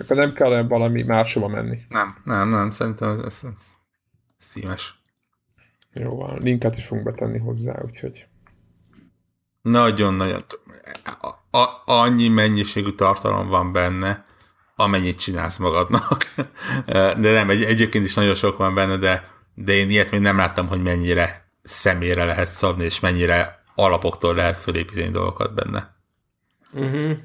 akkor nem kell valami máshova menni. Nem, nem, nem. Szerintem ez, ez, ez Steam-es. Jó van, linket is fogunk betenni hozzá, úgyhogy... Nagyon-nagyon... A, a, annyi mennyiségű tartalom van benne, amennyit csinálsz magadnak. De nem, egy, egyébként is nagyon sok van benne, de, de én ilyet még nem láttam, hogy mennyire személyre lehet szabni, és mennyire alapoktól lehet fölépíteni dolgokat benne. Uh-huh.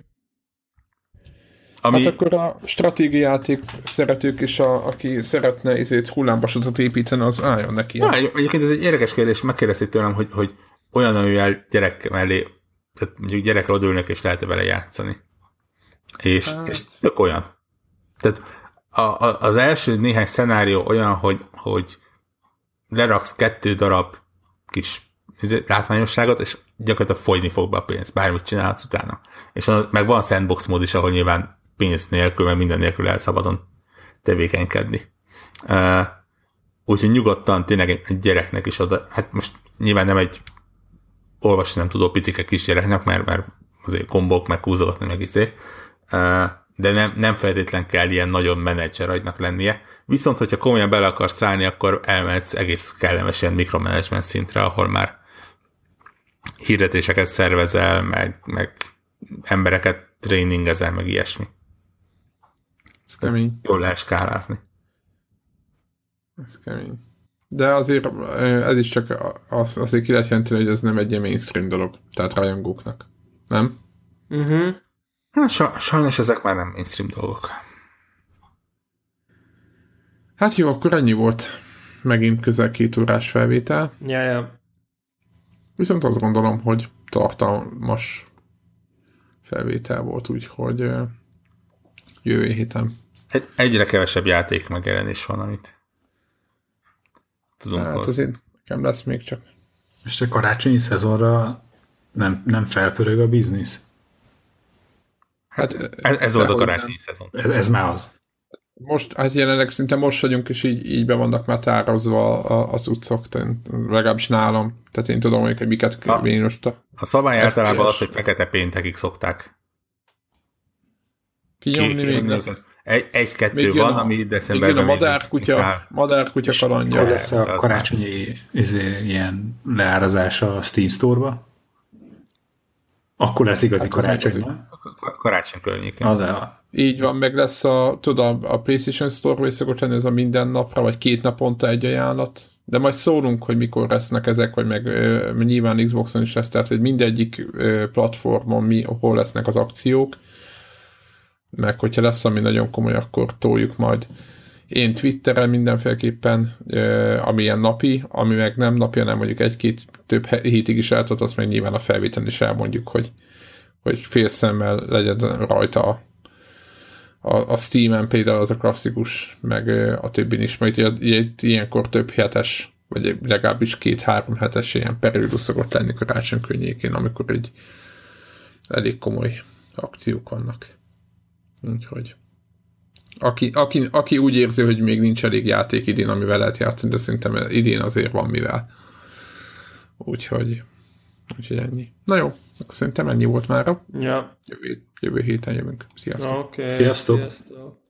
Ami... Hát akkor a stratégiajáték szeretők is, a, aki szeretne izét hullámvasútot építeni, az álljon neki. Na, egyébként ez egy érdekes kérdés, megkérdezték tőlem, hogy, hogy olyan, amivel gyerek mellé, tehát mondjuk gyerekre odülnek, és lehet vele játszani. És, hát... és tök olyan. Tehát a, a, az első néhány szenárió olyan, hogy, hogy leraksz kettő darab kis látványosságot, és gyakorlatilag folyni fog be a pénz, bármit csinálhatsz utána. És meg van sandbox mód is, ahol nyilván pénz nélkül, meg minden nélkül lehet szabadon tevékenykedni. Úgyhogy nyugodtan tényleg egy gyereknek is oda, hát most nyilván nem egy olvasni nem tudó picike kisgyereknek, mert, mert azért gombok meg húzogatni meg izé, de nem, nem feltétlen kell ilyen nagyon menedzser agynak lennie. Viszont, hogyha komolyan bele akarsz állni, akkor elmehetsz egész kellemes ilyen mikromanagement szintre, ahol már hirdetéseket szervezel, meg, meg embereket tréningezel, meg ilyesmi. Ez kemény. Jól lehet skálázni. Ez kemény. De azért ez is csak az, azért ki lehet jelenteni, hogy ez nem egy mainstream dolog, tehát rajongóknak. Nem? Uh-huh. Hát sajnos ezek már nem mainstream dolgok. Hát jó, akkor ennyi volt megint közel két órás felvétel. Ja, ja. Viszont azt gondolom, hogy tartalmas felvétel volt, úgyhogy jövő héten. Egy, egyre kevesebb játék megjelenés van, amit tudunk hozni. Hát azért nekem lesz még csak. És a karácsonyi szezonra nem, nem felpörög a biznisz. Hát, ez, ez volt a karácsonyi szezon. Ez, ez már az. Most, hát jelenleg szinte most vagyunk, és így, így be vannak már tározva az utcok, legalábbis nálam. Tehát én tudom, hogy miket én most a... A szabály általában az, hogy fekete péntekig szokták. Kinyomni még nem. Egy-kettő van, a, ami decemberben még kiszáll. Madárkutya kalandja. Hol lesz a karácsonyi ilyen leárazása a Steam Store-ba? Akkor lesz igazi hát karácsony. Karácsony, karácsony környéken. Az a... Így van, meg lesz a, tudod, a PlayStation Store-ba is szokott lenni ez a minden napra, vagy két naponta egy ajánlat. De majd szólunk, hogy mikor lesznek ezek, vagy meg ö, nyilván Xboxon is lesz, tehát hogy mindegyik ö, platformon mi, hol lesznek az akciók. Meg hogyha lesz, ami nagyon komoly, akkor toljuk majd. Én Twitteren mindenféleképpen, ami ilyen napi, ami meg nem napi, hanem mondjuk egy-két több hétig is eltart, azt meg nyilván a felvételen is elmondjuk, hogy, hogy fél szemmel legyen rajta a, a, a Steam-en például az a klasszikus, meg a többin is, mert ilyenkor több hetes, vagy legalábbis két-három hetes ilyen periódus szokott lenni karácsony környékén, amikor egy elég komoly akciók vannak. Úgyhogy... Aki, aki, aki úgy érzi, hogy még nincs elég játék idén, amivel lehet játszani, de szerintem idén azért van mivel. Úgyhogy, úgyhogy ennyi. Na jó, szerintem ennyi volt mára. Ja. Jövő, jövő héten jövünk. Sziasztok! Okay. Sziasztok! Sziasztok.